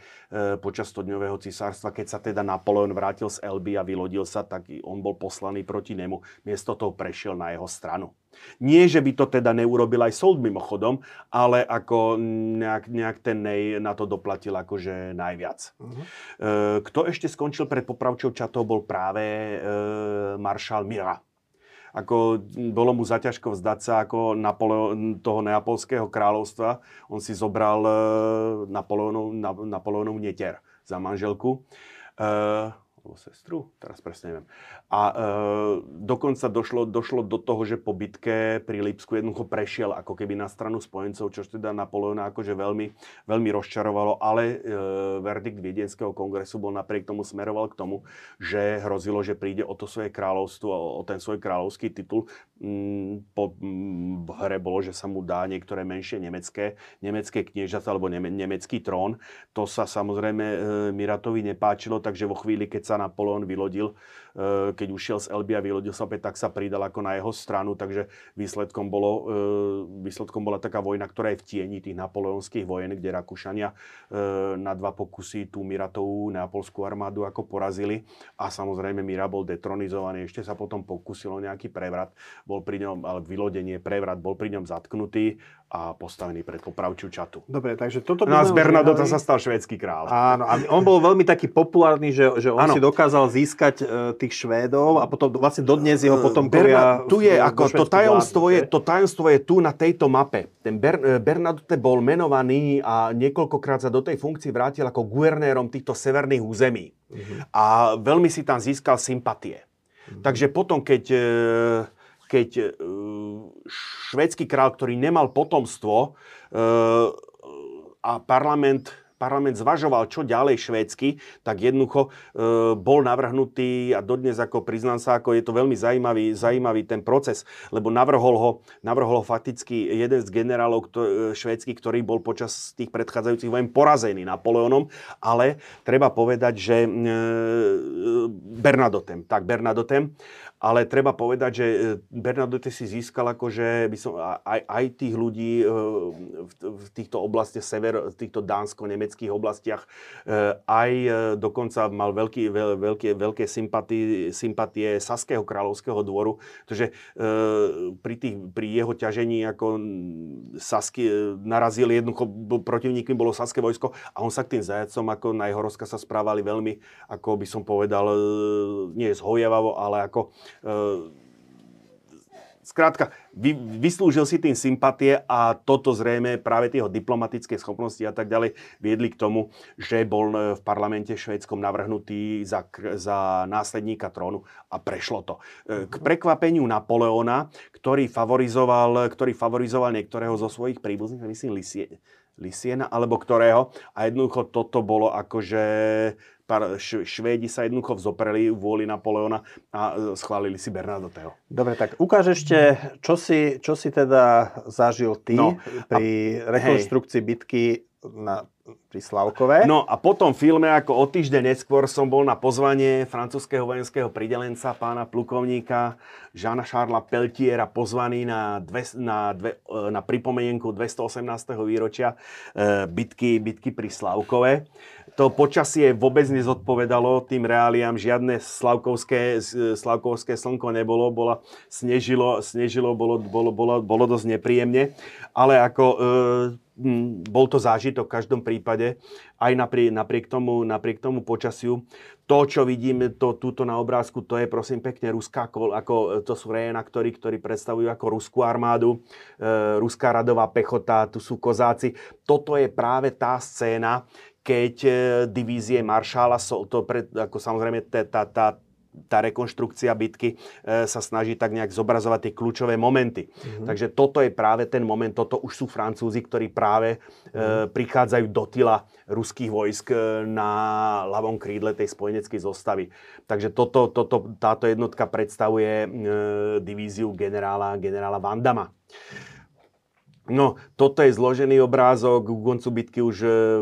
počas stodňového cisárstva, keď sa teda Napoleon vrátil z Elby a vylodil sa, tak on bol poslaný proti nemu. Miesto toho prešiel na jeho stranu. Nie, že by to teda neurobil aj Soult mimochodom, ale ako nejak ten Nej na to doplatil akože najviac. Kto ešte skončil pred popravčou čatou, bol práve maršál Mira. Ako bolo mu zaťažko vzdať sa ako toho Neapolského kráľovstva. On si zobral Napoleónov netier za manželku. Sestru, teraz presne neviem. A dokonca došlo do toho, že po bitke pri Lipsku jednoducho prešiel ako keby na stranu spojencov, čo teda Napoleóna akože veľmi rozčarovalo, ale verdikt Viedenského kongresu bol napriek tomu smeroval k tomu, že hrozilo, že príde o to svoje kráľovstvo, o ten svoj kráľovský titul. V hre bolo, že sa mu dá niektoré menšie nemecké kniežatá alebo nemecký trón. To sa samozrejme Miratovi nepáčilo, takže vo chvíli, keď sa sa Napoleon vylodil, keď ušiel z Elby a vylodil sa opäť, tak sa pridal ako na jeho stranu, takže výsledkom bola taká vojna, ktorá je v tieni tých napoleonských vojen, kde Rakúšania na dva pokusy tú Miratovú neapolskú armádu ako porazili a samozrejme Mira bol detronizovaný. Ešte sa potom pokusilo nejaký prevrat, bol pri ňom zatknutý a postavený pred Popravčiu čatu. Dobre, takže toto by sme... No a z Bernadota sa stal švédsky kráľ. Áno, a on bol veľmi taký populárny, že on si dokázal získať tých Švédov a potom vlastne dodnes jeho potomkovia... Tu je ako to tajomstvo je tu na tejto mape. Ten Bernadotte bol menovaný a niekoľkokrát sa do tej funkcie vrátil ako guvernérom týchto severných území. Mm-hmm. A veľmi si tam získal sympatie. Mm-hmm. Takže potom, keď švédsky kráľ, ktorý nemal potomstvo a parlament zvažoval, čo ďalej švédsky, tak jednoducho bol navrhnutý a dodnes ako priznám sa, ako je to veľmi zaujímavý ten proces, lebo navrhol ho fakticky jeden z generálov švédskych, ktorý bol počas tých predchádzajúcich vojen porazený Napoleónom, ale treba povedať, že Bernadotem. Ale treba povedať, že Bernadotte si získal akože aj tých ľudí v týchto oblastiach, v týchto dánsko-nemeckých oblastiach, aj dokonca mal veľké sympatie saského kráľovského dvoru, pretože pri jeho ťažení ako Sasky narazil jednoducho, protivníkmi bolo saské vojsko a on sa k tým zajacom ako na jeho rozkaz sa správali veľmi, ako by som povedal, nie zhojevavo, ale ako skrátka, vyslúžil si tým sympatie a toto zrejme práve tieho diplomatické schopnosti a tak ďalej viedli k tomu, že bol v parlamente švédskom navrhnutý za následníka trónu a prešlo to. K prekvapeniu Napoleona, ktorý favorizoval niektorého zo svojich príbuzných, myslím Lisiena, alebo ktorého, a jednoducho toto bolo akože... Švédi sa jednoducho vzopreli vôli Napoleona a schválili si Bernadotteho. Dobre, tak ukáž ešte, čo si teda zažil ty pri rekonštrukcii bitky pri Slavkové. No a potom filme, ako o týždeň neskôr som bol na pozvanie francúzského vojenského pridelenca, pána plukovníka Žána Šarla Peltiera, pozvaný na pripomienku 218. výročia bitky pri Slavkové. To počasie vôbec nezodpovedalo tým reáliám. Žiadne slavkovské slnko nebolo. Snežilo, bolo dosť nepríjemne. Ale ako bol to zážitok v každom prípade. Aj napriek tomu počasiu. To, čo vidíme túto na obrázku, to je prosím pekne ruská ako to sú rejenaktory, ktorí predstavujú ako ruskú armádu. Ruská radová pechota, tu sú kozáci. Toto je práve tá scéna, keď divízie maršála, ako samozrejme tá rekonštrukcia bitky sa snaží tak nejak zobrazovať tie kľúčové momenty. Mm-hmm. Takže toto je práve ten moment, toto už sú Francúzi, ktorí práve prichádzajú do tyla ruských vojsk na ľavom krídle tej spojeneckej zostavy. Takže táto jednotka predstavuje divíziu generála Vandama. No, toto je zložený obrázok. Ku koncu bitky už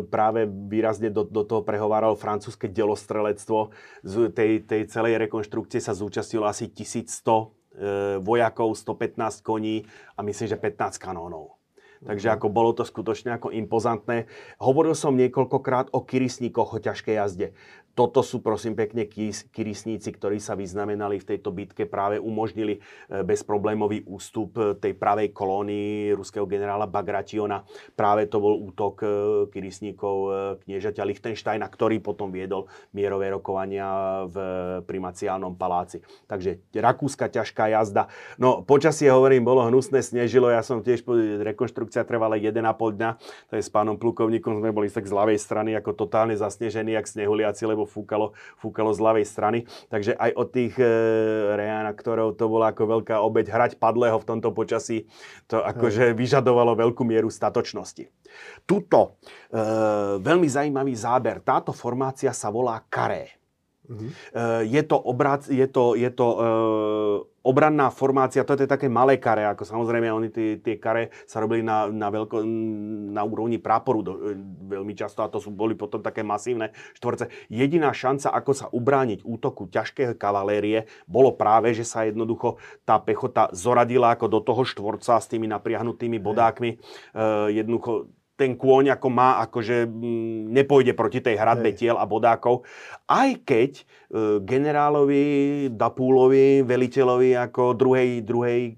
práve výrazne do toho prehováralo francúzske delostrelectvo. Z tej celej rekonštrukcie sa zúčastnilo asi 1100 vojakov, 115 koní a myslím, že 15 kanónov. Takže ako bolo to skutočne ako impozantné. Hovoril som niekoľkokrát o kyrisníkoch, o ťažkej jazde. Toto sú prosím pekne kyrisníci, ktorí sa vyznamenali v tejto bitke, práve umožnili bezproblémový ústup tej pravej kolóny ruského generála Bagrationa. Práve to bol útok kyrisníkov kniežaťa Lichtensteina, ktorý potom viedol mierové rokovania v Primaciálnom paláci. Takže rakúska ťažká jazda. No počasie, hovorím, bolo hnusné, snežilo. Ja som tiež rekonštrukciu trvala 1,5 dňa. To je s pánom plukovníkom sme boli tak z ľavej strany, ako totálne zasnežení, jak snehuliaci, lebo fúkalo z ľavej strany. Takže aj od tých reanaktorov to bola ako veľká obeť. Hrať padlého v tomto počasí to akože vyžadovalo veľkú mieru statočnosti. Tuto veľmi zaujímavý záber. Táto formácia sa volá Carré. Je to obranná formácia, to je také malé kare, ako samozrejme oni tie kare sa robili na úrovni práporu veľmi často a to boli potom také masívne štvorce. Jediná šanca, ako sa ubrániť útoku ťažkej kavalérie, bolo práve, že sa jednoducho tá pechota zoradila ako do toho štvorca s tými napriahnutými bodákmi. Jednoducho ten kôň ako má, akože nepôjde proti tej hradbe tiel a bodákov. Aj keď generálovi, Dapúlovi, veliteľovi ako druhej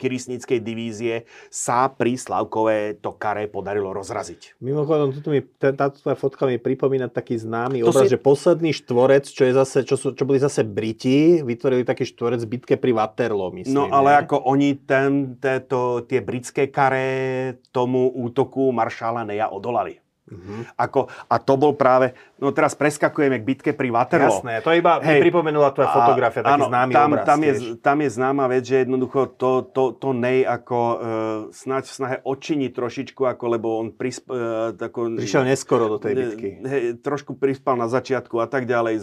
kyrisníckej divízie sa pri Slavkové to karé podarilo rozraziť. Mimochodom, táto tvoja fotka mi pripomína taký známy obraz, že posledný štvorec, čo boli zase Briti, vytvorili taký štvorec v bitke pri Waterloo, myslím. No ale ako oni tie britské karé tomu útoku maršála Neja odolali. Uh-huh. A to bol práve... No teraz preskakujeme k bitke pri Waterloo. Jasné, to iba pripomenula tvoja fotografia, taký áno, známy obraz. Tam je známa vec, že jednoducho to Nej ako snáď v snahe odčiniť trošičku, ako, lebo on prišiel neskoro do tej bitky. Trošku prispal na začiatku a tak ďalej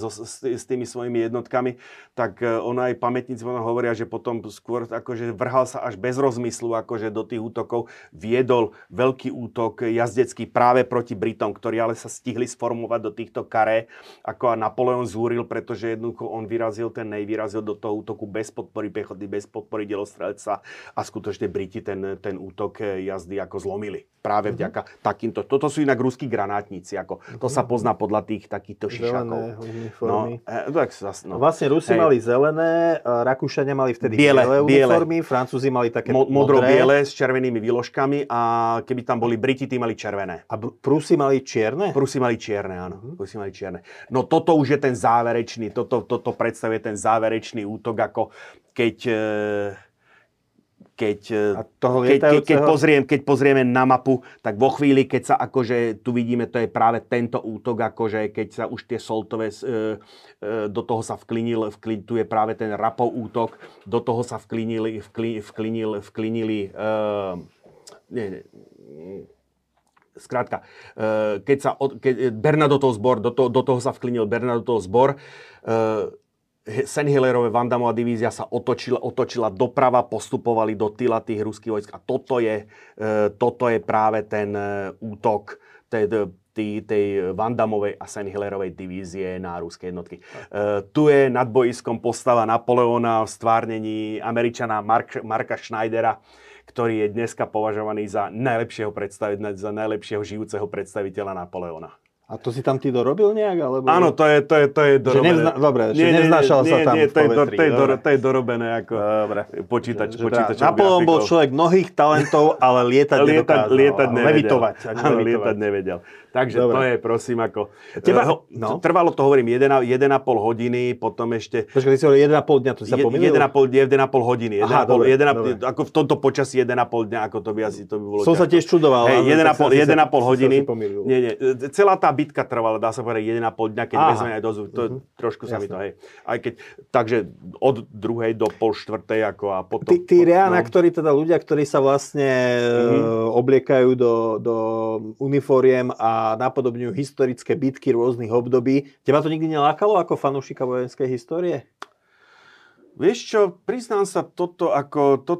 s tými svojimi jednotkami. Tak ona aj pamätníci hovoria, že potom skôr akože vrhal sa až bez rozmyslu akože do tých útokov. Viedol veľký útok jazdecký práve proti Britom, ktorí ale sa stihli sformovať do týchto karé, ako Napoleon zúril, pretože jednoducho on vyrazil ten Nej, vyrazil do toho útoku bez podpory pechoty, bez podpory delostrelca a skutočne Briti ten útok jazdy ako zlomili. Práve vďaka takýmto. Toto sú inak ruskí granátnici, ako to sa pozná podľa tých takýchto šišakov. Vlastne Rusi mali zelené, Rakúšania mali vtedy biele uniformy, Francúzi mali také modro-biele s červenými výložkami a keby tam boli Briti, tí mali červené. A Prusi mali čierne? Prusi mali čierne, áno. Prusi mali čierne. No toto už je ten záverečný, toto predstavuje ten záverečný útok, ako keď pozrieme na mapu, tak vo chvíli, keď sa akože tu vidíme, to je práve tento útok, akože keď sa už tie soltové, do toho sa vklinil, tu je práve ten Rapov útok, do toho sa skrátka, do toho sa vklinil Bernadotov zbor. Sennhillerove Vandamová divízia sa otočila doprava, postupovali do tyla tých ruských vojsk. A toto je práve ten útok tej Vandamovej a Sennhillerovej divízie na ruské jednotky. Tu je nad bojiskom postava Napoleona v stvárnení Američana Marka Schneidera, ktorý je dneska považovaný za najlepšieho žijúceho predstaviteľa Napoleona. A to si tam ty dorobil nejak? Alebo... Áno, to je dorobené. To je dorobené ako počítač. Napoleon bol človek mnohých talentov, ale lietať nevedel. Takže dobre. To je, prosím, ako... Trvalo to, hovorím, 1,5 hodiny, potom ešte... Počkaj, ty si hovoril 1,5 dňa, to si sa pomýlil? 1,5 hodiny. Aha, dobre. Ako v tomto počasí 1,5 dňa, ako to by asi... To by bolo som ťažko. Sa tiež čudoval. 1,5 hodiny. Nie, celá tá bitka trvala, dá sa povedať, 1,5 dňa, keď vezme aj dozvu. Trošku sa mi to, Aj keď... Takže od 2. do 3:30 ako a potom... Tí reána, ktorí teda ľudia, ktorí sa vlastne obliekajú do uniforiem a napodobňujú historické bitky rôznych období. Teba to nikdy nelákalo ako fanúšika vojenskej histórie? Vieš čo, priznám sa, toto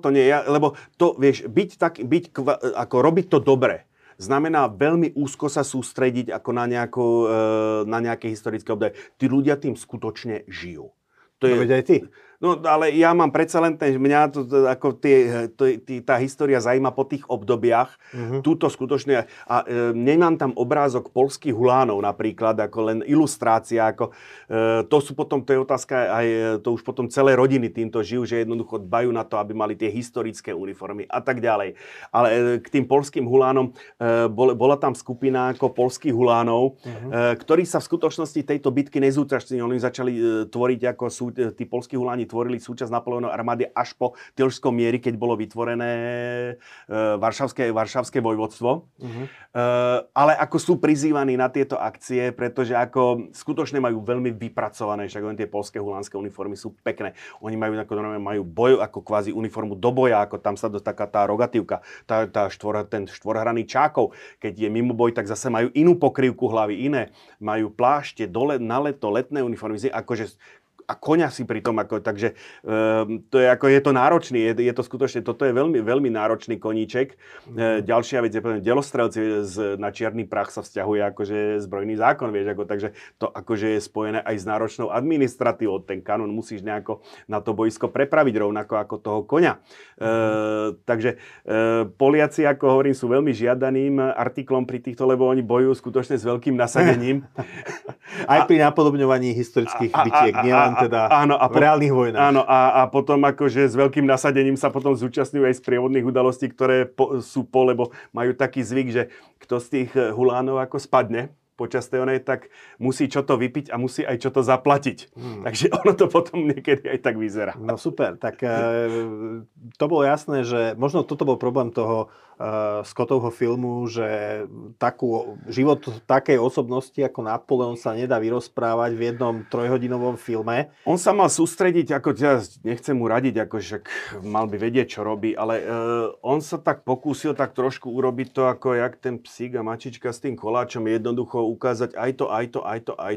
nie. Lebo to, vieš, ako robiť to dobre, znamená veľmi úzko sa sústrediť ako na nejaké historické obdobie. Tí ľudia tým skutočne žijú. To je... No veď aj ty. No, ale ja mám predsa len tá história zaujíma po tých obdobiach. Túto skutočne... A nemám tam obrázok poľských hulánov napríklad, ako len ilustrácia. To je otázka, aj to už potom celé rodiny týmto žijú, že jednoducho dbajú na to, aby mali tie historické uniformy a tak ďalej. Ale k tým poľským hulánom bola tam skupina ako poľských hulánov, ktorí sa v skutočnosti tejto bitky nezúčastnili. Oni začali tvoriť, ako sú tí poľskí huláni tvorili súčasť Napoleónovej armády až po Tilžskom mieri, keď bolo vytvorené Varšavské vojvodstvo. Uh-huh. Ale ako sú prizývaní na tieto akcie, pretože ako skutočne majú veľmi vypracované, však len tie poľské, hulánske uniformy sú pekné. Oni majú boj ako kvázi uniformu do boja, ako tam sa taká tá rogatívka, ten štvorhraný čákov, keď je mimo boj, tak zase majú inú pokrývku hlavy, iné. Majú plášte dole na leto, letné uniformy, akože a koňa si pri tom, ako, takže to je, ako, je to náročný, je to skutočne, toto je veľmi, veľmi náročný koníček. Ďalšia vec je, poviem, delostrelci na čierny prach sa vzťahuje akože zbrojný zákon, vieš, ako, takže to akože je spojené aj s náročnou administratívou. Ten kanón musíš nejako na to boisko prepraviť, rovnako ako toho koňa. Takže Poliaci, ako hovorím, sú veľmi žiadaným artiklom pri týchto, lebo oni bojujú skutočne s veľkým nasadením. Aj pri napodobňovaní historických bitiek, nielen teda v reálnych vojnách. Áno, a potom akože s veľkým nasadením sa potom zúčastňujú aj z prievodných udalostí, ktoré lebo majú taký zvyk, že kto z tých hulánov ako spadne počas tej onej, tak musí čo to vypiť a musí aj čo to zaplatiť. Takže ono to potom niekedy aj tak vyzerá. No super, tak to bolo jasné, že možno toto bol problém toho Scottovho filmu, že život takej osobnosti ako Napoleon sa nedá vyrozprávať v jednom trojhodinovom filme. On sa mal sústrediť, ako ja nechcem mu radiť, akože mal by vedieť, čo robí, ale on sa tak pokúsil tak trošku urobiť to, ako jak ten psík a mačička s tým koláčom, jednoducho ukázať aj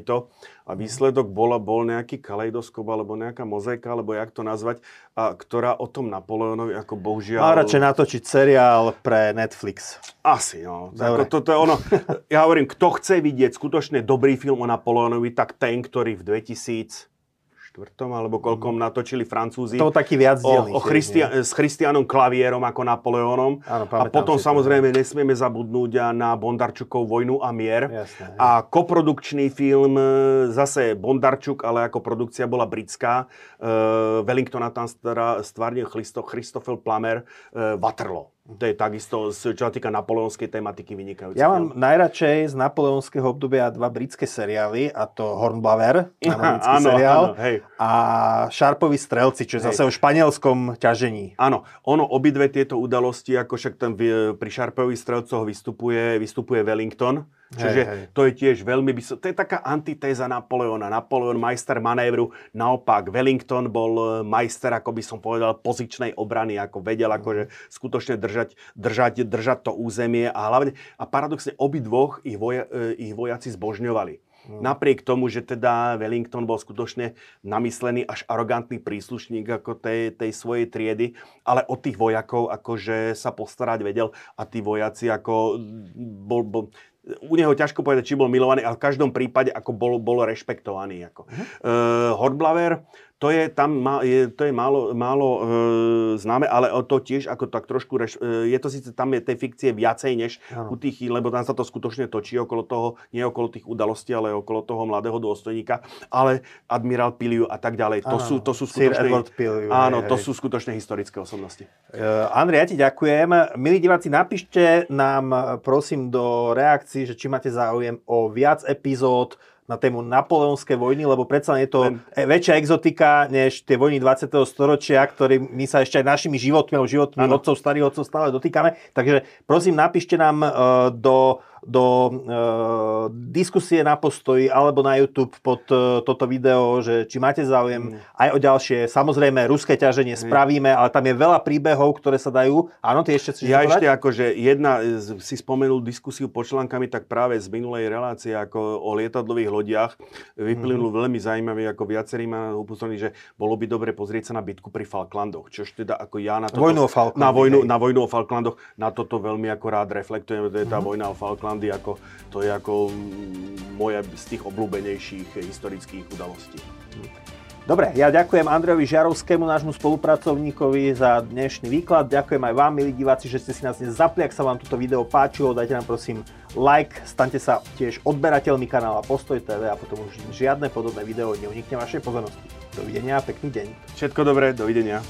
to. A výsledok bol nejaký kaleidoskop, alebo nejaká mozaika, alebo jak to nazvať, a ktorá o tom Napoleonovi ako bohužiaľ... Má radšej natočiť seriál pre Netflix. Asi, no. To je ono. Ja hovorím, kto chce vidieť skutočne dobrý film o Napoleonovi, tak ten, ktorý v 2004 alebo koľkom natočili Francúzi. To taký viac dielný. S Christianom Klavierom ako Napoleónom. Áno, a potom samozrejme nesmieme zabudnúť na Bondarčukov Vojnu a mier. Jasné, a koprodukčný film, zase Bondarčuk, ale ako produkcia bola britská. Wellingtona tam stvárnil Christopher Plummer, Waterloo. To je takisto, čo sa týka napoleonskej tematiky, vynikajúce. Ja mám najradšej z napoleonského obdobia dva britské seriály, a to Hornblower, americký seriál, a Šarpovi strelci, čo je zase o španielskom ťažení. Áno, ono obidve tieto udalosti, ako však tam pri Šarpovi strelcoch vystupuje Wellington. Čiže to je tiež to je taká antitéza Napoleona. Napoleon majster manévru, naopak Wellington bol majster, ako by som povedal, pozičnej obrany, ako vedel akože skutočne držať to územie a hlavne a paradoxne obidvoch ich vojaci zbožňovali. Napriek tomu, že teda Wellington bol skutočne namyslený až arogantný príslušník ako tej svojej triedy, ale od tých vojakov akože sa postarať vedel a tí vojaci ako bol u neho ťažko povedať, či bol milovaný, ale v každom prípade ako bol rešpektovaný. Ako. Hornblower, to je málo známe, ale to tiež ako tak trošku, je to síce tam je tej fikcie viacej než u tých, lebo tam sa to skutočne točí okolo toho, nie okolo tých udalostí, ale okolo toho mladého dôstojníka, ale admirál Piliu a tak ďalej. To sú skutočné, Sir Edward Piliu, to sú skutočné historické osobnosti. Andrej, ja ti ďakujem. Milí diváci, napíšte nám prosím do reakcie, že či máte záujem o viac epizód na tému napoleonské vojny, lebo predsa je to väčšia exotika než tie vojny 20. storočia, ktorým my sa ešte aj našimi životmi otcov, starých otcov stále dotýkame. Takže prosím, napíšte nám do diskusie na Postoji alebo na YouTube pod toto video, že či máte záujem aj o ďalšie. Samozrejme, ruské ťaženie spravíme, ale tam je veľa príbehov, ktoré sa dajú. Áno, ty ešte chceš povedať? Ja ešte akože si spomenul diskusiu pod článkami, tak práve z minulej relácie ako o lietadlových lodiach vyplynul veľmi zaujímavý, ako viacerí ma upozornili, že bolo by dobre pozrieť sa na bitku pri Falklandoch. Čož teda ako ja na vojnu o Falklandoch, na toto veľmi ako rád reflektujem, to je tá vojna o Falklandoch. To je ako moja z tých obľúbenejších historických udalostí. Dobre, ja ďakujem Andrejovi Žiarovskému, nášmu spolupracovníkovi, za dnešný výklad. Ďakujem aj vám, milí diváci, že ste si nás dnes zapli. Ak sa vám toto video páčilo, dajte nám prosím like, staňte sa tiež odberateľmi kanála Postoj TV a potom už žiadne podobné video neunikne vašej pozornosti. Dovidenia a pekný deň. Všetko dobré, dovidenia.